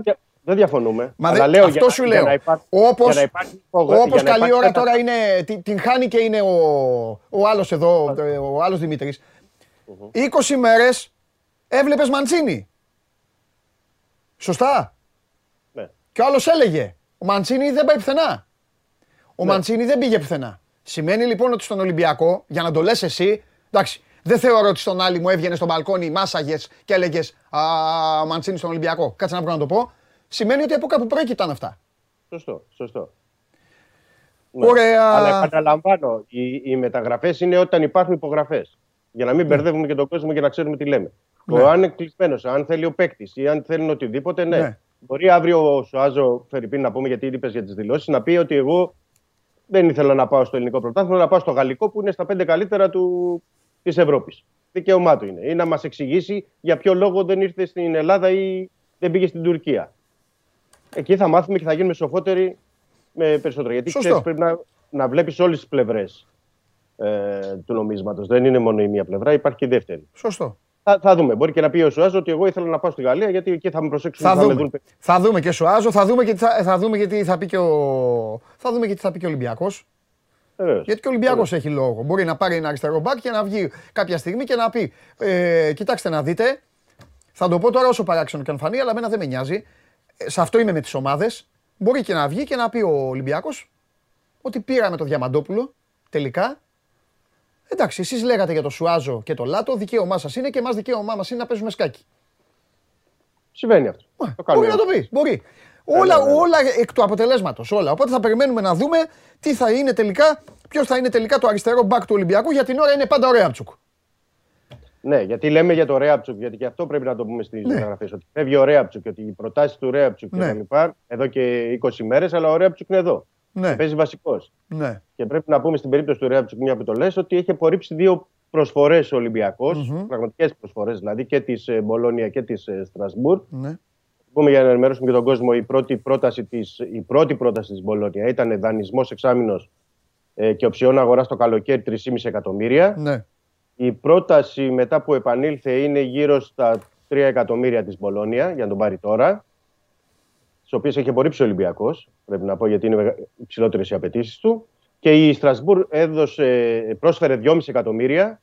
Δεν διαφωνούμε. Μα αλλά λέω, αυτό σου λέω. Όπως καλή ώρα τώρα είναι, την χάνει και είναι ο άλλος εδώ, ο άλλος Δημήτρης. 20 μέρες έβλεπες Μαντσίνη. Σωστά. Ναι. Και ο άλλος έλεγε, ο Μαντσίνη δεν πάει πουθενά. Ο Μαντσίνη δεν πήγε πουθενά. Σημαίνει λοιπόν ότι στον Ολυμπιακό, για να το λες εσύ, εντάξει, δεν θεωρώ ότι στον άλλη μου έβγαινε στο μπαλκόνι, μάσαγες και έλεγες, α, Μαντσίνη στον Ολυμπιακό. Κάτσε να βρω να το πω. Σημαίνει ότι από κάπου προέκυπταν αυτά. Σωστό. Ωραία. Ναι. Αλλά καταλαμβάνω, οι μεταγραφές είναι όταν υπάρχουν υπογραφές. Για να μην μπερδεύουμε και τον κόσμο και να ξέρουμε τι λέμε. Ναι. Αν είναι κλεισμένος, αν θέλει ο παίκτης ή αν θέλουν οτιδήποτε, ναι. Μπορεί αύριο ο Σουάζο, Φερρυπίν, να πούμε, γιατί είπε για τις δηλώσεις, να πει ότι εγώ δεν ήθελα να πάω στο ελληνικό πρωτάθλημα, να πάω στο γαλλικό που είναι στα 5 καλύτερα της Ευρώπης. Δικαίωμά του είναι. Ή να μας εξηγήσει για ποιο λόγο δεν ήρθε στην Ελλάδα ή δεν πήγε στην Τουρκία. Εκεί θα μάθουμε και θα γίνουμε σοφότεροι με περισσότερο. Γιατί ξέρεις, πρέπει να βλέπεις όλες τις πλευρές του νομίσματος. Δεν είναι μόνο η μία πλευρά, υπάρχει και η δεύτερη. Σωστό. Θα δούμε. Μπορεί και να πει ο Σουάζο ότι εγώ ήθελα να πάω στη Γαλλία γιατί εκεί θα με προσέξουν. Θα δούμε και Σουάζο, θα δούμε και τι θα πει και ο Ολυμπιακός. Γιατί και ο Ολυμπιακός έχει λόγο. Μπορεί να πάρει ένα αριστερό μπακ και να βγει κάποια στιγμή και να πει: κοιτάξτε να δείτε, θα το πω τώρα όσο παράξενο και αν φανεί, αλλά εμένα δεν με νοιάζει. Σε αυτό είμαι με τις ομάδες. Μπορεί και να βγει και να πει ο Ολυμπιακός ότι πήραμε το Διαμαντόπουλο τελικά. Εντάξει, εσείς λέγατε για το Σουάζο και το Λάτο, δικαίωμά σας είναι και εμάς δικαίωμά μας είναι να παίζουμε σκάκι. Συμβαίνει αυτό. Μπορεί να το πει. Μπορεί. Όλα εκ του αποτελέσματος. Όλα. Οπότε θα περιμένουμε να δούμε τι θα είναι τελικά, ποιος θα είναι τελικά το αριστερό μπακ του Ολυμπιακού. Για την ώρα είναι πάντα ο Ρέαπτσουκ. Ναι, γιατί λέμε για το Ρέαπτσουκ, γιατί και αυτό πρέπει να το πούμε στις μεταγραφές. Ότι φεύγει ο Ρέαπτσουκ και ότι οι προτάσεις του Ρέαπτσουκ υπάρχουν εδώ και 20 μέρες, αλλά ο Ρέαπτσουκ είναι εδώ. Ναι. Παίζει βασικός. Ναι. Και πρέπει να πούμε στην περίπτωση του Ρέαπτσουκ, μια που το λες, ότι έχει απορρίψει 2 προσφορές ο Ολυμπιακός, πραγματικές προσφορές δηλαδή, και της Μπολόνια και της Στρασμπούρ. Ναι. Πούμε, για να ενημερώσουμε και τον κόσμο, η πρώτη πρόταση της Μπολόνια ήταν δανεισμός εξάμηνος και οψιών αγοράς το καλοκαίρι 3,5 εκατομμύρια. Ναι. Η πρόταση μετά που επανήλθε είναι γύρω στα 3 εκατομμύρια της Μπολόνια, για να τον πάρει τώρα. Τις οποίες έχει απορρίψει ο Ολυμπιακός, πρέπει να πω, γιατί είναι υψηλότερες οι απαιτήσεις του. Και η Στρασμπούρ πρόσφερε 2,5 εκατομμύρια,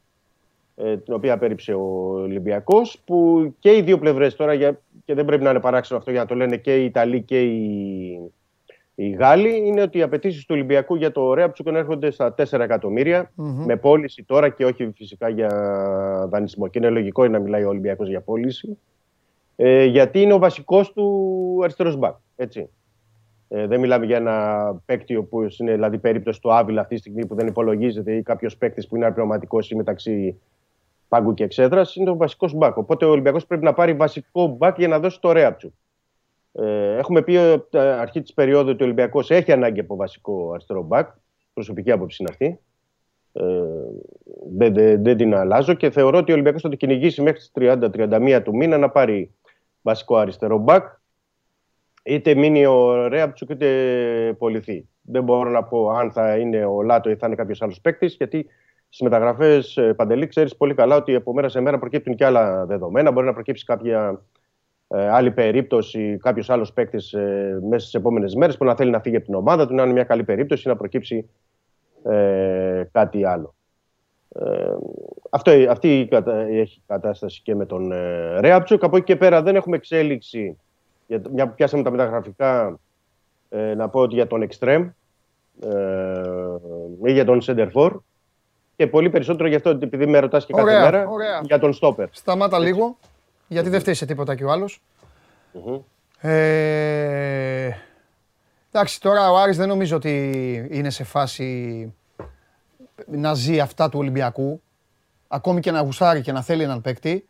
την οποία απέρριψε ο Ολυμπιακός, που και οι δύο πλευρές τώρα, και δεν πρέπει να είναι παράξενο αυτό για να το λένε και οι Ιταλοί και οι Γάλλοι, είναι ότι οι απαιτήσεις του Ολυμπιακού για το Ρέαπτσουκ έρχονται στα 4 εκατομμύρια, με πώληση τώρα και όχι φυσικά για δανεισμό. Και είναι λογικό να μιλάει ο Ολυμπιακός για πώληση. Γιατί είναι ο βασικός του αριστερός μπακ. Δεν μιλάμε για ένα παίκτη που είναι, δηλαδή, περίπτωση του Άβυλα αυτή τη στιγμή που δεν υπολογίζεται, ή κάποιος παίκτης που είναι αρπαιωματικός ή μεταξύ πάγκου και εξέδρας. Είναι ο βασικός μπακ. Οπότε ο Ολυμπιακός πρέπει να πάρει βασικό μπακ για να δώσει το Ρέαπτσουκ. Έχουμε πει από αρχή της περίοδου ότι ο Ολυμπιακός έχει ανάγκη από βασικό αριστερό μπακ. Προσωπική άποψη είναι αυτή. Δεν την αλλάζω και θεωρώ ότι ο Ολυμπιακός θα το κυνηγήσει μέχρι τις 30-31 του μήνα να πάρει βασικό αριστερό μπακ, είτε μείνει ο Ρέαπτσουκ είτε πολιθεί. Δεν μπορώ να πω αν θα είναι ο Λάτο ή θα είναι κάποιος άλλος παίκτης, γιατί στις μεταγραφές, Παντελή, ξέρεις πολύ καλά ότι από μέρα σε μέρα προκύπτουν και άλλα δεδομένα. Μπορεί να προκύψει κάποια άλλη περίπτωση, κάποιος άλλος παίκτης μέσα στις επόμενες μέρες που να θέλει να φύγει από την ομάδα του, να είναι μια καλή περίπτωση, να προκύψει κάτι άλλο. Αυτή έχει κατάσταση και με τον Ρέαπτσουκ. Από εκεί και πέρα δεν έχουμε εξέλιξη. Μια που πιάσαμε τα μεταγραφικά, να πω ότι για τον Extreme ή για τον Center4, και πολύ περισσότερο γι' αυτό, επειδή με ρωτάς και κάθε μέρα, για τον Stopper. Σταμάτα λίγο, γιατί δεν φταίει σε τίποτα κι ο άλλος. Εντάξει, τώρα ο Άρης δεν νομίζω ότι είναι σε φάση να ζει αυτά του Ολυμπιακού. Ακόμη και να γουσάρει και να θέλει έναν παίκτη,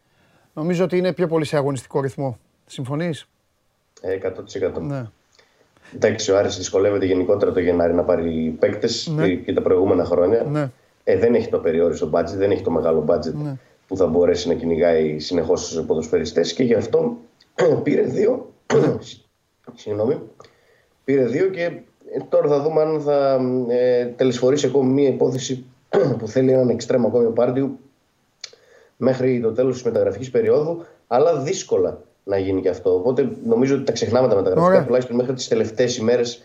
νομίζω ότι είναι πιο πολύ σε αγωνιστικό ρυθμό. Συμφωνείς? 100%. Ναι. Εντάξει, ο Άρης δυσκολεύεται γενικότερα το Γενάρη να πάρει παίκτες και τα προηγούμενα χρόνια. Ναι. Δεν έχει το περιόριστο μπάτζετ, δεν έχει το μεγάλο μπάτζετ που θα μπορέσει να κυνηγάει συνεχώς στους ποδοσφαιριστές, και γι' αυτό πήρε 2. Πήρε 2 και τώρα θα δούμε αν θα τελεσφορήσει ακόμη μία υπόθεση που θέλει έναν εξτρέμ ακόμη ο Πάρντιου μέχρι το τέλος της μεταγραφικής περίοδου, αλλά δύσκολα να γίνει και αυτό. Οπότε νομίζω ότι τα ξεχνάμε τα μεταγραφικά, τουλάχιστον μέχρι τις τελευταίες ημέρες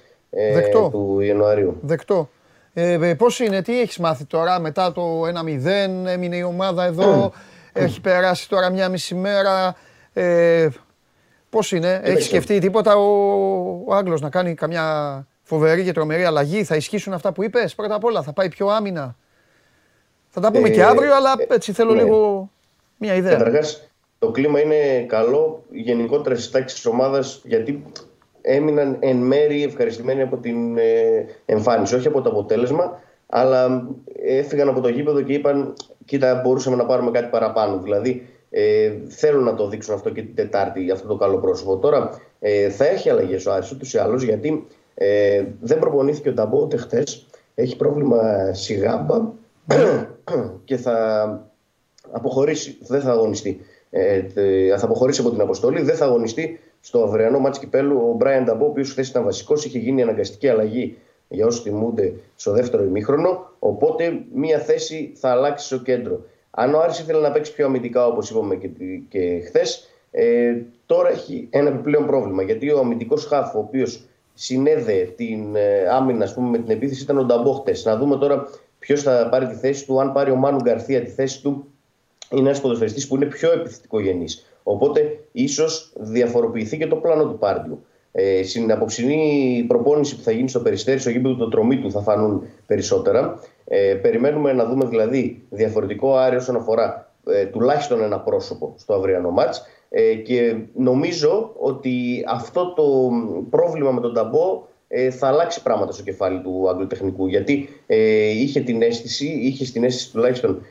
του Ιανουαρίου. Δεκτό. Πώς είναι, τι έχεις μάθει τώρα μετά το 1-0, έμεινε η ομάδα εδώ, έχει περάσει τώρα μια μισή μέρα... Πώς είναι, έχει σκεφτεί τίποτα ο Άγγλος να κάνει καμιά φοβερή και τρομερή αλλαγή? Θα ισχύσουν αυτά που είπες? Πρώτα απ' όλα, θα πάει πιο άμυνα? Θα τα πούμε και αύριο, αλλά έτσι θέλω λίγο μια ιδέα. Καταρχάς, το κλίμα είναι καλό γενικότερα στις τάξεις της ομάδας, γιατί έμειναν εν μέρη ευχαριστημένοι από την εμφάνιση, όχι από το αποτέλεσμα, αλλά έφυγαν από το γήπεδο και είπαν κοίτα, μπορούσαμε να πάρουμε κάτι παραπάνω. Δηλαδή θέλουν να το δείξουν αυτό και την Τετάρτη, για αυτό το καλό πρόσωπο. Τώρα θα έχει αλλαγές ο Άρης ούτως ή άλλως, γιατί δεν προπονήθηκε ο Νταμπό ούτε χτες. Έχει πρόβλημα σιγάμπα και θα αποχωρήσει, δεν θα αγωνιστεί. Θα αποχωρήσει από την αποστολή, δεν θα αγωνιστεί στο αυριανό μάτς κυπέλλου ο Μπράιαν Νταμπό, ο οποίος χθες ήταν βασικός, είχε γίνει αναγκαστική αλλαγή για όσους θυμούνται στο δεύτερο ημίχρονο. Οπότε μία θέση θα αλλάξει στο κέντρο. Αν ο Άρης ήθελε να παίξει πιο αμυντικά, όπως είπαμε και χθες, τώρα έχει ένα επιπλέον πρόβλημα. Γιατί ο αμυντικός χάφ, ο οποίος συνέδεε την άμυνα, ας πούμε, με την επίθεση, ήταν ο Νταμπό χτες. Να δούμε τώρα ποιος θα πάρει τη θέση του. Αν πάρει ο Μάνου Γκαρσία τη θέση του, είναι ένας ποδοσφαιριστής που είναι πιο επιθετικογενής. Οπότε ίσως διαφοροποιηθεί και το πλάνο του Πάρντιου. Στην αποψινή προπόνηση που θα γίνει στο Περιστέρι, στο γήπεδο του Τρομήτου, θα φανούν περισσότερα. Περιμένουμε να δούμε δηλαδή διαφορετικό Άρη όσον αφορά τουλάχιστον ένα πρόσωπο στο αυριανό μάτς. Και νομίζω ότι αυτό το πρόβλημα με τον Ταμπό θα αλλάξει πράγματα στο κεφάλι του Αγγλοτεχνικού, γιατί είχε την αίσθηση τουλάχιστον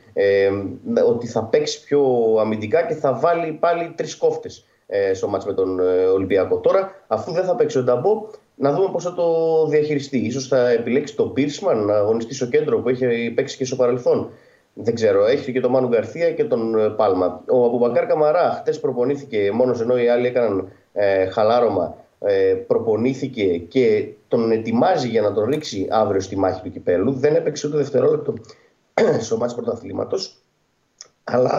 ότι θα παίξει πιο αμυντικά και θα βάλει πάλι τρεις κόφτες στο μάτς με τον Ολυμπιακό. Τώρα, αφού δεν θα παίξει ο Νταμπό, να δούμε πώς θα το διαχειριστεί. Ίσως θα επιλέξει τον Πίρσμαν να αγωνιστεί στο κέντρο, που έχει παίξει και στο παρελθόν. Δεν ξέρω, έχει και τον Μάνου Γκαρσία και τον Πάλμα. Ο Αμπουμπακάρ Καμαρά χτες προπονήθηκε μόνος, ενώ οι άλλοι έκαναν χαλάρωμα. Προπονήθηκε και τον ετοιμάζει για να τον ρίξει αύριο στη μάχη του κυπέλου. Δεν έπαιξε ούτε δευτερόλεπτο στο μάτς πρωταθλήματος, αλλά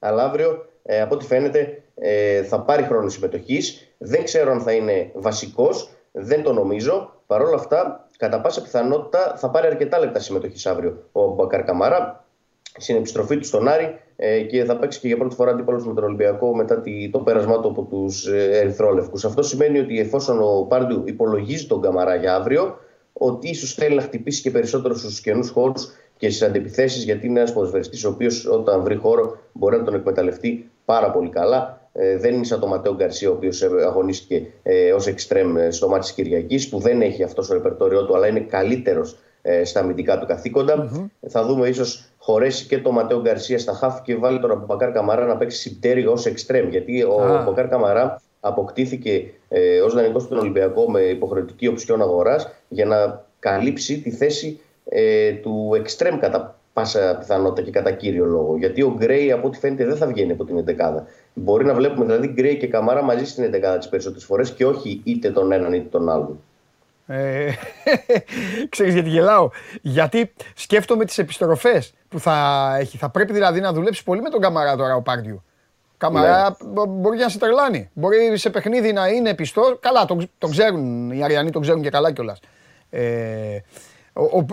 αύριο, από ό,τι φαίνεται θα πάρει χρόνο συμμετοχής. Δεν ξέρω αν θα είναι βασικός, δεν το νομίζω. Παρ' όλα αυτά, κατά πάσα πιθανότητα θα πάρει αρκετά λεπτά συμμετοχής αύριο ο Αμπουμπακάρ Καμαρά στην επιστροφή του στον Άρη, και θα παίξει και για πρώτη φορά αντίπαλος με τον Ολυμπιακό μετά το πέρασμά του από τους ερυθρόλευκους. Αυτό σημαίνει ότι εφόσον ο Πάρντιου υπολογίζει τον Καμαρά για αύριο, ότι ίσως θέλει να χτυπήσει και περισσότερο στους κενούς χώρους και στις αντεπιθέσεις, γιατί είναι ένας ποδοσφαιριστής ο οποίος όταν βρει χώρο μπορεί να τον εκμεταλλευτεί πάρα πολύ καλά. Δεν είναι σαν τον Ματέο Γκαρσία, ο οποίος αγωνίστηκε ως εξτρέμ στο μάτι της Κυριακής, που δεν έχει αυτό στο ρεπερτόριό του, αλλά είναι καλύτερος στα αμυντικά του καθήκοντα. Θα δούμε, ίσως χωρέσει και τον Ματέο Γκαρσία στα χάφη και βάλει τον Αμπουμπακάρ Καμαρά να παίξει συμπτέρυγα ως εξτρέμ. Γιατί ο Αμπουμπακάρ Καμαρά αποκτήθηκε ως δανεικός στον Ολυμπιακό με υποχρεωτική οψιόν αγοράς για να καλύψει τη θέση του εξτρέμ κατά πάσα πιθανότητα και κατά κύριο λόγο. Γιατί ο Γκρέι, από ό,τι φαίνεται, δεν θα βγαίνει από την εντεκάδα. Μπορεί να βλέπουμε δηλαδή Γκρέι και Καμαρά μαζί στην εντεκάδα τις περισσότερες φορές και όχι είτε τον έναν είτε τον άλλον. Ξέρεις γιατί γελάω? Γιατί σκέφτομαι τις επιστροφές που θα έχει. Θα πρέπει δηλαδή να δουλέψει πολύ με τον Καμαρά τώρα ο Πάρντιου. Καμαρά μπορεί να σε τρελάνει. Μπορεί σε παιχνίδι να είναι πιστό. Καλά, τον ξέρουν. Οι Αριανοί τον ξέρουν και καλά κιόλας.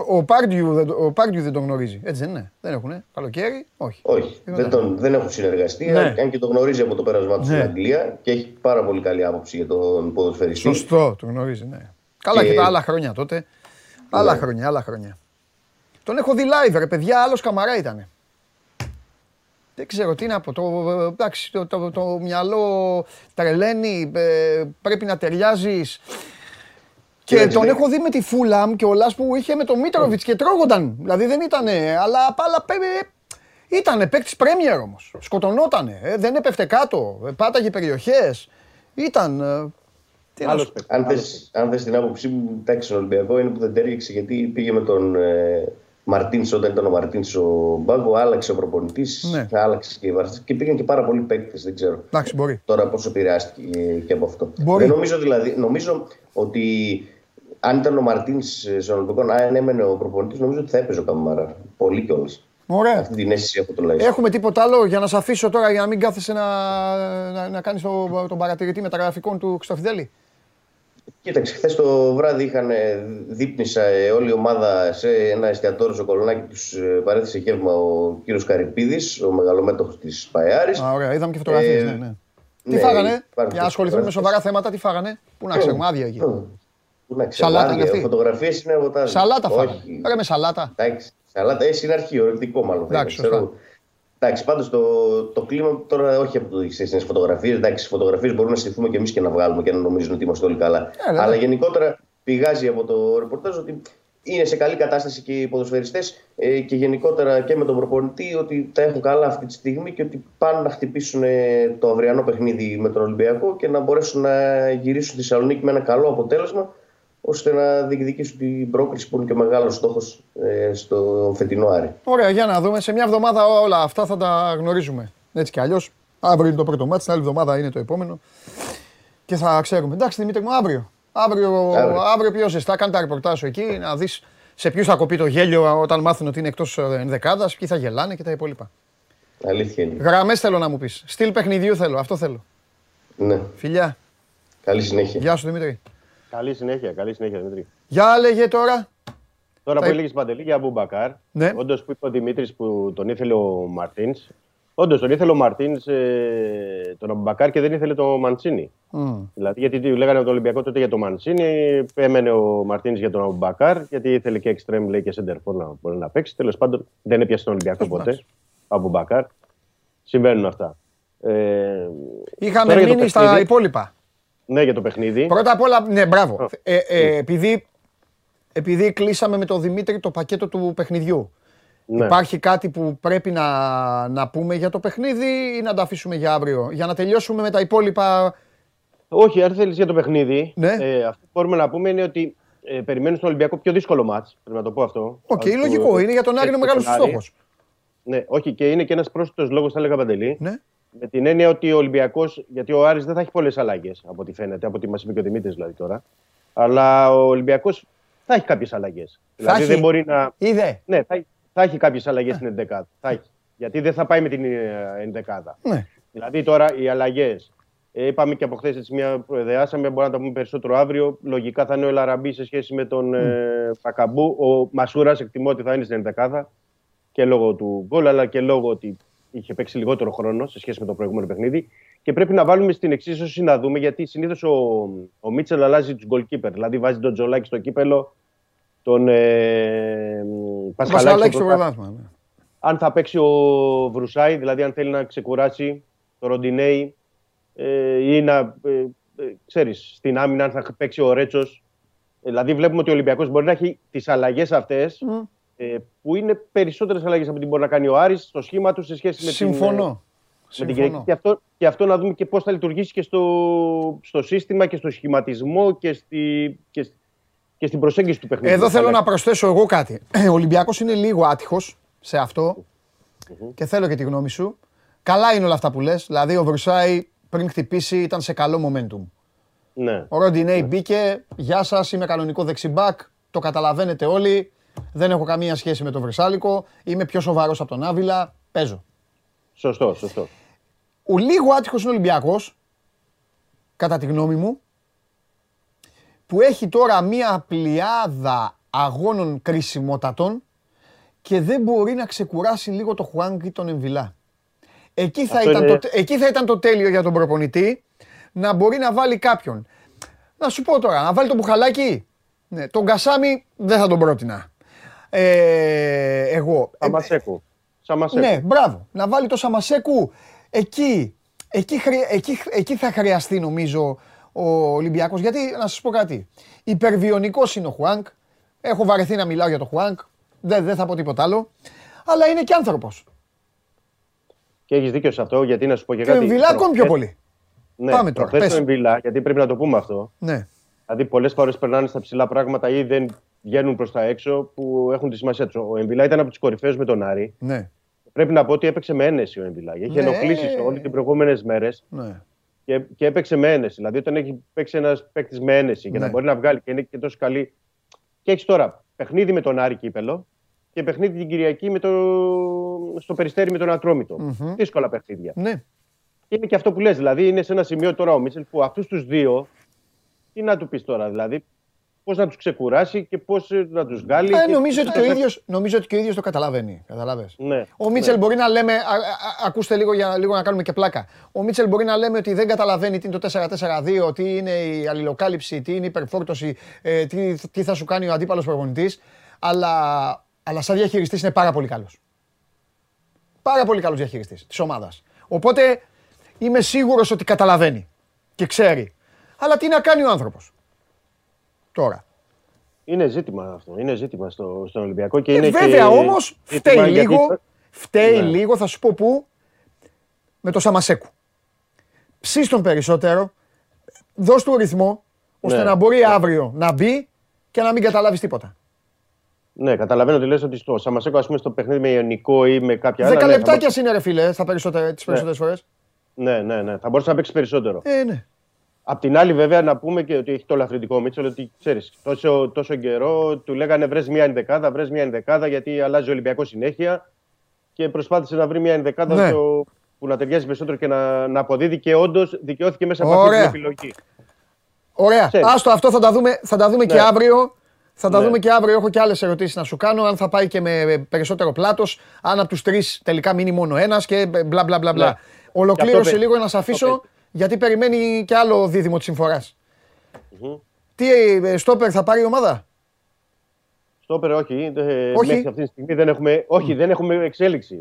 Ο Πάρντιου δεν τον γνωρίζει. Έτσι δεν είναι? Δεν έχουνε καλοκαίρι? Όχι. Όχι. Δεν έχουν συνεργαστεί. Ναι. Αν και τον γνωρίζει από το πέρασμά του στην Αγγλία και έχει πάρα πολύ καλή άποψη για τον ποδοσφαιριστή. Σωστό, τον γνωρίζει, ναι. Καλά και τα άλλα χρόνια τότε. Άλλα χρόνια. Τον έχω δει live, ρε παιδιά, άλλος Καμαρά ήτανε. Δεν ξέρω τι να πω. Το μυαλό τρελαίνει, πρέπει να ταιριάζεις. Και τον έχω δει με τη Φούλαμ και ο Λάς που είχε με τον Μίτροβιτς και τρώγονταν. Δηλαδή δεν ήτανε, αλλά ήτανε παίκτης πρέμιερ όμως. Σκοτωνότανε, δεν έπεφτε κάτω, πάταγε περιοχές. Ήταν... Αν θες την άποψή μου, εντάξει, ο Ολυμπιακό είναι που δεν τέριαξε, γιατί πήγε με τον Μαρτίνς όταν ήταν ο Μαρτίνς ο Μπάγκο, άλλαξε ο προπονητής, ναι, άλλαξε και πήγαν και πάρα πολλοί παίκτες, δεν ξέρω τώρα πόσο επηρεάστηκε και από αυτό. Νομίζω ότι αν ήταν ο Μαρτίνς στον Ολυμπιακό, αν έμενε ο προπονητής, νομίζω ότι θα έπαιζε ο Καμάρα πολύ κιόλας. Ωραία. Αυτή την αίσθηση έχω τουλάχιστον. Έχουμε τίποτα άλλο για να σε αφήσω τώρα, για να μην κάθεσαι να κάνεις τον παρατηρητή μεταγραφικών του Χρυστοφιδέλη? Κοίταξε, χθες το βράδυ δείπνησα όλη η ομάδα σε ένα εστιατόριο στο Κολονάκι. Τους παρέθεσε γεύμα ο κύριος Καρυπίδης, ο μεγαλομέτοχος της ΠΑΕ Άρης. Ωραία, είδαμε και φωτογραφίες. Τι φάγανε, για να ασχοληθούμε με σοβαρά θέματα, τι φάγανε? Πού να ξέρουμε, άδεια εκεί. Σαλάτα είναι αυτή. Φωτογραφίες είναι από τα. Σαλάτα φάγανε. Ωραία, με σαλάτα. Εντάξει, σαλάτα, είναι αρχείο, ρεκτικό μάλλον. Εντάξει, πάντως το κλίμα τώρα όχι από το χθεσινές φωτογραφίες. Εντάξει, φωτογραφίες μπορούμε να στηθούμε και εμείς και να βγάλουμε και να νομίζουμε ότι είμαστε όλοι καλά. Αλλά, γενικότερα πηγάζει από το ρεπορτάζ ότι είναι σε καλή κατάσταση και οι ποδοσφαιριστές και γενικότερα και με τον προπονητή, ότι τα έχουν καλά αυτή τη στιγμή και ότι πάνε να χτυπήσουν το αυριανό παιχνίδι με τον Ολυμπιακό και να μπορέσουν να γυρίσουν στη Θεσσαλονίκη με ένα καλό αποτέλεσμα, ώστε να διεκδικήσουν την πρόκληση που είναι και μεγάλος στόχος στο φετινό Άρη. Ωραία, για να δούμε. Σε μια εβδομάδα όλα αυτά θα τα γνωρίζουμε. Έτσι κι αλλιώς. Αύριο είναι το πρώτο μάτς, την άλλη εβδομάδα είναι το επόμενο. Και θα ξέρουμε. Εντάξει, Δημήτρη μου, αύριο. Αύριο πιο ζεστά, κάνε τα ρεπορτάζ εκεί, να δεις σε ποιους θα κοπεί το γέλιο όταν μάθουν ότι είναι εκτός ενδεκάδας, ποιοι θα γελάνε και τα υπόλοιπα. Αλήθεια είναι. Γραμμές θέλω να μου πεις. Στυλ παιχνιδιού θέλω, αυτό θέλω. Ναι. Φιλιά. Καλή συνέχεια. Γεια σου Δημήτρη. Καλή συνέχεια Δημήτρη. Για λέγε τώρα. Τώρα που έλεγες Παντελή για Αμπουμπακάρ, ναι. Όντως που είπε ο Δημήτρης που τον ήθελε ο Μαρτίνς. Όντως, τον ήθελε ο Μαρτίνς τον Αμπουμπακάρ και δεν ήθελε τον Μαντσίνη. Δηλαδή, γιατί λέγανε από τον Ολυμπιακό τότε για τον Μαντσίνη, έμενε ο Μαρτίνς για τον Αμπουμπακάρ, γιατί ήθελε και εξτρέμ, λέει και σεντερφόρ να μπορεί να παίξει. Τέλος πάντων, δεν έπιασε τον Ολυμπιακό ποτέ. Αμπουμπακάρ. Συμβαίνουν αυτά. Είχαμε μείνει στα υπόλοιπα. Ναι, για το παιχνίδι. Πρώτα απ' όλα, ναι, μπράβο. Επειδή κλείσαμε με τον Δημήτρη το πακέτο του παιχνιδιού. Ναι. Υπάρχει κάτι που πρέπει να πούμε για το παιχνίδι ή να τα αφήσουμε για αύριο, για να τελειώσουμε με τα υπόλοιπα? Όχι, αν θέλεις για το παιχνίδι, ναι. Αυτό που μπορούμε να πούμε είναι ότι περιμένουν στον Ολυμπιακό πιο δύσκολο μάτς, πρέπει να το πω αυτό. Οκ, λογικό, είναι για τον Άρη ο μεγάλος στόχος. Ναι, όχι, και είναι και ένας πρόσθετος λόγος, θα έλεγα Παντελή, ναι. Με την έννοια ότι ο Ολυμπιακός, γιατί ο Άρης δεν θα έχει πολλές αλλαγές από ό,τι φαίνεται, από ό,τι μας είπε και ο Δημήτρης δηλαδή τώρα, αλλά ο Ολυμπιακός θα έχει κάποιες αλλαγές. Δηλαδή δεν μπορεί να. Ναι, θα έχει κάποιες αλλαγές στην ενδεκάδα. Θα έχει. Γιατί δεν θα πάει με την ενδεκάδα. Ναι. Δηλαδή τώρα οι αλλαγές. Είπαμε και από χθες έτσι μια προεδεάσαμε, μπορούμε να τα πούμε περισσότερο αύριο. Λογικά θα είναι ο Λαραμπή σε σχέση με τον Μπακαμπού. Ο Μασούρας εκτιμώ ότι θα είναι στην ενδεκάδα και λόγω του γκολ, αλλά και λόγω ότι είχε παίξει λιγότερο χρόνο σε σχέση με το προηγούμενο παιχνίδι. Και πρέπει να βάλουμε στην εξίσωση να δούμε, γιατί συνήθως ο Μίτσελ αλλάζει τους goalkeeper. Δηλαδή βάζει τον Τζολάκη στο κύπελο. Τον Πασχαλάκη στο πρωτάθλημα. Αν θα παίξει ο Βρουσάη, δηλαδή αν θέλει να ξεκουράσει το Ροντινέι ή να ξέρεις στην άμυνα, αν θα παίξει ο Ρέτσος. Δηλαδή βλέπουμε ότι ο Ολυμπιακός μπορεί να έχει τις αλλαγές αυτές που είναι περισσότερες αλλαγές από ό,τι μπορεί να κάνει ο Άρης στο σχήμα του σε σχέση με την Κυριακή. Και αυτό να δούμε και πώς θα λειτουργήσει και στο σύστημα και στο σχηματισμό και και στην προσέγγιση του παιχνιδιού. Εδώ θέλω να προσθέσω εγώ κάτι. Ο Ολυμπιακός είναι λίγο άτυχος σε αυτό και θέλω και τη γνώμη σου. Καλά είναι όλα αυτά που λες. Δηλαδή ο Βρουσάη πριν χτυπήσει ήταν σε καλό momentum. Ναι. Ο Ροντινέι μπήκε. Γεια σας, είμαι κανονικό δεξιμπάκ. Το καταλαβαίνετε όλοι. Δεν έχω καμία σχέση με τον Βρυσάλικο. Είμαι πιο σοβαρός από τον Άβυλα. Παίζω. Σωστό. Ο λίγο άτυχος είναι ο Ολυμπιακός, κατά τη γνώμη μου, που έχει τώρα μία πλειάδα αγώνων κρίσιμοτατών και δεν μπορεί να ξεκουράσει λίγο το Χουάνγκ ή τον Εμβιλά. Εκεί θα ήταν το τέλειο για τον προπονητή, να μπορεί να βάλει κάποιον. Να σου πω τώρα, να βάλει τον Μπουχαλάκη. Ναι, τον Κασάμι δεν θα τον πρότεινα. Εγώ. Σαμασέκου. Ναι, μπράβο. Να βάλει το Σαμασέκου. Εκεί θα χρειαστεί νομίζω ο Ολυμπιακός, γιατί να σας πω κάτι. Υπερβιονικός είναι ο Χουάνκ. Έχω βαρεθεί να μιλάω για τον Χουάνκ. Δεν θα πω τίποτα άλλο. Αλλά είναι και άνθρωπος. Και έχεις δίκιο σε αυτό, γιατί να σου πω και κάτι. Και Εμβιλά ακόμη πιο πολύ. Ναι, πάμε τώρα. Πες το Εμβιλά, γιατί πρέπει να το πούμε αυτό. Ναι. Δηλαδή, πολλές φορές περνάνε στα ψηλά πράγματα ή δεν βγαίνουν προς τα έξω που έχουν τη σημασία τους. Ο Εμβιλά ήταν από τους κορυφαίους με τον Άρη. Ναι. Πρέπει να πω ότι έπαιξε με ένεση ο Εμβιλά. Έχει ενοχλήσει όλες τις προηγούμενες μέρες. Ναι. Και έπαιξε με ένεση. Δηλαδή, όταν έχει παίξει ένας παίκτης με ένεση για να μπορεί να βγάλει και είναι και τόσο καλή. Και έχει τώρα παιχνίδι με τον Άρη Κύπελλο και παιχνίδι την Κυριακή στο Περιστέρι με τον Ατρόμητο. Δύσκολα παιχνίδια. Ναι. Και είναι και αυτό που λες. Δηλαδή, είναι σε ένα σημείο τώρα ο Μίτσελ που αυτούς τους δύο, τι να του πεις τώρα, δηλαδή, πώς να τους ξεκουράσει και πώς να τους βγάλει. Νομίζω ότι και ο ίδιος το καταλαβαίνει. Ναι. Ο Μίτσελ μπορεί να λέμε. Ακούστε λίγο για λίγο να κάνουμε και πλάκα. Ο Μίτσελ μπορεί να λέμε ότι δεν καταλαβαίνει τι είναι το 4-4-2, τι είναι η αλληλοκάλυψη, τι είναι η υπερφόρτωση, τι θα σου κάνει ο αντίπαλος προπονητής. Αλλά σαν διαχειριστής είναι πάρα πολύ καλός. Πάρα πολύ καλός διαχειριστής της ομάδας. Οπότε είμαι σίγουρος ότι καταλαβαίνει και ξέρει. Αλλά τι να κάνει ο άνθρωπος τώρα. Είναι ζήτημα αυτό. Είναι ζήτημα στον Ολυμπιακό και είναι βέβαια και... όμως φταίει λίγο, γιατί... φταίει λίγο, θα σου πω πού, με το Σαμασέκου. Ψήστον περισσότερο, δώσ' του ρυθμό, ώστε να μπορεί αύριο να μπει και να μην καταλάβεις τίποτα. Ναι, καταλαβαίνω ότι λες ότι στο Σαμασέκου, ας πούμε, στο παιχνίδι με Ιωνικό ή με κάποια άλλα... 10 λεπτάκια είναι ρε φίλε, τις περισσότερες φορές. Ναι, θα μπορούσε να παίξει περισσότερο. Ναι. Απ' την άλλη, βέβαια, να πούμε και ότι έχει το λαθρυντικό Μίτσελ, ότι ξέρεις, τόσο καιρό του λέγανε βρες μια ενδεκάδα, γιατί αλλάζει ο Ολυμπιακός συνέχεια και προσπάθησε να βρει μια ενδεκάδα που να ταιριάζει περισσότερο και να αποδίδει και όντως δικαιώθηκε μέσα από αυτή την επιλογή. Ωραία. Άστο αυτό, θα τα δούμε και αύριο. Έχω και άλλες ερωτήσεις να σου κάνω. Αν θα πάει και με περισσότερο πλάτος, αν από τους τρεις τελικά μείνει μόνο ένας και μπλα μπλα μπλα. Ναι. Ολοκλήρωσε λίγο να σε αφήσω. Γιατί περιμένει και άλλο δίδυμο της συμφοράς. Τι στόπερ θα πάρει η ομάδα? Στόπερ όχι. Μέχρι αυτή τη στιγμή δεν έχουμε, δεν έχουμε εξέλιξη.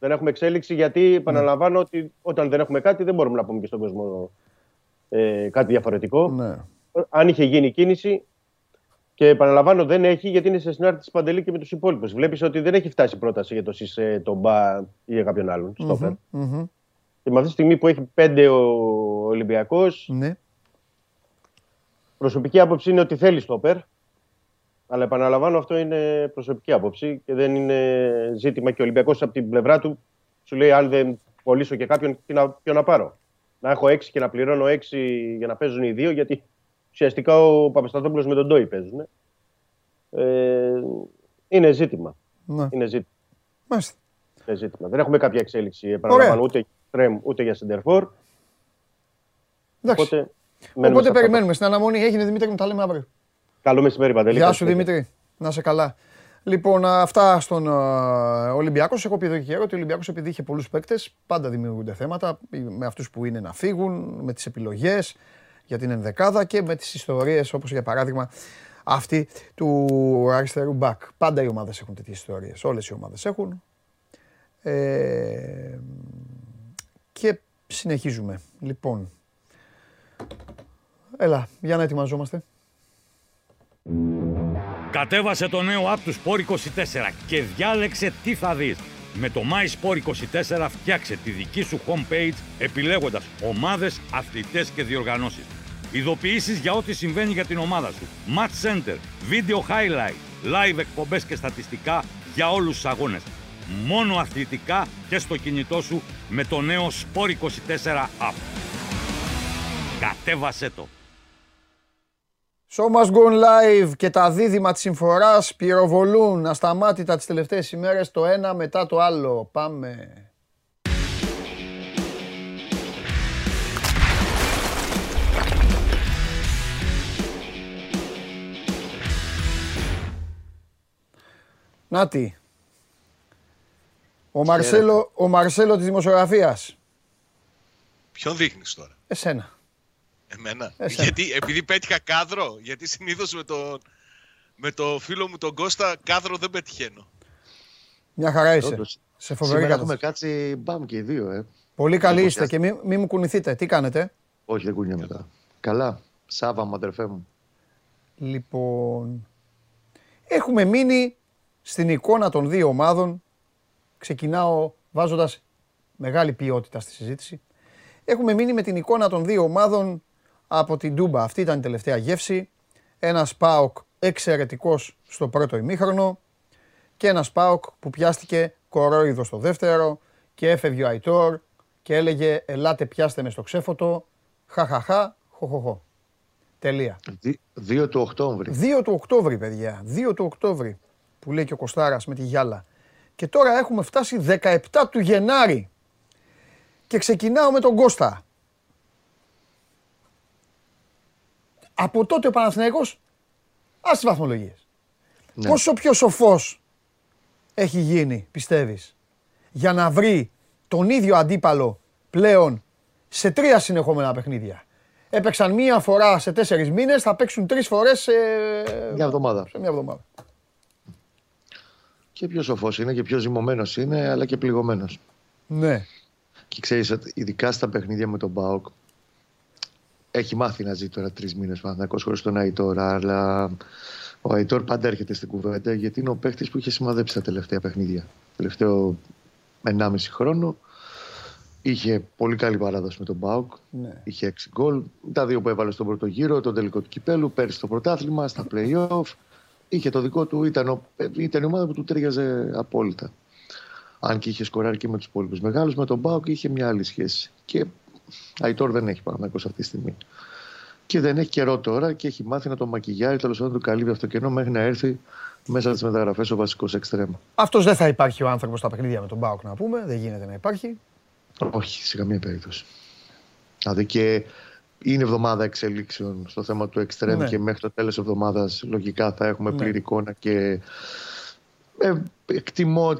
Δεν έχουμε εξέλιξη γιατί επαναλαμβάνω ότι όταν δεν έχουμε κάτι δεν μπορούμε να πούμε και στον κόσμο κάτι διαφορετικό. Ναι. Αν είχε γίνει κίνηση και επαναλαμβάνω δεν έχει γιατί είναι σε συνάρτηση Παντελή και με τους υπόλοιπους. Βλέπεις ότι δεν έχει φτάσει πρόταση για το ΣΥΣ, τον Μπα ή για κάποιον άλλον. Στόπερ. Και με αυτή τη στιγμή που έχει 5 ο Ολυμπιακός, προσωπική άποψη είναι ότι θέλει στόπερ. Αλλά επαναλαμβάνω, αυτό είναι προσωπική άποψη και δεν είναι ζήτημα. Και ο Ολυμπιακός από την πλευρά του σου λέει: αν δεν πωλήσω και κάποιον, ποιο να πάρω. Να έχω 6 και να πληρώνω 6 για να παίζουν οι δύο, γιατί ουσιαστικά ο Παπασταθόπουλος με τον Ντόι παίζουν. Είναι ζήτημα. Ναι. Είναι ζήτημα. Μάλιστα. Είναι ζήτημα. Δεν έχουμε κάποια εξέλιξη. Επαναλαμβάνω, ούτε τρέμ ούτε για σεντερφόρ. Οπότε περιμένουμε. Στην αναμονή έγινε Δημήτρη μου, τα λέμε αύριο. Καλό μεσημέρι, Παντελή. Γεια σου, Δημήτρη. Να είσαι καλά. Λοιπόν, αυτά στον Ολυμπιακό. Έχω πει εδώ και καιρό ότι ο Ολυμπιακός επειδή είχε πολλούς παίκτες, πάντα δημιουργούνται θέματα με αυτούς που είναι να φύγουν, με τις επιλογές για την ενδεκάδα και με τις ιστορίες όπως για παράδειγμα αυτή του αριστερού μπακ. Πάντα οι ομάδες έχουν τέτοιες ιστορίες. Όλες οι ομάδες έχουν. Και συνεχίζουμε. Λοιπόν, έλα, για να ετοιμαζόμαστε. Κατέβασε το νέο app του Sport24 και διάλεξε τι θα δεις. Με το My Sport24 φτιάξε τη δική σου homepage επιλέγοντας ομάδες, αθλητές και διοργανώσεις. Ειδοποιήσεις για ό,τι συμβαίνει για την ομάδα σου. Match Center, Video Highlight, Live εκπομπές και στατιστικά για όλους τους αγώνες. Μόνο αθλητικά και στο κινητό σου με το νέο Sport24 app. Κατέβασε το! So must go live και τα δίδυμα της συμφοράς πυροβολούν ασταμάτητα τις τελευταίες ημέρες το ένα μετά το άλλο. Πάμε. Νάτι. Ο Μαρσέλο της δημοσιογραφίας. Ποιον δείχνεις τώρα? Εσένα. Εμένα. Γιατί, επειδή πέτυχα κάδρο, γιατί συνήθως με το φίλο μου τον Κώστα κάδρο δεν πετυχαίνω. Μια χαρά είσαι. Σε φοβερή κατάσταση. Έχουμε κάτσει μπαμ και οι δύο. Πολύ καλή είστε και μη μου κουνηθείτε. Τι κάνετε? Όχι, δεν κουνιέμαι μετά. Καλά. Σάβα μου, αδερφέ μου. Λοιπόν, έχουμε μείνει στην εικόνα των δύο ομάδων. Ξεκινάω βάζοντας μεγάλη ποιότητα στη συζήτηση. Έχουμε μείνει με την εικόνα των δύο ομάδων από την Τούμπα. Αυτή ήταν η τελευταία γεύση. Ένας ΠΑΟΚ εξαιρετικός στο πρώτο ημίχρονο και ένας ΠΑΟΚ που πιάστηκε κορόιδο στο δεύτερο και έφευγε ο Αϊτόρ και έλεγε «Ελάτε πιάστε με στο ξέφωτο, χαχαχα, χοχοχο». Τελεία. 2 του Οκτώβρη. 2 του Οκτώβρη, παιδιά. 2 του Οκτώβρη που λέει και ο Κωστάρας με τη γυάλα. Και τώρα έχουμε φτάσει 17 του Γενάρη. Και ξεκινάω με τον Κώστα. Από τότε ο Παναθηναϊκός, ας τις βαθμολογίες. Ναι. Πόσο πιο σοφός έχει γίνει, πιστεύεις, για να βρει τον ίδιο αντίπαλο πλέον σε 3 συνεχόμενα παιχνίδια? Έπαιξαν μία φορά σε 4 μήνες, θα παίξουν 3 φορές σε μια εβδομάδα. και πιο σοφός είναι και πιο ζυμωμένος είναι, αλλά και πληγωμένος. Ναι. Και ξέρεις ότι ειδικά στα παιχνίδια με τον ΠΑΟΚ έχει μάθει να ζει τώρα 3 μήνες Παναθηναϊκός χωρίς τον Αϊτόρ, αλλά ο Αϊτόρ πάντα έρχεται στην κουβέντα γιατί είναι ο παίχτης που είχε σημαδέψει τα τελευταία παιχνίδια. Τελευταίο 1,5 χρόνο είχε πολύ καλή παράδοση με τον ΠΑΟΚ. Ναι. Είχε 6 γκολ. Τα 2 που έβαλε στον πρώτο γύρο, τον τελικό του κυπέλου, πέρυσι στο πρωτάθλημα, στα play-off. Είχε το δικό του, ήταν η ομάδα που του τέριαζε απόλυτα. Αν και είχε σκοράρει και με τους υπόλοιπους μεγάλους, με τον ΠΑΟΚ είχε μια άλλη σχέση. Και Αϊτόρ δεν έχει Παναθηναϊκός αυτή τη στιγμή. Και δεν έχει καιρό τώρα και έχει μάθει να τον μακιγιάρει, τέλος πάντων να του καλύβει αυτό το κενό μέχρι να έρθει μέσα από τις μεταγραφές ο βασικός εξτρέμ. Αυτός δεν θα υπάρχει ο άνθρωπος στα παιχνίδια με τον ΠΑΟΚ, να πούμε. Δεν γίνεται να υπάρχει. Όχι, σε καμία περίπτωση. Δηλαδή και είναι εβδομάδα εξελίξεων στο θέμα του εξτρέμ, ναι, και μέχρι το τέλος εβδομάδας λογικά θα έχουμε, ναι, πλήρη εικόνα και εκτιμώ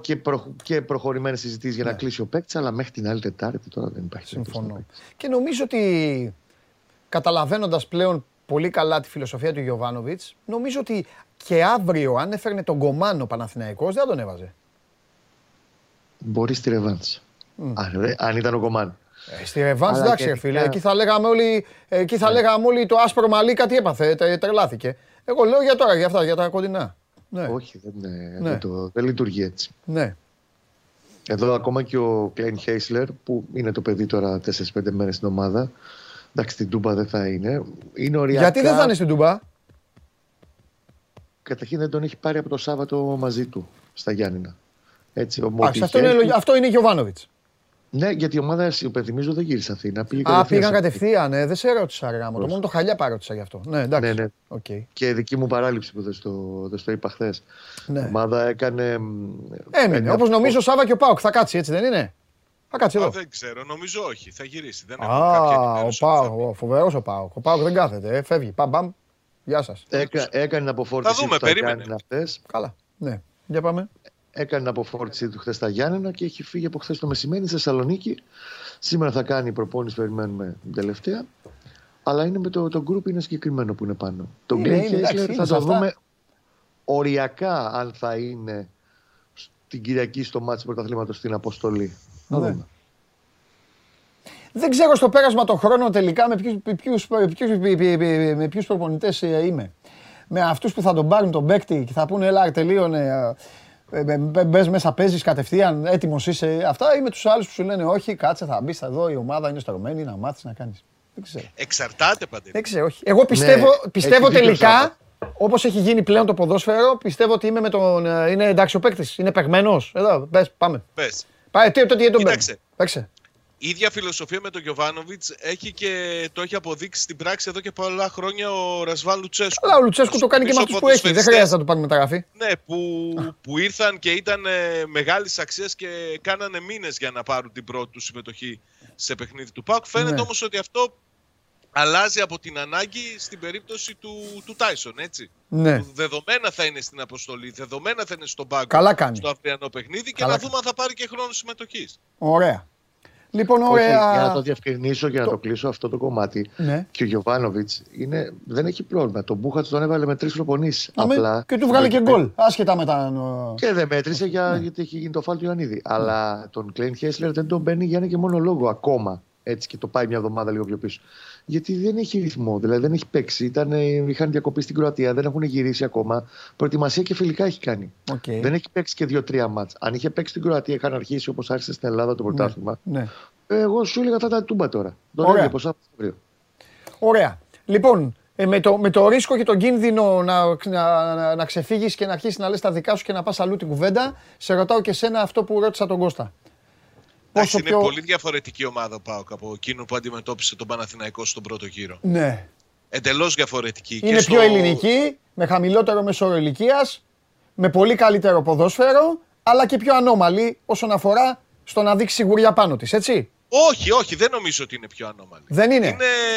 και, προχωρημένες συζητήσεις για να, ναι, κλείσει ο παίκτης, αλλά μέχρι την άλλη Τετάρτη τώρα δεν υπάρχει. Συμφωνώ. Και νομίζω ότι καταλαβαίνοντας πλέον πολύ καλά τη φιλοσοφία του Γιοβάνοβιτς, νομίζω ότι και αύριο αν έφερνε τον Κομάνο Παναθηναϊκός δεν τον έβαζε. Μπορεί στη ρεβάνς. Αν ήταν ο Κομάν. Στη ρεβάνς, εντάξει, και φίλε. Εκεί θα λέγαμε όλοι, το άσπρο μαλλί κάτι έπαθε, τρελάθηκε. Εγώ λέω για τώρα, για αυτά, για τα κοντινά. Ναι. Όχι, δεν λειτουργεί έτσι. Ναι. Εδώ ακόμα και ο Κλέιν Χέισλερ, που είναι το παιδί τώρα 4-5 μέρες στην ομάδα. Εντάξει, στην Τούμπα δεν θα είναι. Είναι οριακά. Γιατί δεν θα είναι στην Τούμπα? Καταρχήν δεν τον έχει πάρει από το Σάββατο μαζί του στα Γιάννηνα. Έτσι, αυτό είναι Γιοβάνοβιτς. Ναι, γιατί η ομάδα, υπενθυμίζω, δεν γύρισε Αθήνα. Πήγαν κατευθείαν, ναι, δεν σε ρώτησα γράμμα. Μόνο το χαλιά παρώτησα γι' αυτό. Ναι, εντάξει. Ναι, ναι. Okay. Και δική μου παράληψη που δεν στο είπα χθες. Ναι. Η ομάδα έκανε. Έμεινε. Όπως νομίζω Σάβα και ο ΠΑΟΚ θα κάτσει, έτσι δεν είναι? Θα κάτσει εδώ. Δεν ξέρω, νομίζω όχι. Θα γυρίσει. Δεν έχω κάποια ενημέρωση. Φοβερός ο ΠΑΟΚ. Ο ΠΑΟΚ δεν κάθεται. Φεύγει. Παμπαμ. Γεια σας. Έκανε αποφόρτιση που έκανε αυτές. Καλά. Ναι, για πάμε. Έκανε αποφόρτιση του χθες στα Γιάννενα και έχει φύγει από χθες το μεσημέρι στη Θεσσαλονίκη. Σήμερα θα κάνει προπόνηση, περιμένουμε τελευταία. Αλλά είναι με το group είναι συγκεκριμένο που είναι πάνω. Το Glenn Χέισλερ θα το δούμε οριακά αν θα είναι την Κυριακή στο μάτς του πρωταθλήματος στην αποστολή. Να δούμε. Δεν ξέρω στο πέρασμα των χρόνων τελικά με ποιους προπονητές είμαι. Με αυτούς που θα τον πάρουν τον παίκτη και θα πούνε έλα τελείωνε. Μπες μέσα, παίζεις κατευθείαν, έτοιμος είσαι. Αυτά ή με τους άλλους που σου λένε όχι, κάτσε, θα μπεις εδώ, η ομάδα είναι στρωμένη, να μάθεις να κάνεις. Δεν ξέρω. Εξαρτάται πάντα. Δεν ξέρω, όχι. Εγώ πιστεύω τελικά, όπως έχει γίνει πλέον το ποδόσφαιρο, πιστεύω ότι είμαι με τον. Είναι εντάξει ο παίκτης, είναι παιγμένος. Εδώ, πες, πάμε. Πες. Πάει, τι τον παίξει. Η ίδια φιλοσοφία με τον Γιοβάνοβιτς έχει και το έχει αποδείξει στην πράξη εδώ και πολλά χρόνια ο Ρασβάλ Λουτσέσκου. Αλλά ο Λουτσέσκου το κάνει και με αυτούς που έχει. Δεν χρειάζεται να του πάνε μεταγραφή. Ναι, που ήρθαν και ήταν μεγάλης αξίας και κάνανε μήνες για να πάρουν την πρώτη του συμμετοχή σε παιχνίδι του ΠΑΟΚ. Φαίνεται, ναι, όμως ότι αυτό αλλάζει από την ανάγκη στην περίπτωση του Τάισον, έτσι. Ναι. Που δεδομένα θα είναι στην αποστολή, δεδομένα θα είναι στον πάγκο στο αυριανό παιχνίδι. Καλά και να δούμε αν θα πάρει και χρόνο συμμετοχής. Ωραία. Λοιπόν, ωραία. Για να το διευκρινίσω και να το κλείσω αυτό το κομμάτι. Ναι. Και ο Γιοβάνοβιτς δεν έχει πρόβλημα. Τον Μπούχατς τον έβαλε με 3 προπονήσεις. Και του βγάλε και γκολ. Άσχετα μετά. Και δεν μέτρησε γιατί έχει γίνει το φάουλ του Ιωαννίδη. Ναι. Αλλά τον Κλέιν Χέισλερ δεν τον παίρνει για ένα και μόνο λόγο ακόμα. Έτσι και το πάει μια εβδομάδα λίγο πιο πίσω. Γιατί δεν έχει ρυθμό, δηλαδή δεν έχει παίξει. Είχαν διακοπή στην Κροατία, δεν έχουν γυρίσει ακόμα. Προετοιμασία και φιλικά έχει κάνει. Okay. Δεν έχει παίξει και 2-3 μάτς. Αν είχε παίξει στην Κροατία, είχαν αρχίσει όπως άρχισε στην Ελλάδα το πρωτάθλημα. Ναι. Εγώ σου έλεγα θα ήταν Τούμπα τώρα. Ωραία. Ωραία. Λοιπόν, με το ρίσκο και τον κίνδυνο να ξεφύγεις και να αρχίσεις να λες τα δικά σου και να πας αλλού την κουβέντα, σε ρωτάω και σένα αυτό που ρώτησα τον Κώστα. Είναι πολύ διαφορετική ομάδα ο ΠΑΟΚ από εκείνο που αντιμετώπισε τον Παναθηναϊκό στον πρώτο γύρο. Ναι. Εντελώς διαφορετική. Είναι πιο ελληνική, με χαμηλότερο μέσο ηλικίας, με πολύ καλύτερο ποδόσφαιρο, αλλά και πιο ανώμαλη όσον αφορά στο να δείξει σιγουριά πάνω της, έτσι. Όχι, δεν νομίζω ότι είναι πιο ανώμαλη. Δεν είναι.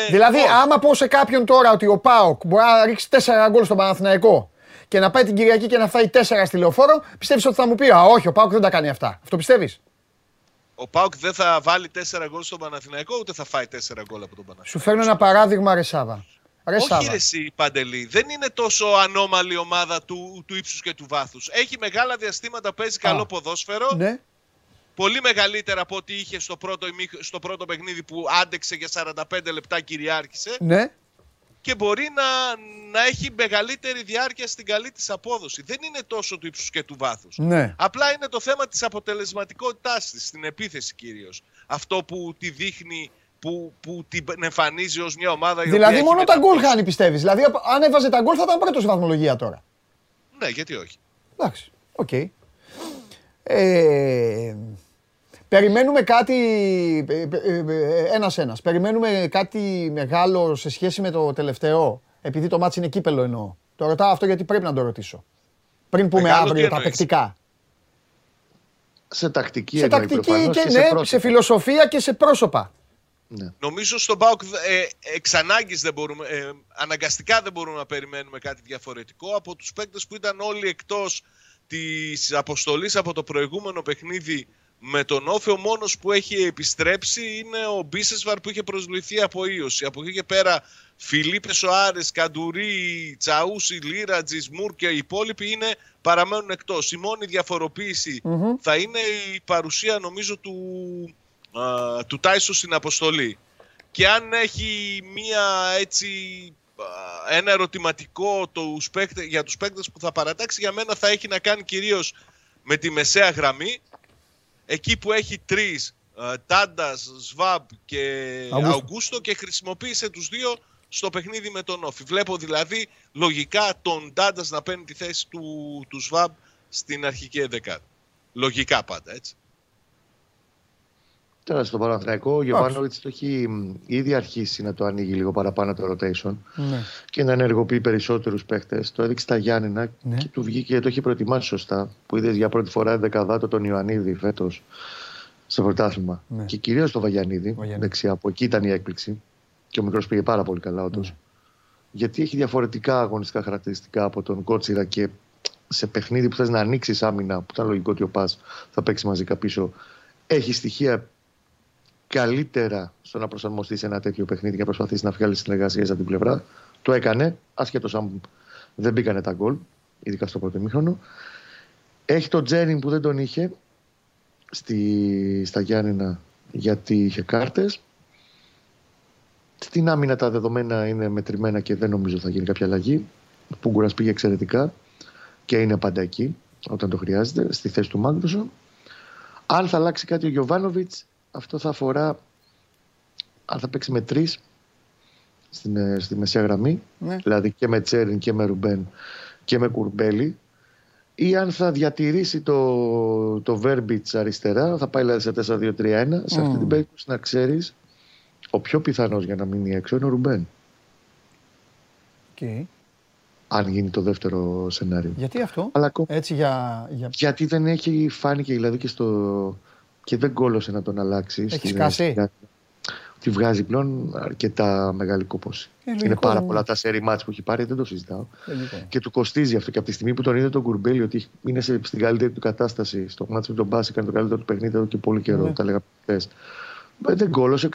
Δηλαδή, άμα πω σε κάποιον τώρα ότι ο ΠΑΟΚ μπορεί να ρίξει 4 γκολ στον Παναθηναϊκό και να πάει την Κυριακή και να φάει 4 στη Λεωφόρο, πιστεύεις ότι θα μου πει α, όχι, ο ΠΑΟΚ δεν τα κάνει αυτά. Αυτό πιστεύεις? Ο ΠΑΟΚ δεν θα βάλει 4 γκολ στον Παναθηναϊκό, ούτε θα φάει 4 γκολ από τον Παναθηναϊκό. Σου φέρνω ένα παράδειγμα, Ρεσάβα. Ρε, όχι ρε εσύ, Παντελή, δεν είναι τόσο ανώμαλη ομάδα του ύψους και του βάθους. Έχει μεγάλα διαστήματα, παίζει καλό ποδόσφαιρο. Ναι. Πολύ μεγαλύτερα από ό,τι είχε στο πρώτο παιχνίδι που άντεξε για 45 λεπτά, κυριάρχησε. Ναι. Και μπορεί να έχει μεγαλύτερη διάρκεια στην καλή της απόδοση. Δεν είναι τόσο του ύψους και του βάθους. Ναι. Απλά είναι το θέμα της αποτελεσματικότητάς της, στην επίθεση κυρίως. Αυτό που τη δείχνει, που την εμφανίζει ως μια ομάδα. Δηλαδή μόνο τα γκολ χάνει, πιστεύεις? Δηλαδή αν έβαζε τα γκολ θα ήταν πρώτος στη βαθμολογία τώρα. Ναι, γιατί όχι. Εντάξει, οκ. Okay. Περιμένουμε κάτι ένας-ένας. Περιμένουμε κάτι μεγάλο σε σχέση με το τελευταίο. Επειδή το μάτς είναι κύπελλο εννοώ. Το ρωτάω αυτό γιατί πρέπει να το ρωτήσω. Πριν πούμε αύριο τα παικτικά. Σε τακτική και σε φιλοσοφία και σε πρόσωπα. Ναι. Νομίζω στον ΠΑΟΚ εξ ανάγκης αναγκαστικά δεν μπορούμε να περιμένουμε κάτι διαφορετικό από τους παίκτες που ήταν όλοι εκτός της αποστολής από το προηγούμενο παιχνίδι με τον Όφη. Ο μόνος που έχει επιστρέψει είναι ο Μπίσεσβαρ που είχε προσβληθεί από ίωση. Από εκεί και πέρα Φιλίπε Σοάρες, Καντουρί, Τσαούσι, Λίρατζης, Μουρ και οι υπόλοιποι παραμένουν εκτός. Η μόνη διαφοροποίηση θα είναι η παρουσία, νομίζω, του Τάισου στην αποστολή. Και αν έχει ένα ερωτηματικό για τους παίκτες που θα παρατάξει, για μένα θα έχει να κάνει κυρίως με τη μεσαία γραμμή, εκεί που έχει τρεις, Τάντας, Σβάμπ και Αουγκούστο, και χρησιμοποίησε τους δύο στο παιχνίδι με τον Όφη. Βλέπω δηλαδή λογικά τον Τάντας να παίρνει τη θέση του Σβάμπ στην αρχική ενδεκάδα. Λογικά πάντα, έτσι. Τώρα στον Παναθηναϊκό, ο Γιοβάνοβιτς το έχει ήδη αρχίσει να το ανοίγει λίγο παραπάνω το rotation και να ενεργοποιεί περισσότερους παίχτες. Το έδειξε τα Γιάννηνα και του βγήκε, το έχει προετοιμάσει σωστά. Που είδες για πρώτη φορά δεκαδάτο τον Ιωαννίδη φέτος στο πρωτάθλημα. Ναι. Και κυρίως τον Βαγιανίδη, δεξιά από εκεί ήταν η έκπληξη. Και ο μικρός πήγε πάρα πολύ καλά, όντως. Ναι. Γιατί έχει διαφορετικά αγωνιστικά χαρακτηριστικά από τον Κότσιρα και σε παιχνίδι που θες να ανοίξεις άμυνα, που ήταν λογικό ότι ο Πας θα παίξει μαζικά πίσω, έχει στοιχεία καλύτερα στο να προσαρμοστεί σε ένα τέτοιο παιχνίδι και να προσπαθήσει να βγάλει συνεργασίες από την πλευρά. Το έκανε, ασχέτως αν δεν μπήκανε τα γκολ, ειδικά στο πρώτο ημίχρονο. Έχει τον Τζέριν που δεν τον είχε στα Γιάννηνα, γιατί είχε κάρτες. Στην άμυνα τα δεδομένα είναι μετρημένα και δεν νομίζω θα γίνει κάποια αλλαγή. Ο Πούγκουρας πήγε εξαιρετικά και είναι πάντα εκεί όταν το χρειάζεται, στη θέση του Μάγνουσον. Αν θα αλλάξει κάτι ο Γιοβάνοβιτς, αυτό θα αφορά αν θα παίξει με τρεις στη μεσαία γραμμή, δηλαδή και με Τσέριν και με Ρουμπέν και με Κουρμπέλη, ή αν θα διατηρήσει το Βέρμπιτς αριστερά, θα πάει δηλαδή σε 4-2-3-1. Σε αυτή την περίπτωση να ξέρεις, ο πιο πιθανός για να μείνει έξω είναι ο Ρουμπέν. Okay. Αν γίνει το δεύτερο σενάριο. Γιατί αυτό? Αλλά, έτσι γιατί δεν έχει φάνηκε δηλαδή και στο... Και δεν κόλλωσε να τον αλλάξει. Έχει σκάσει. Τη βγάζει πλέον αρκετά μεγάλη κόπωση. Είναι πάρα πολλά τα σερί μάτς που έχει πάρει, δεν το συζητάω. Και του κοστίζει αυτό. Και από τη στιγμή που τον είδε τον Κουρμπέλη ότι είναι στην καλύτερη του κατάσταση, στο μάτς με τον Μπάση, κάνει το καλύτερο του παιχνίδι εδώ και πολύ καιρό. Τα λέγαμε χθες. Δεν κόλλωσε.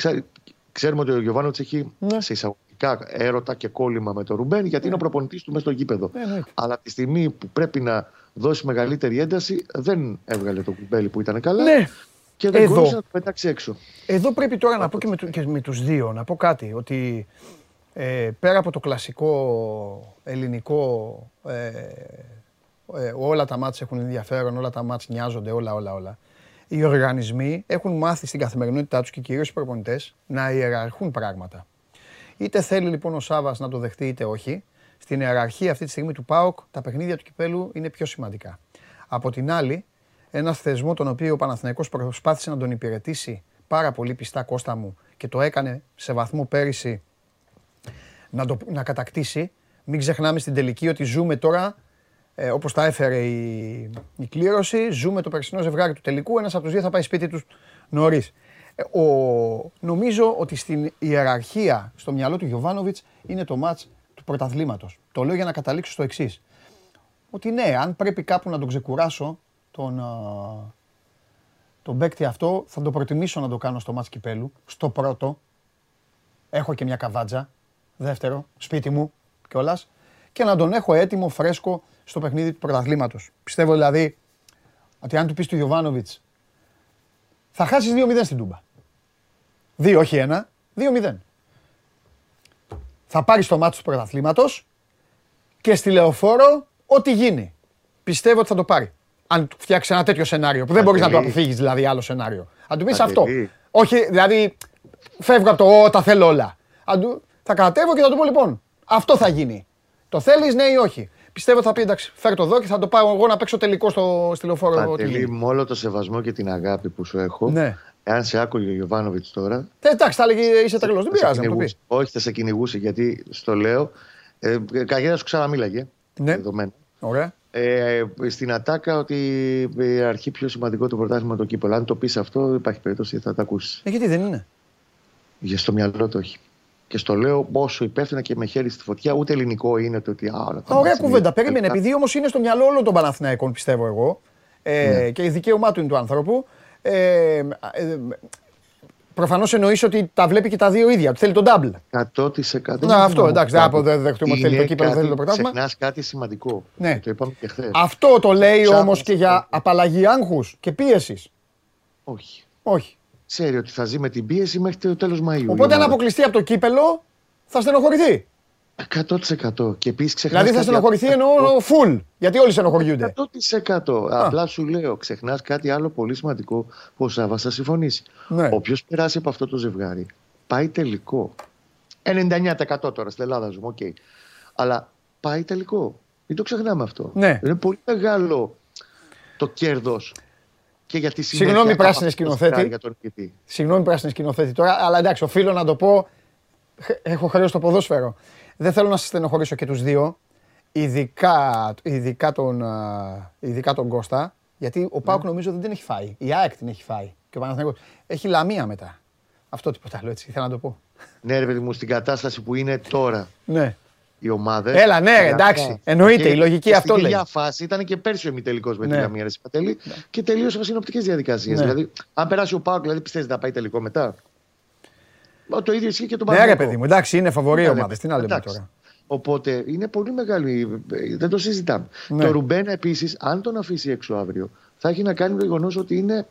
Ξέρουμε ότι ο Γιοβάνοβιτς έχει σε εισαγωγικά έρωτα και κόλλημα με τον Ρουμπέν, γιατί είναι ο προπονητής του μέσα στο γήπεδο. Αλλά από τη στιγμή που πρέπει να δώσει μεγαλύτερη ένταση, δεν έβγαλε τον Κουρμπέλη που ήταν καλά. Και δεν μπορούσε να το πετάξει έξω. Εδώ πρέπει τώρα να πω και με τους δύο, να πω κάτι. Ότι πέρα από το κλασικό ελληνικό, όλα τα μάτς έχουν ενδιαφέρον, όλα τα μάτς νοιάζονται, όλα. Οι οργανισμοί έχουν μάθει στην καθημερινότητά τους και κυρίως οι προπονητές να ιεραρχούν πράγματα. Είτε θέλει λοιπόν ο Σάβας να το δεχτεί, είτε όχι. Στην ιεραρχία αυτή τη στιγμή του ΠΑΟΚ, τα παιχνίδια του κυπέλου είναι πιο σημαντικά. Από την άλλη, ένα θεσμό τον οποίο ο Παναθηναϊκός προσπάθησε να τον υπηρετήσει πάρα πολύ πιστά, Κώστα μου, και το έκανε σε βαθμό πέρυσι να κατακτήσει. Μην ξεχνάμε στην τελική ότι ζούμε τώρα, όπως τα έφερε η κλήρωση, ζούμε το περσινό ζευγάρι του τελικού, ένας από τους δύο θα πάει σπίτι του νωρίς. Νομίζω ότι στην ιεραρχία, στο μυαλό του Γιοβάνοβιτς, είναι το μάτς του πρωταθλήματος. Το λέω για να καταλήξω στο εξής. Ότι ναι, αν πρέπει κάπου να τον ξεκουράσω, τον παίκτη αυτό, θα το προτιμήσω να το κάνω στο μάτς κυπέλου, στο πρώτο. Έχω και μια καβάτζα. δεύτερο, σπίτι μου κιόλας, και να τον έχω έτοιμο, φρέσκο στο παιχνίδι του πρωταθλήματος. Πιστεύω δηλαδή ότι αν του πεις του Γιοβάνοβιτς, θα χάσεις 2-0 στην Τούμπα. 2, όχι 1, 2-0. Θα πάρεις το μάτς του πρωταθλήματος και στη Λεωφόρο ό,τι γίνει. Πιστεύω ότι θα το πάρει. Αν του φτιάξει ένα τέτοιο σενάριο, που δεν μπορείς να το αποφύγεις δηλαδή άλλο σενάριο. Αν του πεις αυτό. Όχι, δηλαδή φεύγω από το τα θέλω όλα. Θα κατέβω και θα του πω λοιπόν, αυτό θα γίνει. Το θέλεις ναι ή όχι. Πιστεύω ότι θα πει εντάξει, φέρ' το εδώ και θα το πάω εγώ να παίξω τελικό στο Λεωφόρο. Με όλο το σεβασμό και την αγάπη που σου έχω. Ναι. Εάν σε άκουγε ο Γιοβάνοβιτς τώρα. Εντάξει, θα έλεγε είσαι τρελός. Δεν πειράζει να το πει. Όχι, θα σε κυνηγούσε γιατί στο λέω. Καγέρα σου ξαναμίλαγε. Ναι. Δεδομένα. Ωραία. Στην ατάκα ότι αρχή πιο σημαντικό το πρωτάθλημα το κύπελλο. Αν το πει αυτό, υπάρχει περίπτωση θα τα ακούσει. Γιατί δεν είναι. Για στο μυαλό το έχει. Και στο λέω πόσο υπεύθυνα και με χέρι στη φωτιά, ούτε ελληνικό είναι το ότι. Ωραία κουβέντα. Περίμενε. Επειδή όμως είναι στο μυαλό όλων των Παναθηναϊκών, πιστεύω εγώ, και η δικαίωμά του είναι του ανθρώπου. Προφανώς εννοείς ότι τα βλέπει και τα δύο ίδια. Θέλει τον double. 100%. Να, αυτό εντάξει. Δεν δεχτούμε ότι θέλει το κύπελλο, θέλει το πρωτάθλημα. Ξεχνάς κάτι σημαντικό. Ναι. Το είπαμε και χθες. Αυτό το λέει όμως και για απαλλαγή άγχους και πίεσης. Όχι. Όχι. Ξέρει ότι θα ζει με την πίεση μέχρι το τέλος Μαΐου. Οπότε αν αποκλειστεί από το κύπελλο, θα στενοχωρηθεί. 100%. Και επίσης ξεχνάς. Δηλαδή θα στενοχωρηθεί εννοώ full. Γιατί όλοι στενοχωριούνται. 100%. Απλά σου λέω, ξεχνάς κάτι άλλο πολύ σημαντικό που ο Σάβας θα συμφωνήσει. Ναι. Όποιος περάσει από αυτό το ζευγάρι, πάει τελικό. 99% τώρα στην Ελλάδα ζούμε, okay. Αλλά πάει τελικό. Μην το ξεχνάμε αυτό. Ναι. Είναι πολύ μεγάλο το κέρδος. Συγγνώμη, πράσινη σκηνοθέτη. Συγγνώμη, πράσινη σκηνοθέτη τώρα, αλλά εντάξει, οφείλω να το πω. Έχω χρέος στο ποδόσφαιρο. Δεν θέλω να σας στενοχωρήσω και τους δύο, ειδικά τον Κώστα, γιατί ο ΠΑΟΚ νομίζω δεν την έχει φάει. Η ΑΕΚ την έχει φάει. Και ο Παναθηναϊκός. Έχει Λαμία μετά. Αυτό τίποτα άλλο, έτσι, ήθελα να το πω. Ναι, ρε παιδί μου, στην κατάσταση που είναι τώρα. Ναι. Οι ομάδες. Έλα, ναι, εντάξει. Εννοείται η λογική αυτό λέει. Στην ίδια φάση ήταν και πέρσι ο ημιτελικός με την Λαμία Ρεσπατέλη και τελείωσε με συνοπτικές διαδικασίες. Ναι. Δηλαδή, αν περάσει ο ΠΑΟΚ, δηλαδή πιστεύεις να πάει τελικό μετά. Το ίδιο ισχύει και τον Παναθηναϊκό. Ναι, ρε παιδί μου, εντάξει, είναι φαβορί ομάδες. Τι να λέμε τώρα. Οπότε είναι πολύ μεγάλη. Δεν το συζητάμε. Ναι. Το Ρουμπένα επίσης, αν τον αφήσει έξω αύριο, θα έχει να κάνει με το γεγονός ότι είναι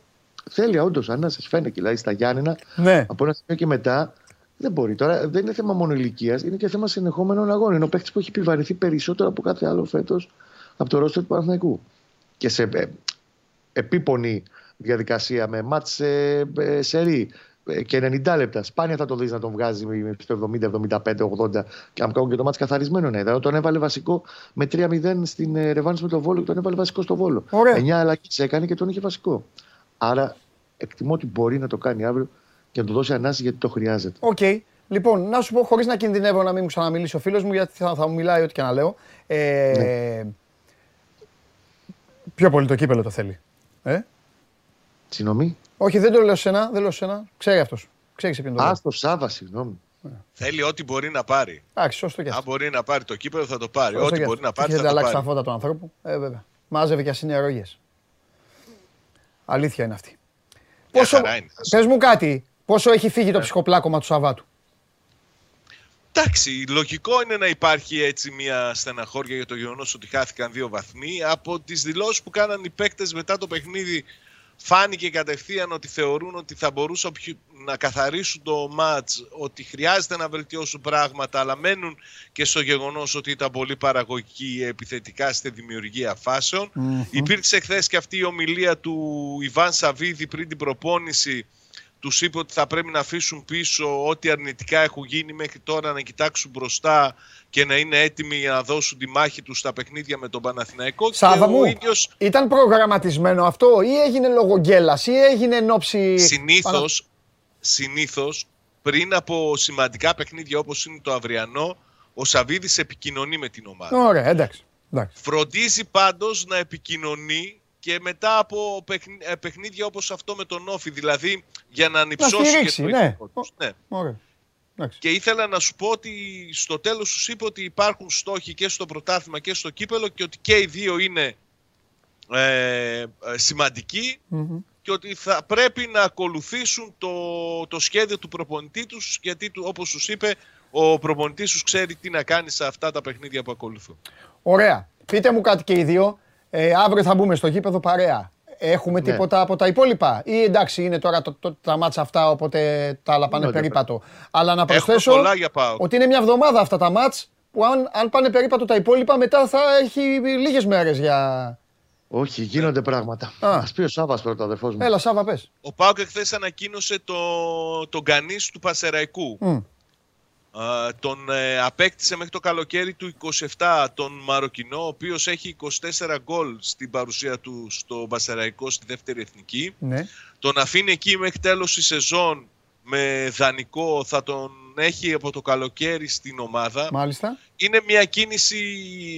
θέλεια όντως. Αν να σας φαίνεται, δηλαδή στα Γιάννενα, από ένα σημείο και μετά. Δεν μπορεί τώρα, δεν είναι θέμα μόνο ηλικίας, είναι και θέμα συνεχόμενων αγώνων. Είναι ο παίκτης που έχει επιβαρυνθεί περισσότερο από κάθε άλλο φέτος από το ρόστερ του Παναθηναϊκού. Και σε επίπονη διαδικασία με μάτς σερί και 90 λεπτά. Σπάνια θα το δεις να τον βγάζει στο 70, 75, 80 και αν κάνουν και το μάτς καθαρισμένο. Ναι. Τον έβαλε βασικό με 3-0 στην ρεβάνς με τον Βόλο και τον έβαλε βασικό στο Βόλο. 9 αλλαγές έκανε και τον είχε βασικό. Άρα εκτιμώ ότι μπορεί να το κάνει αύριο. Και να του δώσει ανάση γιατί το χρειάζεται. Οκ. Λοιπόν, να σου πω, χωρίς να κινδυνεύω να μην μου ξαναμιλήσει ο φίλος μου, γιατί θα μου μιλάει ό,τι και να λέω. Πιο πολύ το κύπελλο το θέλει. Συγγνώμη. Όχι, δεν το λέω σένα, δεν λέω σένα. Ξέρει αυτός. Ξέρει σε ποιον το λέω. Άστο Σάβα, συγγνώμη. Θέλει ό,τι μπορεί να πάρει. Εντάξει, σωστό κι αυτό. Αν μπορεί να πάρει το κύπελλο θα το πάρει. Ό,τι μπορεί να πάρει. Δεν αλλάξει τα φώτα του ανθρώπου. Βέβαια. Μάζευε κι ας είναι αρρώγιες. Αλήθεια είναι αυτή. Πες μου κάτι, πόσο έχει φύγει το ψυχοπλάκωμα του Σαββάτου. Εντάξει, λογικό είναι να υπάρχει έτσι μια στεναχώρια για το γεγονός ότι χάθηκαν 2 βαθμοί. Από τις δηλώσεις που κάναν οι παίκτες μετά το παιχνίδι φάνηκε κατευθείαν ότι θεωρούν ότι θα μπορούσαν να καθαρίσουν το μάτς, ότι χρειάζεται να βελτιώσουν πράγματα, αλλά μένουν και στο γεγονός ότι ήταν πολύ παραγωγικοί επιθετικά στη δημιουργία φάσεων. Υπήρξε χθες και αυτή η ομιλία του Ιβάν Σαββίδη πριν την προπόνηση. Τους είπε ότι θα πρέπει να αφήσουν πίσω ό,τι αρνητικά έχουν γίνει μέχρι τώρα, να κοιτάξουν μπροστά και να είναι έτοιμοι για να δώσουν τη μάχη τους στα παιχνίδια με τον Παναθηναϊκό. Σάβα μου, ίδιος... ήταν προγραμματισμένο αυτό ή έγινε λόγω γκέλας ή έγινε εν όψη... Συνήθως, πριν από σημαντικά παιχνίδια όπως είναι το αυριανό, ο Σαββίδης επικοινωνεί με την ομάδα. Ωραία, εντάξει. Φροντίζει πάντως να επικοινωνεί και μετά από παιχνίδια όπως αυτό με τον Όφη, δηλαδή για να ανυψώσει και το ίδιο. Ναι. Και ήθελα να σου πω ότι στο τέλος τους είπε ότι υπάρχουν στόχοι και στο πρωτάθλημα και στο κύπελλο και ότι και οι δύο είναι σημαντικοί και ότι θα πρέπει να ακολουθήσουν το σχέδιο του προπονητή τους, γιατί όπως τους είπε ο προπονητής σου ξέρει τι να κάνει σε αυτά τα παιχνίδια που ακολουθούν. Ωραία. Πείτε μου κάτι και οι δύο. Αύριο θα μπούμε στο γήπεδο παρέα. Έχουμε τίποτα από τα υπόλοιπα? Ή εντάξει, είναι τώρα τα μάτσα αυτά, οπότε τα άλλα πάνε περίπατο. Αλλά να προσθέσω ότι είναι μια εβδομάδα αυτά τα μάτς που αν πάνε περίπατο τα υπόλοιπα, μετά θα έχει λίγες μέρες για... Όχι, γίνονται πράγματα. Ας πει ο Σάβας πρώτα, αδερφός μου. Έλα, Σάβα, πες. Ο ΠΑΟΚ εχθές ανακοίνωσε τον κανείς του Πανσεραϊκού. Τον απέκτησε μέχρι το καλοκαίρι του 27 τον Μαροκινό, ο οποίος έχει 24 γκολ στην παρουσία του στο Πανσεραϊκό στη δεύτερη εθνική. Ναι. Τον αφήνει εκεί μέχρι τέλος η σεζόν με δανεικό, θα τον έχει από το καλοκαίρι στην ομάδα. Μάλιστα. Είναι μια κίνηση,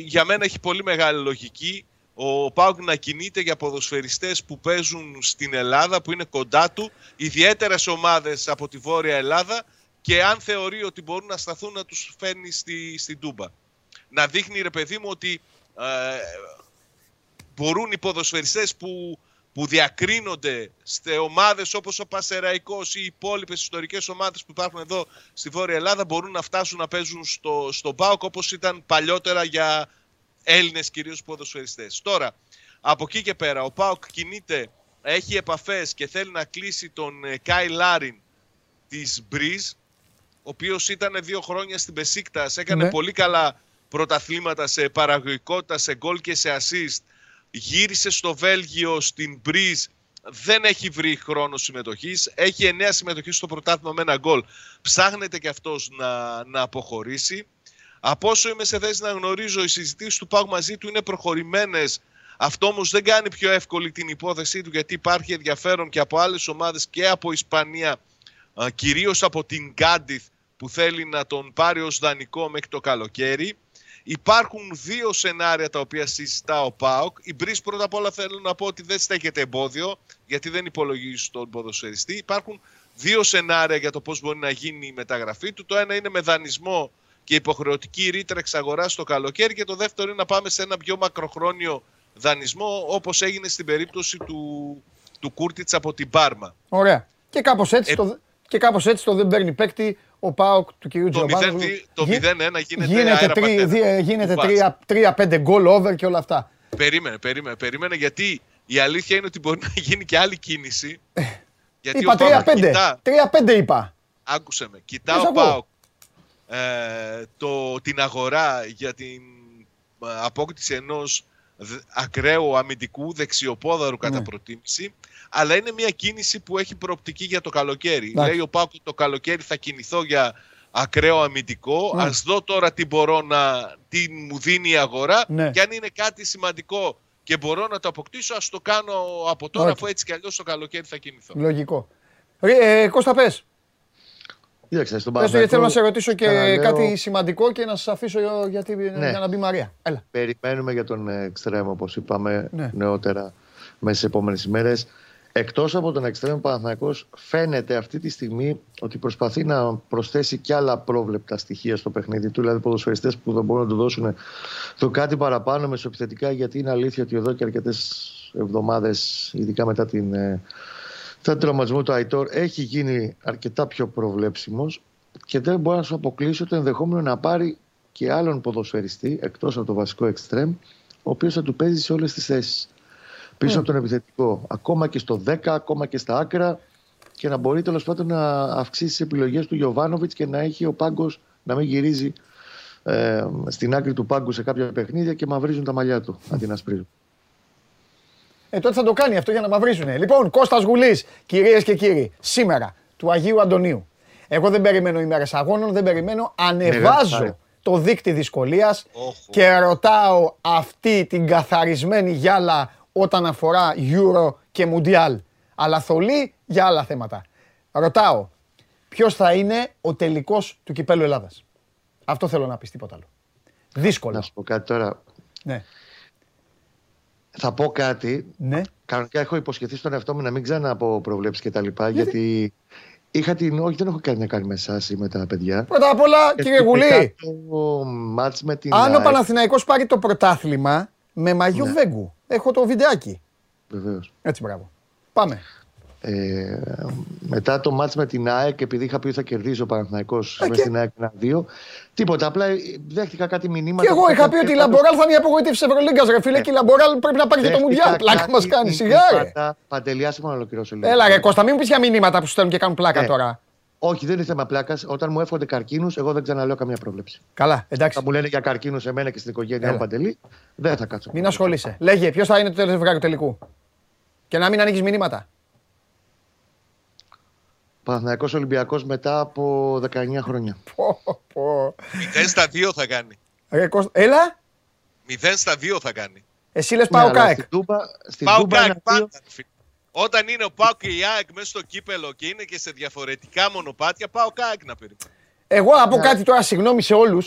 για μένα έχει πολύ μεγάλη λογική. Ο ΠΑΟΚ να κινείται για ποδοσφαιριστές που παίζουν στην Ελλάδα, που είναι κοντά του, ιδιαίτερα σε ομάδες από τη Βόρεια Ελλάδα, και αν θεωρεί ότι μπορούν να σταθούν να τους φέρνει στην Τούμπα. Να δείχνει, ρε παιδί μου, ότι μπορούν οι ποδοσφαιριστές που διακρίνονται σε ομάδες όπως ο Πανσεραϊκός ή οι υπόλοιπες ιστορικές ομάδες που υπάρχουν εδώ στη Βόρεια Ελλάδα, μπορούν να φτάσουν να παίζουν στον ΠΑΟΚ, όπως ήταν παλιότερα για Έλληνες κυρίως ποδοσφαιριστές. Τώρα, από εκεί και πέρα, ο ΠΑΟΚ κινείται, έχει επαφές και θέλει να κλείσει τον Κάι Λάριν της Μπρίζ, ο οποίος ήταν 2 χρόνια στην Μπεσίκτας, έκανε πολύ καλά πρωταθλήματα σε παραγωγικότητα, σε γκολ και σε ασίστ. Γύρισε στο Βέλγιο, στην Μπρίζ, δεν έχει βρει χρόνο συμμετοχής, έχει 9 συμμετοχές στο πρωτάθλημα με ένα γκολ. Ψάχνεται και αυτός να αποχωρήσει. Από όσο είμαι σε θέση να γνωρίζω, οι συζητήσεις του ΠΑΟΚ μαζί του είναι προχωρημένες. Αυτό όμως δεν κάνει πιο εύκολη την υπόθεσή του, γιατί υπάρχει ενδιαφέρον και από άλλες ομάδες και από Ισπανία, κυρίως από την Γκάντιθ, που θέλει να τον πάρει ως δανεικό μέχρι το καλοκαίρι. Υπάρχουν 2 σενάρια τα οποία συζητά ο ΠΑΟΚ. Η Μπρις, πρώτα απ' όλα θέλω να πω ότι δεν στέκεται εμπόδιο, γιατί δεν υπολογίζει τον ποδοσφαιριστή. Υπάρχουν 2 σενάρια για το πώς μπορεί να γίνει η μεταγραφή του. Το ένα είναι με δανεισμό και υποχρεωτική ρήτρα εξαγοράς στο καλοκαίρι, και το δεύτερο είναι να πάμε σε ένα πιο μακροχρόνιο δανεισμό, όπως έγινε στην περίπτωση του Κούρτιτς από την Πάρμα. Ωραία. Και κάπως έτσι το δεν παίρνει παίκτη ο ΠΑΟΚ του κ. Τζιοβάνου. Το 0-1 γίνεται 3-5 γκολ over και όλα αυτά. Περίμενε, γιατί η αλήθεια είναι ότι μπορεί να γίνει και άλλη κίνηση. Γιατί είπα 3-5 είπα. Άκουσε με, κοιτάω ο ΠΑΟΚ την αγορά για την απόκτηση ενός ακραίου αμυντικού δεξιοπόδαρου κατά προτίμηση, αλλά είναι μια κίνηση που έχει προοπτική για το καλοκαίρι. Λέει ο ΠΑΟΚ, το καλοκαίρι θα κινηθώ για ακραίο αμυντικό, ας δω τώρα τι μου δίνει η αγορά, και αν είναι κάτι σημαντικό και μπορώ να το αποκτήσω, ας το κάνω από τώρα, αφού έτσι κι αλλιώς το καλοκαίρι θα κινηθώ. Λογικό. Κώστα, πες. Θέλω να σε ρωτήσω και κάτι σημαντικό και να σας αφήσω για να μπει Μαρία. Έλα. Περιμένουμε για τον εξτρέμ, όπως είπαμε, νεότερα μέσα στις επόμενες ημέρες. Εκτός από τον εξτρέμ, ο Παναθηναϊκός φαίνεται αυτή τη στιγμή ότι προσπαθεί να προσθέσει κι άλλα πρόβλεπτα στοιχεία στο παιχνίδι του. Δηλαδή, ποδοσφαιριστές που δεν μπορούν να του δώσουν το κάτι παραπάνω μεσοεπιθετικά, γιατί είναι αλήθεια ότι εδώ και αρκετές εβδομάδες, ειδικά μετά την. Στον τραυματισμό του Αϊτόρ, έχει γίνει αρκετά πιο προβλέψιμος και δεν μπορώ να σου αποκλείσω το ενδεχόμενο να πάρει και άλλον ποδοσφαιριστή εκτός από το βασικό εξτρέμ, ο οποίος θα του παίζει σε όλες τις θέσεις. Πίσω από τον επιθετικό, ακόμα και στο 10, ακόμα και στα άκρα, και να μπορεί τέλος πάντων να αυξήσει τις επιλογές του Γιοβάνοβιτς και να έχει ο πάγκος να μην γυρίζει στην άκρη του πάγκου σε κάποια παιχνίδια και μαυρίζουν τα μαλλιά του αντί να σπρίζουν. Τότε θα το κάνει αυτό για να μαυρίσουνε. Λοιπόν, Κώστας Γουλής, κυρίες και κύριοι, σήμερα του Αγίου Αντωνίου. Εγώ δεν περιμένω ημέρες αγώνων, δεν περιμένω. Ανεβάζω το δείκτη δυσκολίας και ρωτάω αυτή την καθαρισμένη γυάλα όταν αφορά Euro και Mundial. Αλλά θολή για άλλα θέματα. Ρωτάω, ποιος θα είναι ο τελικός του κυπέλλου Ελλάδας? Αυτό θέλω να πεις, τίποτα άλλο. Δύσκολο. Να σου πω κάτι τώρα. Ναι. Θα πω κάτι. Ναι. Κανονικά έχω υποσχεθεί στον εαυτό μου να μην ξαναπώ προβλέψεις και τα λοιπά. Γιατί είχα την. Όχι, δεν έχω κάτι να κάνει με εσάς ή με τα παιδιά. Πρώτα απ' όλα, κύριε Γουλή. Αν ο Παναθηναϊκός πάρει το πρωτάθλημα με μαγιό Βέγκου. Έχω το βιντεάκι. Βεβαίως. Έτσι, μπράβο. Πάμε. μετά το μάτς με την ΑΕΚ, επειδή είχα πει ότι θα κερδίσει ο Παναθηναϊκός μέσα στην ΑΕΚ 1-2, τίποτα. Απλά δέχτηκα κάτι μηνύματα. Και εγώ είχα πει ότι η Λαμποράλ θα είναι η απογοήτευση Ευρωλίγκας, ρε φίλε, και η Λαμποράλ πρέπει να πάρει και το Μουντιάλ. Πλάκα μας κάνει, σιγά. Παντελιά, να ολοκληρώσω λίγο. Έλα, ρε Κώστα, μην μου πεις για μηνύματα που στέλνουν και κάνουν πλάκα τώρα. Όχι, δεν είναι θέμα πλάκας. Όταν μου εύχονται καρκίνους, εγώ δεν ξαναλέω καμία πρόβλεψη. Καλά, εντάξει. Θα μου λένε για καρκίνους εμένα και στην οικογένειά μου, Παντελή, δεν θα κάτσω. Μην ασχολείσαι. Λέγε, ποιος θα είναι το τελευταίο τελικού. Και να μην ανοίγεις μηνύματα. Παναθηναϊκός Ολυμπιακός μετά από 19 χρόνια. 0-2 θα κάνει. Έλα. 0-2 θα κάνει. Εσύ λες ΠΑΟΚ ΑΕΚ. ΠΑΟΚ ΑΕΚ πάντα. Όταν είναι ο ΠΑΟΚ και η ΑΕΚ μέσα στο κύπελο και είναι και σε διαφορετικά μονοπάτια, ΠΑΟΚ ΑΕΚ να περιμένει. Εγώ από κάτι τώρα, συγγνώμη σε όλους.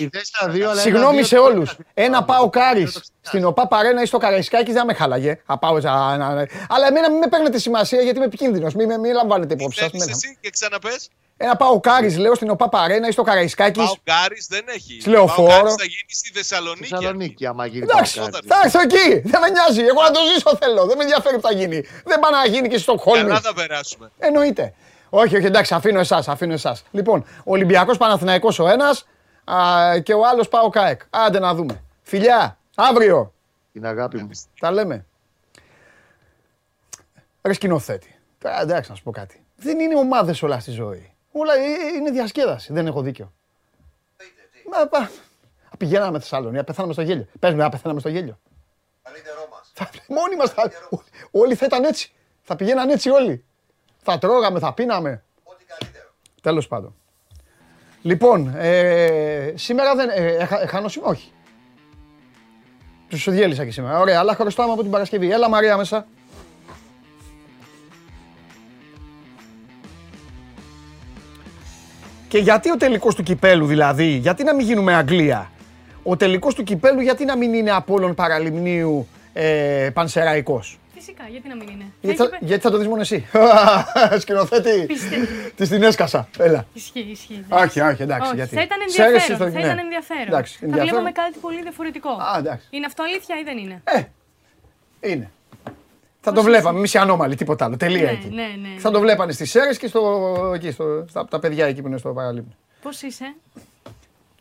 Συγγνώμη σε όλους. Ένα ΠΑΟΚ Άρης στην ΟΠΑ Παρένα ή στο Καραϊσκάκη δεν με χάλαγε. Αλλά εμένα μην με παίρνετε σημασία γιατί είμαι επικίνδυνος. Μην λαμβάνετε υπόψη σας. Εσύ και ξαναπες. Ένα ΠΑΟΚ Άρης, λέω, στην ΟΠΑ Παρένα ή στο Καραϊσκάκη. ΠΑΟΚ Άρης δεν έχει. Στη Λεωφόρο. ΠΑΟΚ Άρης θα γίνει στη Θεσσαλονίκη. Θεσσαλονίκη, άμα γίνει. Εντάξει, θα έρθω εκεί. Δεν με νοιάζει. Εγώ να το ζήσω θέλω. Δεν με ενδιαφέρει που θα γίνει. Δεν πάει να γίνει και στο Στοκχόλμη. Καλά θα περάσουμε. Εννοείται. Όχι, όχι, εντάξει, αφήνω εσάς. Λοιπόν, Ολυμπιακός Παναθηναϊκός ο ένας και ο άλλος ΠΑΟΚ ΑΕΚ. Άντε να δούμε. Φιλιά, αύριο. Την αγάπη μου. Τα λέμε. Ρε σκηνοθέτη. Εντάξει, να σου πω κάτι. Δεν είναι ομάδες όλα στη ζωή. Όλα είναι διασκέδαση. Δεν έχω δίκιο. Πηγαίναμε Θεσσαλονία, πεθάναμε στο γέλιο. Πες με, πεθάναμε στο γέλιο. Καλύτερό μας. Μόνοι μας. Όλοι θα ήταν έτσι. Θα πηγαίναν έτσι όλοι. Θα τρώγαμε, θα πίναμε. Ό,τι καλύτερο. Τέλος πάντων. Λοιπόν, σήμερα δεν... χάνω σήμερα, όχι. Τους διέλυσα και σήμερα. Ωραία, αλλά χρωστάμε από την Παρασκευή. Έλα Μαρία μέσα. Και γιατί ο τελικός του κυπέλου δηλαδή, γιατί να μην γίνουμε Αγγλία. Ο τελικός του κυπέλου γιατί να μην είναι Απόλλων Παραλιμνίου Πανσεραϊκός. Φυσικά, γιατί να μην είναι. Γιατί θα το δεις μόνο εσύ. Σκηνοθέτη, της την έσκασα. Έλα. Ισχύει. Όχι, εντάξει. Θα ήταν ενδιαφέρον. Θα βλέπαμε κάτι πολύ διαφορετικό. Είναι αυτό αλήθεια ή δεν είναι. Είναι. Θα το βλέπαμε, εμείς οι ανώμαλοι, τίποτα άλλο. Τελεία εκεί. Θα το βλέπανε στις Σέρρες και στα παιδιά εκεί που είναι στο Παραλίμνη. Πώς είσαι.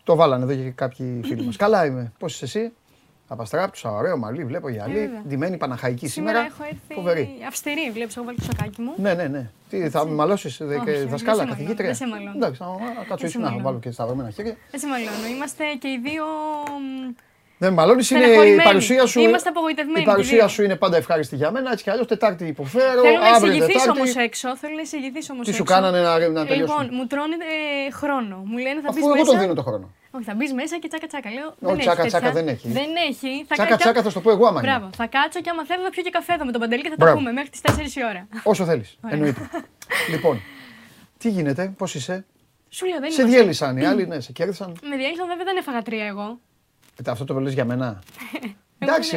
Το βάλανε εδώ και κάποιοι φίλοι μας. Καλά είμαι. Πώς είσαι εσύ. Απαστράπτουσα, ωραίο μαλλί, βλέπω γυαλί, ντυμένη παναχαϊκή σήμερα. Σήμερα έχω έρθει φοβερή. Αυστηρή, βλέπεις, έχω βάλει το σακάκι μου. Ναι. Τι, θα με μαλώσεις, δασκάλα, καθηγήτρια. Δεν σε μαλώνω. Εντάξει, θα κάτσω ίσως να βάλω και σταυρωμένα χέρια. Δεν σε μαλώνω. Είμαστε και οι δύο. Δεν με μαλώνεις, είναι η παρουσία σου. Είμαστε απογοητευμένοι. Η παρουσία σου είναι πάντα ευχάριστη για μένα, έτσι κι αλλιώς Τετάρτη υποφέρω. Θέλω να εισηγηθείς όμως έξω. Τι σου κάνανε να τελειώσει. Λοιπόν, μου τρώνε χρόνο. Μου λένε θα πει. Εγώ το δίνω το χρόνο. Όχι, θα μπει μέσα και τσάκα-τσάκα. Όχι, τσάκα-τσάκα δεν έχει. Δεν έχει. Τσάκα-τσάκα θα σου το πω εγώ άμα είναι. Μπράβο. Θα κάτσω και άμα θέλω θα πιω και καφέ εδώ με τον Παντελή και θα τα πούμε μέχρι τις 4 η ώρα. Όσο θέλεις. Εννοείται. Λοιπόν, τι γίνεται, πώς είσαι. Σου λέω δεν είναι. Σε διέλυσαν οι άλλοι, ναι, σε κέρδισαν. Με διέλυσαν, βέβαια δεν έφαγα τρία εγώ. Αυτό το λες για μένα. Εντάξει,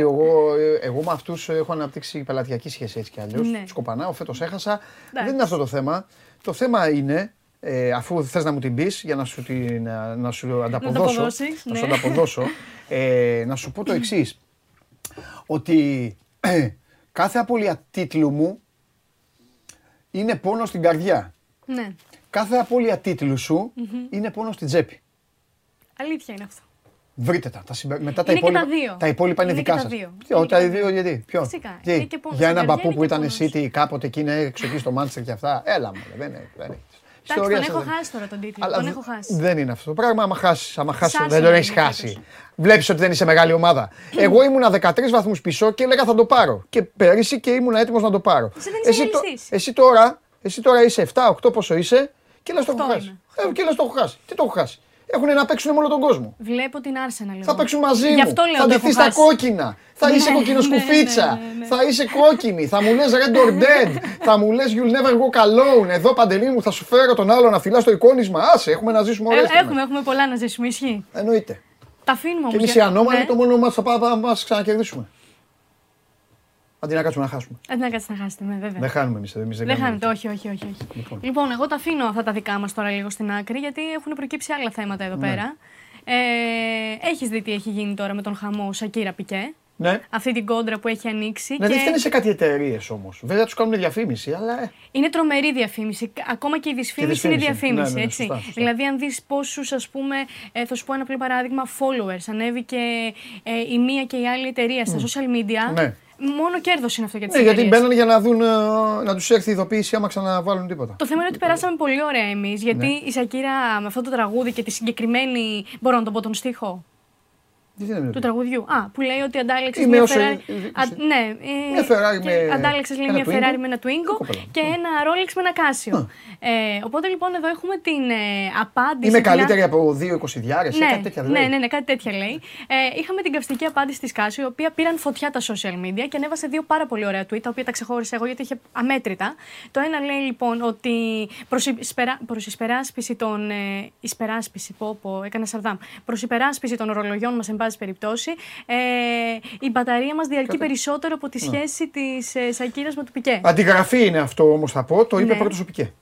εγώ με αυτούς έχω αναπτύξει πελατειακή σχέση έτσι κι αλλιώς. Του κοπανάω, φέτος έχασα. Δεν είναι αυτό το θέμα. Το θέμα είναι. Αφού θες να μου την πεις για να σου ανταποδώσω, να σου πω το εξής, ότι κάθε απώλεια τίτλου μου είναι πόνο στην καρδιά. Ναι. Κάθε απώλεια τίτλου σου είναι πόνο στην τσέπη. Αλήθεια είναι αυτό. Βρείτε τα. Μετά τα υπόλοιπα. Τα υπόλοιπα είναι δικά σας. Τα δύο γιατί. Ποιο. Για έναν παππού που ήταν City κάποτε και είναι έξω εκεί στο Manchester και αυτά. Έλα μου, δεν έχει. Εντάξει, τον έχω χάσει τώρα τον τίτλο. Αλλά τον έχω χάσει. Δεν είναι αυτό το πράγμα. Άμα χάσει, δεν τον έχεις χάσει. Βλέπεις ότι δεν είσαι μεγάλη ομάδα. Εγώ ήμουνα 13 βαθμούς πίσω και έλεγα θα το πάρω. Και πέρυσι και ήμουνα έτοιμος να το πάρω. Εσύ τώρα είσαι 7-8 πόσο είσαι και λες το έχω χάσει. Τι το έχω χάσει. Έχουν να παίξουν με όλο τον κόσμο. Βλέπω την Arsenal λίγο. Θα παίξουν μαζί μου. Θα ντυθείς τα κόκκινα. Θα είσαι κοκκινοσκουφίτσα. Θα είσαι κόκκινη. Θα μου λες Red or Dead. Θα μου λες You'll never walk alone. Εδώ Παντελή μου θα σου φέρω τον άλλο να φυλάς το εικόνισμα. Άσε, έχουμε να ζήσουμε όλες. Έχουμε πολλά να ζήσουμε. Ισχύει. Εννοείται. Τα αφήνουμε όμως. Και εμείς οι ανώμαλοι το μόνο μας θα πάμε να ξανακερδίσουμε. Αντί να κάτσουμε να χάσουμε. Αντί να κάτσετε να χάσετε, βέβαια. Δεν χάνουμε εμείς. Δεν χάνετε, όχι. Λοιπόν, εγώ τα αφήνω αυτά τα δικά μας τώρα λίγο στην άκρη, γιατί έχουν προκύψει άλλα θέματα εδώ πέρα. Έχεις δει τι έχει γίνει τώρα με τον χαμό Σακύρα Πικέ. ναι, αυτή την κόντρα που έχει ανοίξει. Ναι, και... δεν φταίνε σε κάτι εταιρείες όμως. Βέβαια τους κάνουν διαφήμιση, αλλά. Είναι τρομερή διαφήμιση. Ακόμα και η δυσφήμιση είναι διαφήμιση. Ναι, έτσι. Σωστά. Δηλαδή, αν δεις πόσους, ας πούμε, θα σου πω ένα πριν παράδειγμα, followers ανέβηκε η μία και η άλλη εταιρεία στα social media. Ναι. Μόνο κέρδος είναι αυτό για τις εταιρείες. Ναι, γιατί μπαίνανε για να δουν, να τους έρθει η ειδοποίηση άμα ξαναβάλουν τίποτα. Το θέμα είναι ότι περάσαμε πολύ ωραία εμείς, γιατί η Σακύρα με αυτό το τραγούδι και τη συγκεκριμένη. Μπορώ να τον πω τον στίχο. Του τραγουδιού. Α, που λέει ότι αντάλλαξες μια Ferrari. Ναι, αντάλλαξες μια Ferrari με ένα Twingo και ένα Rolex με ένα Casio. Οπότε λοιπόν εδώ έχουμε την απάντηση. Είμαι καλύτερη από 2 20 διάρες, κάτι τέτοια λέει. Ναι, κάτι τέτοια λέει. Είχαμε την καυστική απάντηση της Casio, η οποία πήραν φωτιά τα social media και ανέβασε 2 πάρα πολύ ωραία tweet, τα οποία τα ξεχώρισα εγώ γιατί είχε αμέτρητα. Το ένα λέει λοιπόν ότι προς υπεράσπιση των ορολογιών μας, εν πάση περιπτώσει, η μπαταρία μας διαρκεί περισσότερο από τη σχέση της Σακύρας με του Πικέ. Αντιγραφή είναι αυτό όμως, θα πω, το είπε πρώτος ο Πικέ.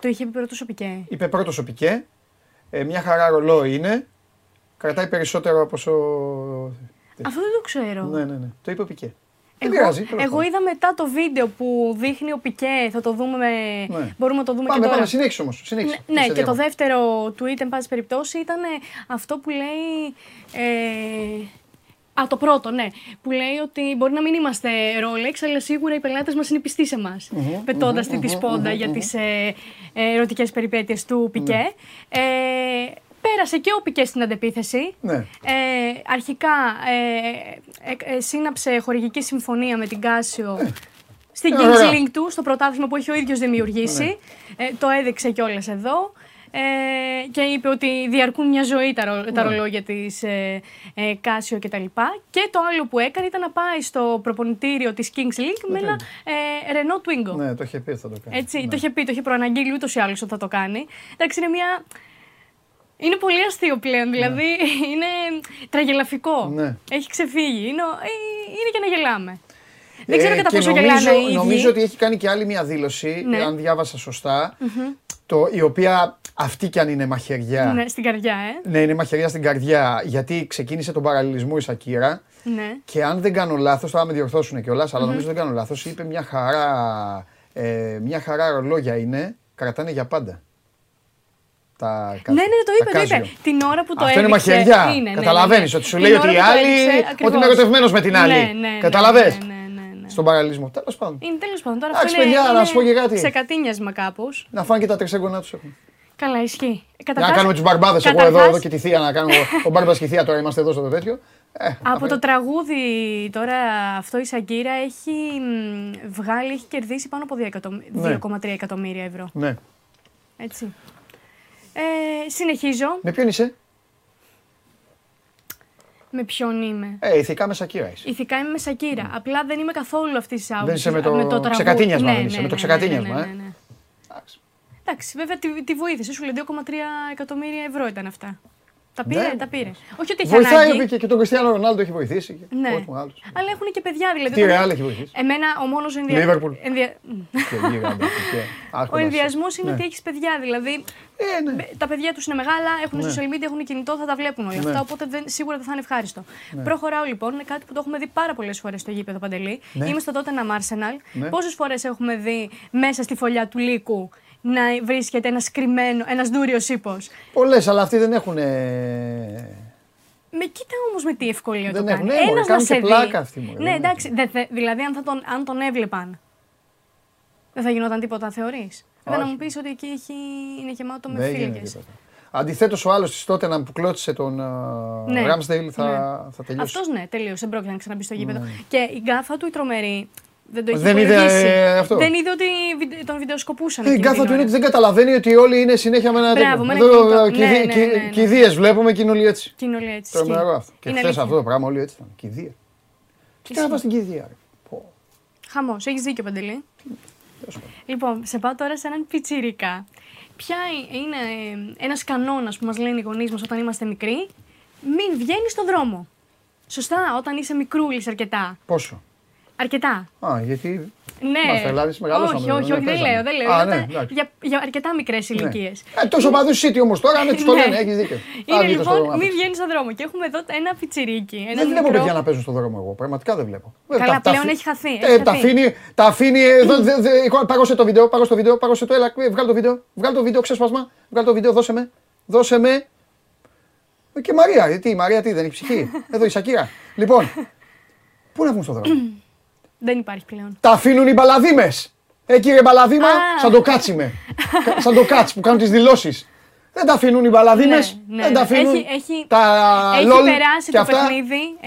Το είχε πει πρώτος ο Πικέ. Είπε πρώτος ο Πικέ, μια χαρά ρολό είναι, κρατάει περισσότερο από όσο... Αυτό δεν το ξέρω. Ναι, το είπε ο Πικέ. Εγώ είδα μετά το βίντεο που δείχνει ο Πικέ, θα το δούμε, μπορούμε να το δούμε και τώρα. Πάμε, συνέχισε όμως. Ναι, και το δεύτερο tweet, εν πάση περιπτώσει, ήταν αυτό που λέει... Α, το πρώτο, ναι. Που λέει ότι μπορεί να μην είμαστε Rolex, αλλά σίγουρα οι πελάτες μας είναι πιστοί σε εμάς. Πετώντας τη σπόντα για τις ερωτικές περιπέτειες του Πικέ. Πέρασε και ο Πικέ στην αντεπίθεση. Αρχικά σύναψε χορηγική συμφωνία με την Casio στην Kings Link του, στο πρωτάθλημα που έχει ο ίδιος δημιουργήσει. Το έδειξε κιόλας εδώ. Και είπε ότι διαρκούν μια ζωή τα ρολόγια της Casio κτλ. Και το άλλο που έκανε ήταν να πάει στο προπονητήριο της Kings League με ένα Renault Twingo. Ναι, το είχε πει ότι θα το κάνει. Έτσι, το είχε πει, το είχε προαναγγείλει ούτως ή άλλως ότι θα το κάνει. Εντάξει, είναι μια. Είναι πολύ αστείο πλέον, δηλαδή είναι τραγελαφικό. Έχει ξεφύγει. Είναι για να γελάμε. Δεν ξέρω κατά πόσο γελάνε οι ίδιοι. Νομίζω ότι έχει κάνει και άλλη μια δήλωση, αν διάβασα σωστά, η οποία αυτή κι αν είναι μαχαιριά. Ναι, στην καρδιά, Ναι, είναι μαχαιριά στην καρδιά, γιατί ξεκίνησε τον παραλληλισμό η Σακύρα. Και αν δεν κάνω λάθος, θα με διορθώσουν κιόλας, αλλά νομίζω δεν κάνω λάθος, είπε μια χαρά ρολόγια είναι, κρατάνε για πάντα. Ναι, το είπε. Την ώρα που το έδειξε. Αυτό είναι μαχαιριά. Καταλαβαίνεις ότι σου λέει ότι η άλλη. Ότι είμαι ερωτευμένος με την άλλη. Καταλαβες. Στον παραλληλισμό. Τέλος πάντων. Τώρα αυτό είναι σε κατίνιασμα κάπως. Να φάνε και τα τρισέγγωνα τους έχουν. Καλά, ισχύει. Να κάνουμε τους μπαρμπάδες. Εγώ εδώ και τη θεία να κάνω. Ο μπαρμπάς και η θεία τώρα είμαστε εδώ στο τέτοιο. Από το τραγούδι τώρα αυτό η Σαγκύρα έχει βγάλει, έχει κερδίσει πάνω από 2,3 εκατομμύρια ευρώ. Έτσι. Συνεχίζω. Με ποιον είσαι? Με ποιον είμαι? Ηθικά με Σακύρα είσαι. Ηθικά είμαι με Σακύρα. Απλά δεν είμαι καθόλου αυτή τη άποψη. Δεν είσαι με το ξεκατίνιασμα. Με το ξεκατίνιασμα. Εντάξει, βέβαια τη βοήθησε. Σου λέει 2,3 εκατομμύρια ευρώ ήταν αυτά. Τα πήρε, τα πήρε. Όχι ότι έχει ανάγκη. Βοηθάει και τον Κριστιάνο Ρονάλντο έχει βοηθήσει. Ναι. Αλλά έχουν και παιδιά δηλαδή. Τι Ρεάλ έχει βοηθήσει? Εμένα ο μόνος ενδιασμός είναι ότι έχεις παιδιά. Δηλαδή τα παιδιά τους είναι μεγάλα, έχουν social media, έχουν κινητό, θα τα βλέπουν όλα αυτά. Οπότε σίγουρα δεν θα είναι ευχάριστο. Προχωράω λοιπόν, είναι κάτι που το έχουμε δει πάρα πολλές φορές στο γήπεδο, Παντελή. Είμαστε τότε ένα Arsenal. Πόσες φορές έχουμε δει μέσα στη φωλιά του λύκου να βρίσκεται ένας κρυμμένο, ένας δούριος ύπος? Πολλές, αλλά αυτοί δεν έχουν. Με κοίτα όμως με τι ευκολία δεν το κάνει. Ένας να σε δει. Ναι, εντάξει, δηλαδή αν τον έβλεπαν, δεν θα γινόταν τίποτα, θεωρείς? Δεν μου πεις ότι εκεί είναι γεμάτο με φίλικες. Αντιθέτως ο άλλος της Τότεναμ που κλώτσισε τον Ramsdale θα τελειώσει. Αυτός τελείωσε, δεν πρόκειται να ξαναμπεί στο γήπεδο. Και η γκάφα του η τρομερή. Δεν είδε αυτό. Δεν είδε ότι τον βιντεοσκοπούσαν. Η γκάφα του είναι ότι δεν καταλαβαίνει ότι όλοι είναι συνέχεια με ένα τέτοιο. Κηδείες βλέπουμε και είναι όλοι έτσι. Τρομερό αυτό. Και χθες αυτό το πράγμα όλοι έτσι ήταν. Κηδεία. Τι κάναμε στην κηδεία? Χαμός, έχεις δίκιο, Παντελή. Λοιπόν, σε πάω τώρα σε έναν πιτσιρικά. Ποια είναι ένας κανόνας που μας λένε οι γονείς μας όταν είμαστε μικροί? Μην βγαίνεις στον δρόμο. Σωστά, όταν είσαι μικρούλης αρκετά. Πόσο? Αρκετά. Α, γιατί Όχι, δεν λέω. Για αρκετά μικρές ηλικίες. Τους οπαδούς City όμως τώρα, ναι, τους το λένε, έχεις δίκιο. Είναι λοιπόν, μη βγαίνεις στον δρόμο. Και έχουμε εδώ ένα πιτσιρίκι. Δεν βλέπω παιδιά να παίζουν στον δρόμο εγώ. Πραγματικά δεν βλέπω. Καλά, πλέον έχει χαθεί. Τα αφήνει. Πάγωσε το βίντεο, πάγωσε το. Έλα, βγάλε το βίντεο. Βγάλε το βίντεο, ξέσπασμα. Βγάλε το βίντεο, δώσε με. Δώσε με. Και Μαρία, τι, δεν έχει ψυχή. Εδώ η Σακύρα. Λοιπόν, πού να βγουν στον δρόμο. Δεν υπάρχει πλέον. Τα αφήνουν οι μπαλαδίμες. Κύριε μπαλαδίμα, σαν το κάτσιμε. Σαν το κάτς που κάνουν τις δηλώσεις. Δεν τα αφήνουν οι μπαλαδίμες. Δεν τα αφήνουν. Έχει περάσει το παιχνίδι.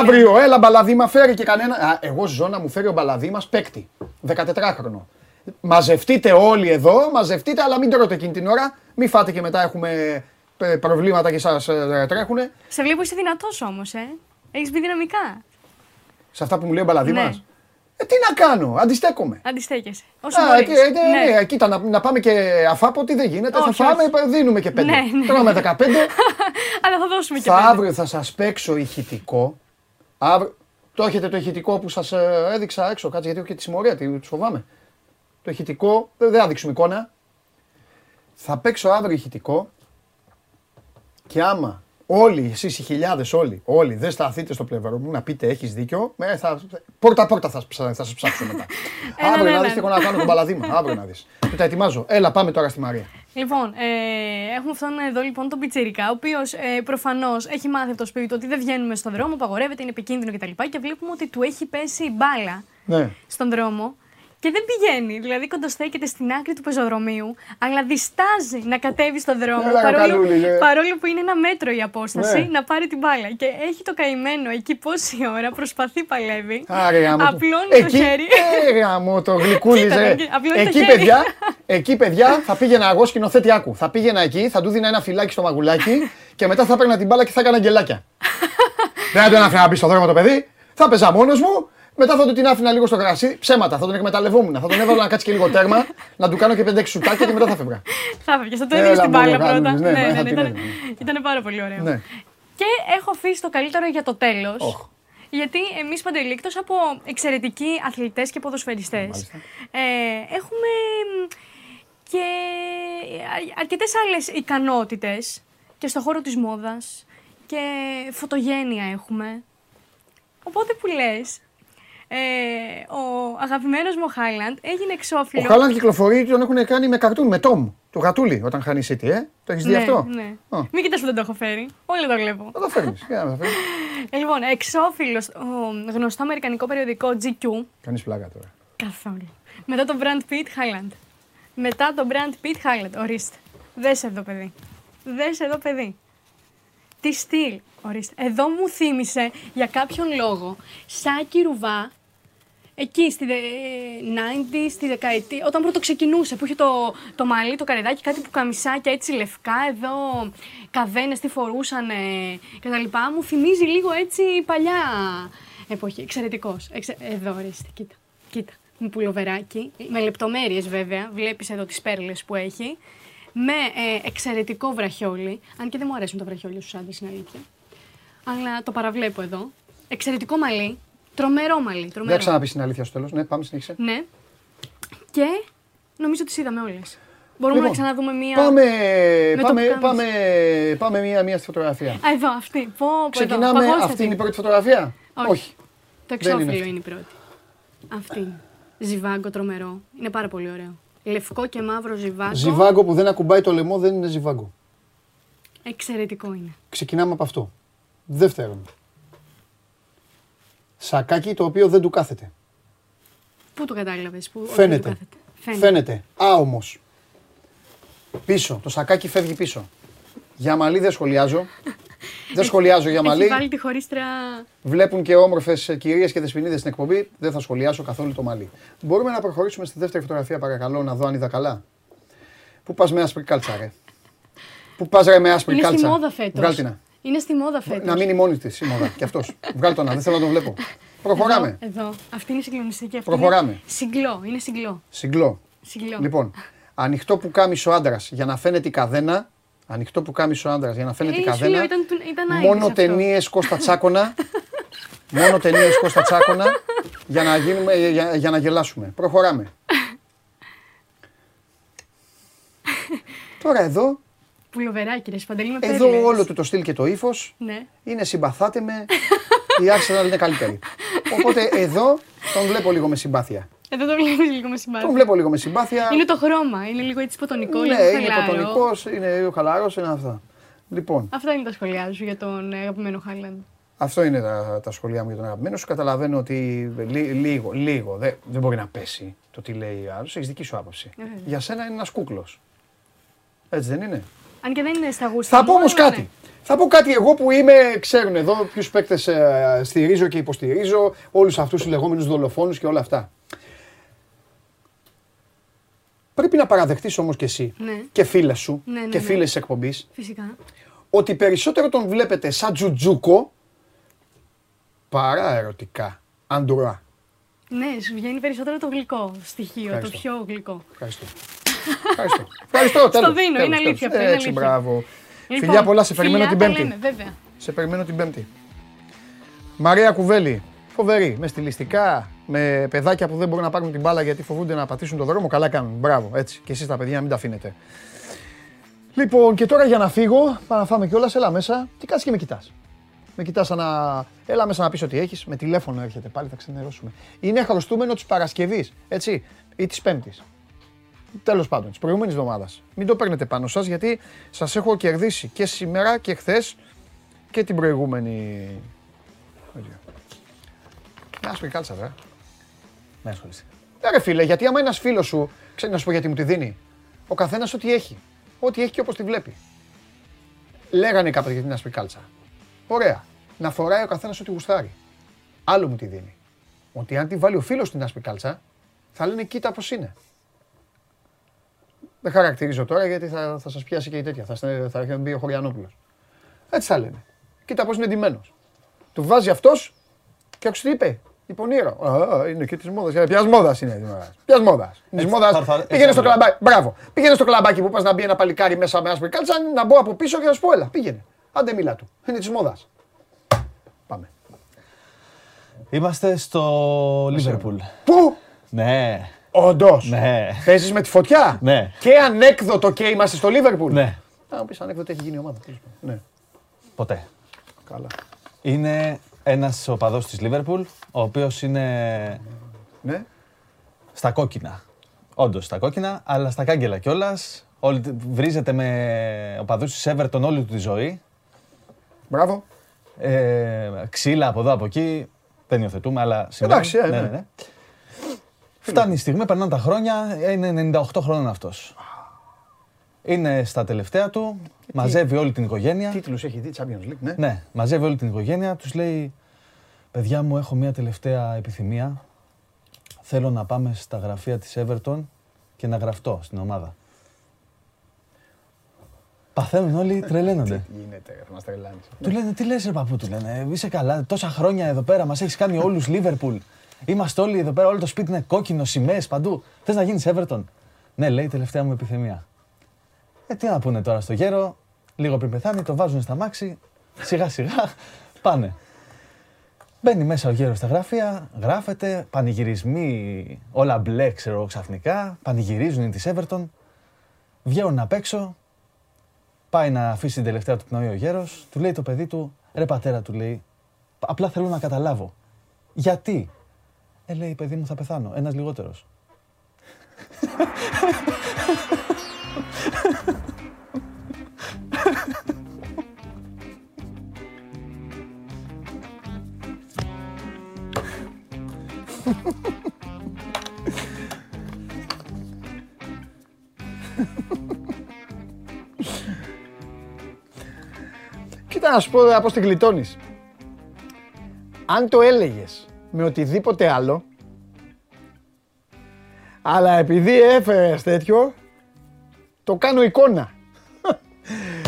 Αύριο, έλα μπαλαδίμα, φέρει και κανένα. Εγώ ζω να μου φέρει ο μπαλαδίμας παίκτη. 14χρονο. Μαζευτείτε όλοι εδώ, μαζευτείτε, αλλά μην τρώτε εκείνη την ώρα. Μην φάτε και μετά έχουμε προβλήματα και σας τρέχουνε. Σε βλέπω είσαι δυνατός όμως, έχεις μπει δυναμικά. Σε αυτά που μου λέει ο Μπαλαδίμας. Ναι. Τι να κάνω, αντιστέκομαι. Αντιστέκεσαι. Όσο μπορείς. Ναι, κοίτα, να πάμε και αφάποτη δεν γίνεται. Όχι, θα φάμε, όχι. Δίνουμε και 5. Ναι. Τρώμε 15. Αλλά θα δώσουμε και 5. Αύριο θα σας παίξω ηχητικό. Το έχετε το ηχητικό που σας έδειξα έξω. Κάτσε, γιατί έχω και τη συμμορία, τους φοβάμαι. Το ηχητικό, δεν άδειξουμε εικόνα. Θα παίξω αύριο ηχητικό. Και άμα όλοι, εσείς οι χιλιάδες, όλοι, δεν σταθείτε στο πλευρό μου να πείτε έχεις δίκιο, πόρτα-πόρτα θα σας ψάξω μετά. Αύριο να δεις τι έχω να κάνω τον Παλαδίμα, αύριο να δεις. Του τα ετοιμάζω. Έλα, πάμε τώρα στη Μαρία. Λοιπόν, έχουμε αυτόν εδώ λοιπόν τον πιτσιρικά, ο οποίος προφανώς έχει μάθει από το σπίτι του ότι δεν βγαίνουμε στον δρόμο, απαγορεύεται, είναι επικίνδυνο κτλ. Και βλέπουμε ότι του έχει πέσει η μπάλα στον δρόμο. Και δεν πηγαίνει, δηλαδή κοντοστέκεται στην άκρη του πεζοδρομίου, αλλά διστάζει να κατέβει στον δρόμο. Παρόλο που είναι 1 μέτρο η απόσταση, να πάρει την μπάλα. Και έχει το καημένο εκεί πόση ώρα, προσπαθεί, παλεύει. Απλώνει το χέρι. Το γλυκούλιζε. Εκεί, παιδιά, θα πήγαινα εγώ σκηνοθέτη, άκου. Θα πήγαινα εκεί, θα του δίνα ένα φυλάκι στο μαγουλάκι και μετά θα έπαιρνα την μπάλα και θα έκανα αγγελάκια. Δεν θα τον άφηνα να μπει στο δρόμο το παιδί, θα παίζα μόνο μου. Μετά θα του την άφηνα λίγο στο κρασί, ψέματα, θα τον εκμεταλλευόμουν. Θα τον έβαλα να κάτσει και λίγο τέρμα, να του κάνω και 5-6 σουτάκια και μετά θα φεύγα. Θα φεύγει, θα το έδινε στην μπάλα πρώτα. Ήταν πάρα πολύ ωραίο. Και έχω αφήσει το καλύτερο για το τέλος. Γιατί εμείς, Παντελή, εκτός από εξαιρετικοί αθλητές και ποδοσφαιριστές, έχουμε και αρκετές άλλες ικανότητες και στον χώρο της μόδας και φωτογένεια έχουμε. Οπότε που λες. Ο αγαπημένος μου Χάλαντ έγινε εξώφυλλο. Ο Χάλαντ κυκλοφορεί, τον έχουν κάνει με καρτούν, με Τόμ, το γατούλι, όταν χάνει City, το έχεις δει αυτό. Ναι. Μην κοιτάς που δεν το έχω φέρει, όλοι το βλέπω. Θα το φέρεις, Λοιπόν, εξώφυλλο, γνωστό αμερικανικό περιοδικό GQ. Κάνεις πλάκα τώρα. Καθόλου. Μετά το Brand Pitt Χάλαντ. Ορίστε. Δες εδώ, παιδί. Τι στυλ. Ορίστε. Εδώ μου θύμισε για κάποιον λόγο Σάκη Ρουβά. Εκεί στη 90, στη δεκαετία, όταν πρώτο ξεκινούσε, που είχε το μαλλί, το καρεδάκι, κάτι που καμισάκια έτσι λευκά, εδώ καβένες τι φορούσανε κτλ. Μου θυμίζει λίγο έτσι παλιά εποχή. Εξαιρετικός. Εδώ ορίστε, κοίτα. Με πουλοβεράκι, με λεπτομέρειες βέβαια, βλέπεις εδώ τις πέρλες που έχει. Με εξαιρετικό βραχιόλι, αν και δεν μου αρέσουν τα βραχιόλια στους άντρες, είναι αλήθεια. Αλλά το παραβλέπω εδώ. Εξαιρετικό μαλλί. Τρομερό μαλλί. Δεν ξαναπείς την αλήθεια στο τέλος. Ναι, πάμε, συνέχισε. Ναι. Και νομίζω τις είδαμε όλες. Μπορούμε να ξαναδούμε μία. Πάμε μία στη φωτογραφία. Εδώ, αυτή. Ξεκινάμε. Αυτή είναι η πρώτη φωτογραφία. Όχι. Το εξώφυλλο είναι η πρώτη. Αυτή. Ζιβάγκο, τρομερό. Είναι πάρα πολύ ωραίο. Λευκό και μαύρο ζιβάγκο. Ζιβάγκο που δεν ακουμπάει το λαιμό δεν είναι ζιβάγκο. Εξαιρετικό είναι. Ξεκινάμε από αυτό. Δεύτερον. Σακάκι το οποίο δεν του κάθεται. Πού το κατάλαβες, πού φαίνεται. Του κάθεται. Φαίνεται. Άομος. Πίσω. Το σακάκι φεύγει πίσω. Για μαλλί δεν σχολιάζω. Δεν σχολιάζω για μαλλί. Έχει βάλει τη χωρίστρα. Βλέπουν και όμορφες κυρίες και δεσποινίδες στην εκπομπή. Δεν θα σχολιάσω καθόλου το μαλλί. Μπορούμε να προχωρήσουμε στη δεύτερη φωτογραφία, παρακαλώ, να δω αν είδα καλά. Πού πας με άσπρη κάλτσα, ρε. Πού πας ρε με άσπρη κάλτσα. Είναι στη μόδα φέτος. Βγάλ' την να. Είναι στη μόδα φέτος. Να μείνει μόνη της η μόδα. Και αυτός. Βγάλ' τον να, δεν θέλω να τον βλέπω. Προχωράμε. Εδώ. Αυτή είναι συγκλονιστική. Προχωράμε. Συγκλό. Είναι συγκλό. Λοιπόν, ανοιχτό πουκάμισο άντρας για να φαίνεται η καδένα. Ανοιχτό που κάμισε ο άντρας για να φαίνεται καδένα. Μόνο ταινίες Κώστα Τσάκωνα. για να γίνουμε, για να γελάσουμε. Προχωράμε. Τώρα εδώ. Πουλοβεράκι, ρε Σπαντελή, με πέρυσι. Εδώ όλο του το στυλ και το ύφος. Ναι. Είναι συμπαθάτε με. Η Άρσεναλ είναι καλύτερη. Οπότε εδώ τον βλέπω λίγο με συμπάθεια. Εδώ τον βλέπω λίγο με συμπάθεια. Τον βλέπω λίγο με συμπάθεια. Είναι το χρώμα, είναι λίγο έτσι ποτονικό. Ναι, είναι ποτονικός, είναι χαλαρός, είναι αυτά. Λοιπόν. Αυτά είναι τα σχολιά σου για τον αγαπημένο Χάλαντ. Αυτό είναι τα σχολιά μου για τον αγαπημένο σου. Καταλαβαίνω ότι λίγο δεν μπορεί να πέσει το τι λέει ο άλλος. Έχεις δική σου άποψη. Για σένα είναι ένας κούκλος. Έτσι δεν είναι. Αν και δεν είναι στα γούστα. Θα πω όμως κάτι. Θα πω κάτι εγώ που είμαι, ξέρουν εδώ ποιους παίκτες στηρίζω και υποστηρίζω, όλους αυτούς τους λεγόμενους δολοφόνους και όλα αυτά. Πρέπει να παραδεχτείς όμως και εσύ και φίλες σου και φίλες της εκπομπής ότι περισσότερο τον βλέπετε σαν τζουτζούκο παρά ερωτικά, αντουρά. Ναι, σου βγαίνει περισσότερο το γλυκό στοιχείο, το πιο γλυκό. Ευχαριστώ. Το δίνω, είναι αλήθεια αυτό. Έτσι, μπράβο. Φιλιά πολλά, σε περιμένω την Πέμπτη. Σε περιμένω την Πέμπτη. Μαρία Κουβέλη, φοβερή, με στιλιστικά, με παιδάκια που δεν μπορούν να πάρουν την μπάλα γιατί φοβούνται να πατήσουν το δρόμο. Καλά κάνουν. Μπράβο, έτσι. Και εσείς τα παιδιά, μην τα αφήνετε. Λοιπόν, και τώρα για να φύγω, πάμε να φάμε κιόλας, έλα μέσα. Τι κάνεις και με κοιτάς. Με κοιτάς να. Έλα μέσα να πεις ότι έχεις. Με τηλέφωνο έρχεται πάλι, θα ξενερώσουμε. Είναι χρωστούμενο της Παρασκευής, έτσι, ή της Πέμπτης. Τέλος πάντων, της προηγούμενης εβδομάδας. Μην το παίρνετε πάνω σας γιατί σας έχω κερδίσει και σήμερα και χθες και την προηγούμενη. Μια άσπρη κάλτσα, βρε. Με ασχολείσαι. Ρε φίλε, γιατί άμα ένας φίλος σου, ξέρει να σου πω γιατί μου τη δίνει. Ο καθένας ό,τι έχει. Ό,τι έχει και όπως τη βλέπει. Λέγανε κάποτε για την άσπρη κάλτσα. Ωραία. Να φοράει ο καθένας ό,τι γουστάρει. Άλλο μου τη δίνει. Ότι αν τη βάλει ο φίλος την άσπρη κάλτσα, θα λένε κοίτα πώς είναι. Δεν χαρακτηρίζω τώρα γιατί θα σας πιάσει και η τέτοια. Θα έχει μπει ο Χωριανόπουλος. Έτσι θα λένε. Κοίτα πώς είναι ντυμένος. Του βάζει αυτός και άκουσε τι είπε. Υπονήρο. Είναι και της μόδας. Ποιας μόδας είναι. Ποιας μόδας. Της μόδας. Πήγαινε στο κλαμπάκι. Μπράβο. Πήγαινε στο κλαμπάκι που πας να μπει ένα παλικάρι μέσα με άσπρη κάλτσα. Να μπω από πίσω και να σου πω έλα. Πήγαινε. Άντε μίλα του. Είναι της μόδας. Πάμε. Είμαστε στο Λίβερπουλ. Πού? Ναι. Όντως. Ναι. Παίζεις με τη φωτιά. Ναι. Και ανέκδοτο και είμαστε στο Λίβερπουλ. Ναι. Να πεις ανέκδοτο έχει γίνει η ομάδα. Ναι. Ποτέ. Καλά. Είναι ένας οπαδός της Λίβερπουλ, ο οποίος είναι στα κόκκινα. Όντως στα κόκκινα, αλλά στα κάγκελα κιόλας. Βρίζεται με οπαδούς της Everton όλη του τη ζωή. Μπράβο. Ξύλα από εδώ από εκεί. Δεν υιοθετούμε, αλλά συμβαίνει. Εντάξει, ναι. Φτάνει η στιγμή, περνάνε τα χρόνια, είναι 98 χρόνων αυτός. Είναι στα τελευταία του, μαζεύει όλη την οικογένεια. Τίτλους έχει δει, Champions League, ναι. Ναι, μαζεύει όλη την οικογένεια, τους λέει «Παιδιά μου, έχω μια τελευταία επιθυμία. Θέλω να πάμε στα γραφεία της Everton και να γραφτώ στην ομάδα». Παθαίνουν όλοι, τρελαίνονται. Τι γίνεται, μας τρελάνεις. Του λένε «Τι λες ρε παππού», του λένε «Είσαι καλά, τόσα χρόνια εδώ πέρα, μας έχεις κάνει όλους Liverpool. Είμαστε όλοι εδώ πέρα, όλο το σπίτι είναι κόκκινο, σημαίες παντού. Θες να γίνεις Everton? Ναι, λέει, τελευταία μου επιθυμία. Τι να πούνε τώρα στο γέρο, λίγο πριν πεθάνει, το βάζουν στα μάξι, σιγά σιγά πάνε. Μπαίνει μέσα ο γέρος στα γραφεία, γράφεται, πανηγυρισμοί, όλα μπλε, ξέρω ξαφνικά, πανηγυρίζουν είναι της Everton, βγαίνουν απ' έξω, πάει να αφήσει την τελευταία του πνοή ο γέρος, του λέει το παιδί του, ρε πατέρα, του λέει, απλά θέλω να καταλάβω. Γιατί? Λέει, παιδί μου, θα πεθάνω. Ένας λιγότερος. Κοίτα να σου πω, πώς την γλιτώνεις. Αν το έλεγες με οτιδήποτε άλλο, αλλά επειδή έφερες τέτοιο, το κάνω εικόνα.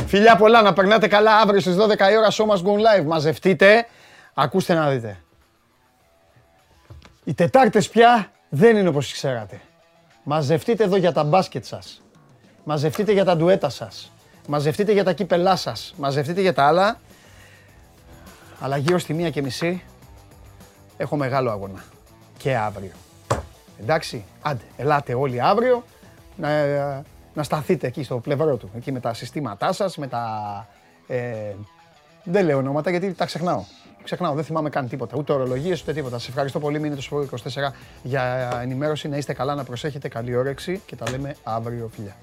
Φιλιά πολλά, να περνάτε καλά, αύριο στις 12 η ώρα Show Must Go Live. Μαζευτείτε, ακούστε να δείτε. Οι Τετάρτες πια δεν είναι όπως ξέρατε. Μαζευτείτε εδώ για τα μπάσκετ σας. Μαζευτείτε για τα ντουέτα σας. Μαζευτείτε για τα κύπελά σας. Μαζευτείτε για τα άλλα. Αλλά γύρω στη 1:30 έχω μεγάλο αγώνα. και αύριο. Εντάξει, άντε, ελάτε όλοι αύριο να σταθείτε εκεί στο πλευρό του, εκεί με τα συστήματά σας, με τα... δεν λέω ονόματα γιατί τα ξεχνάω. Δεν θυμάμαι καν τίποτα, ούτε ορολογίες, ούτε τίποτα. Σας ευχαριστώ πολύ, μείνετε στο Sport24 για ενημέρωση, να είστε καλά, να προσέχετε, καλή όρεξη και τα λέμε αύριο, φιλιά.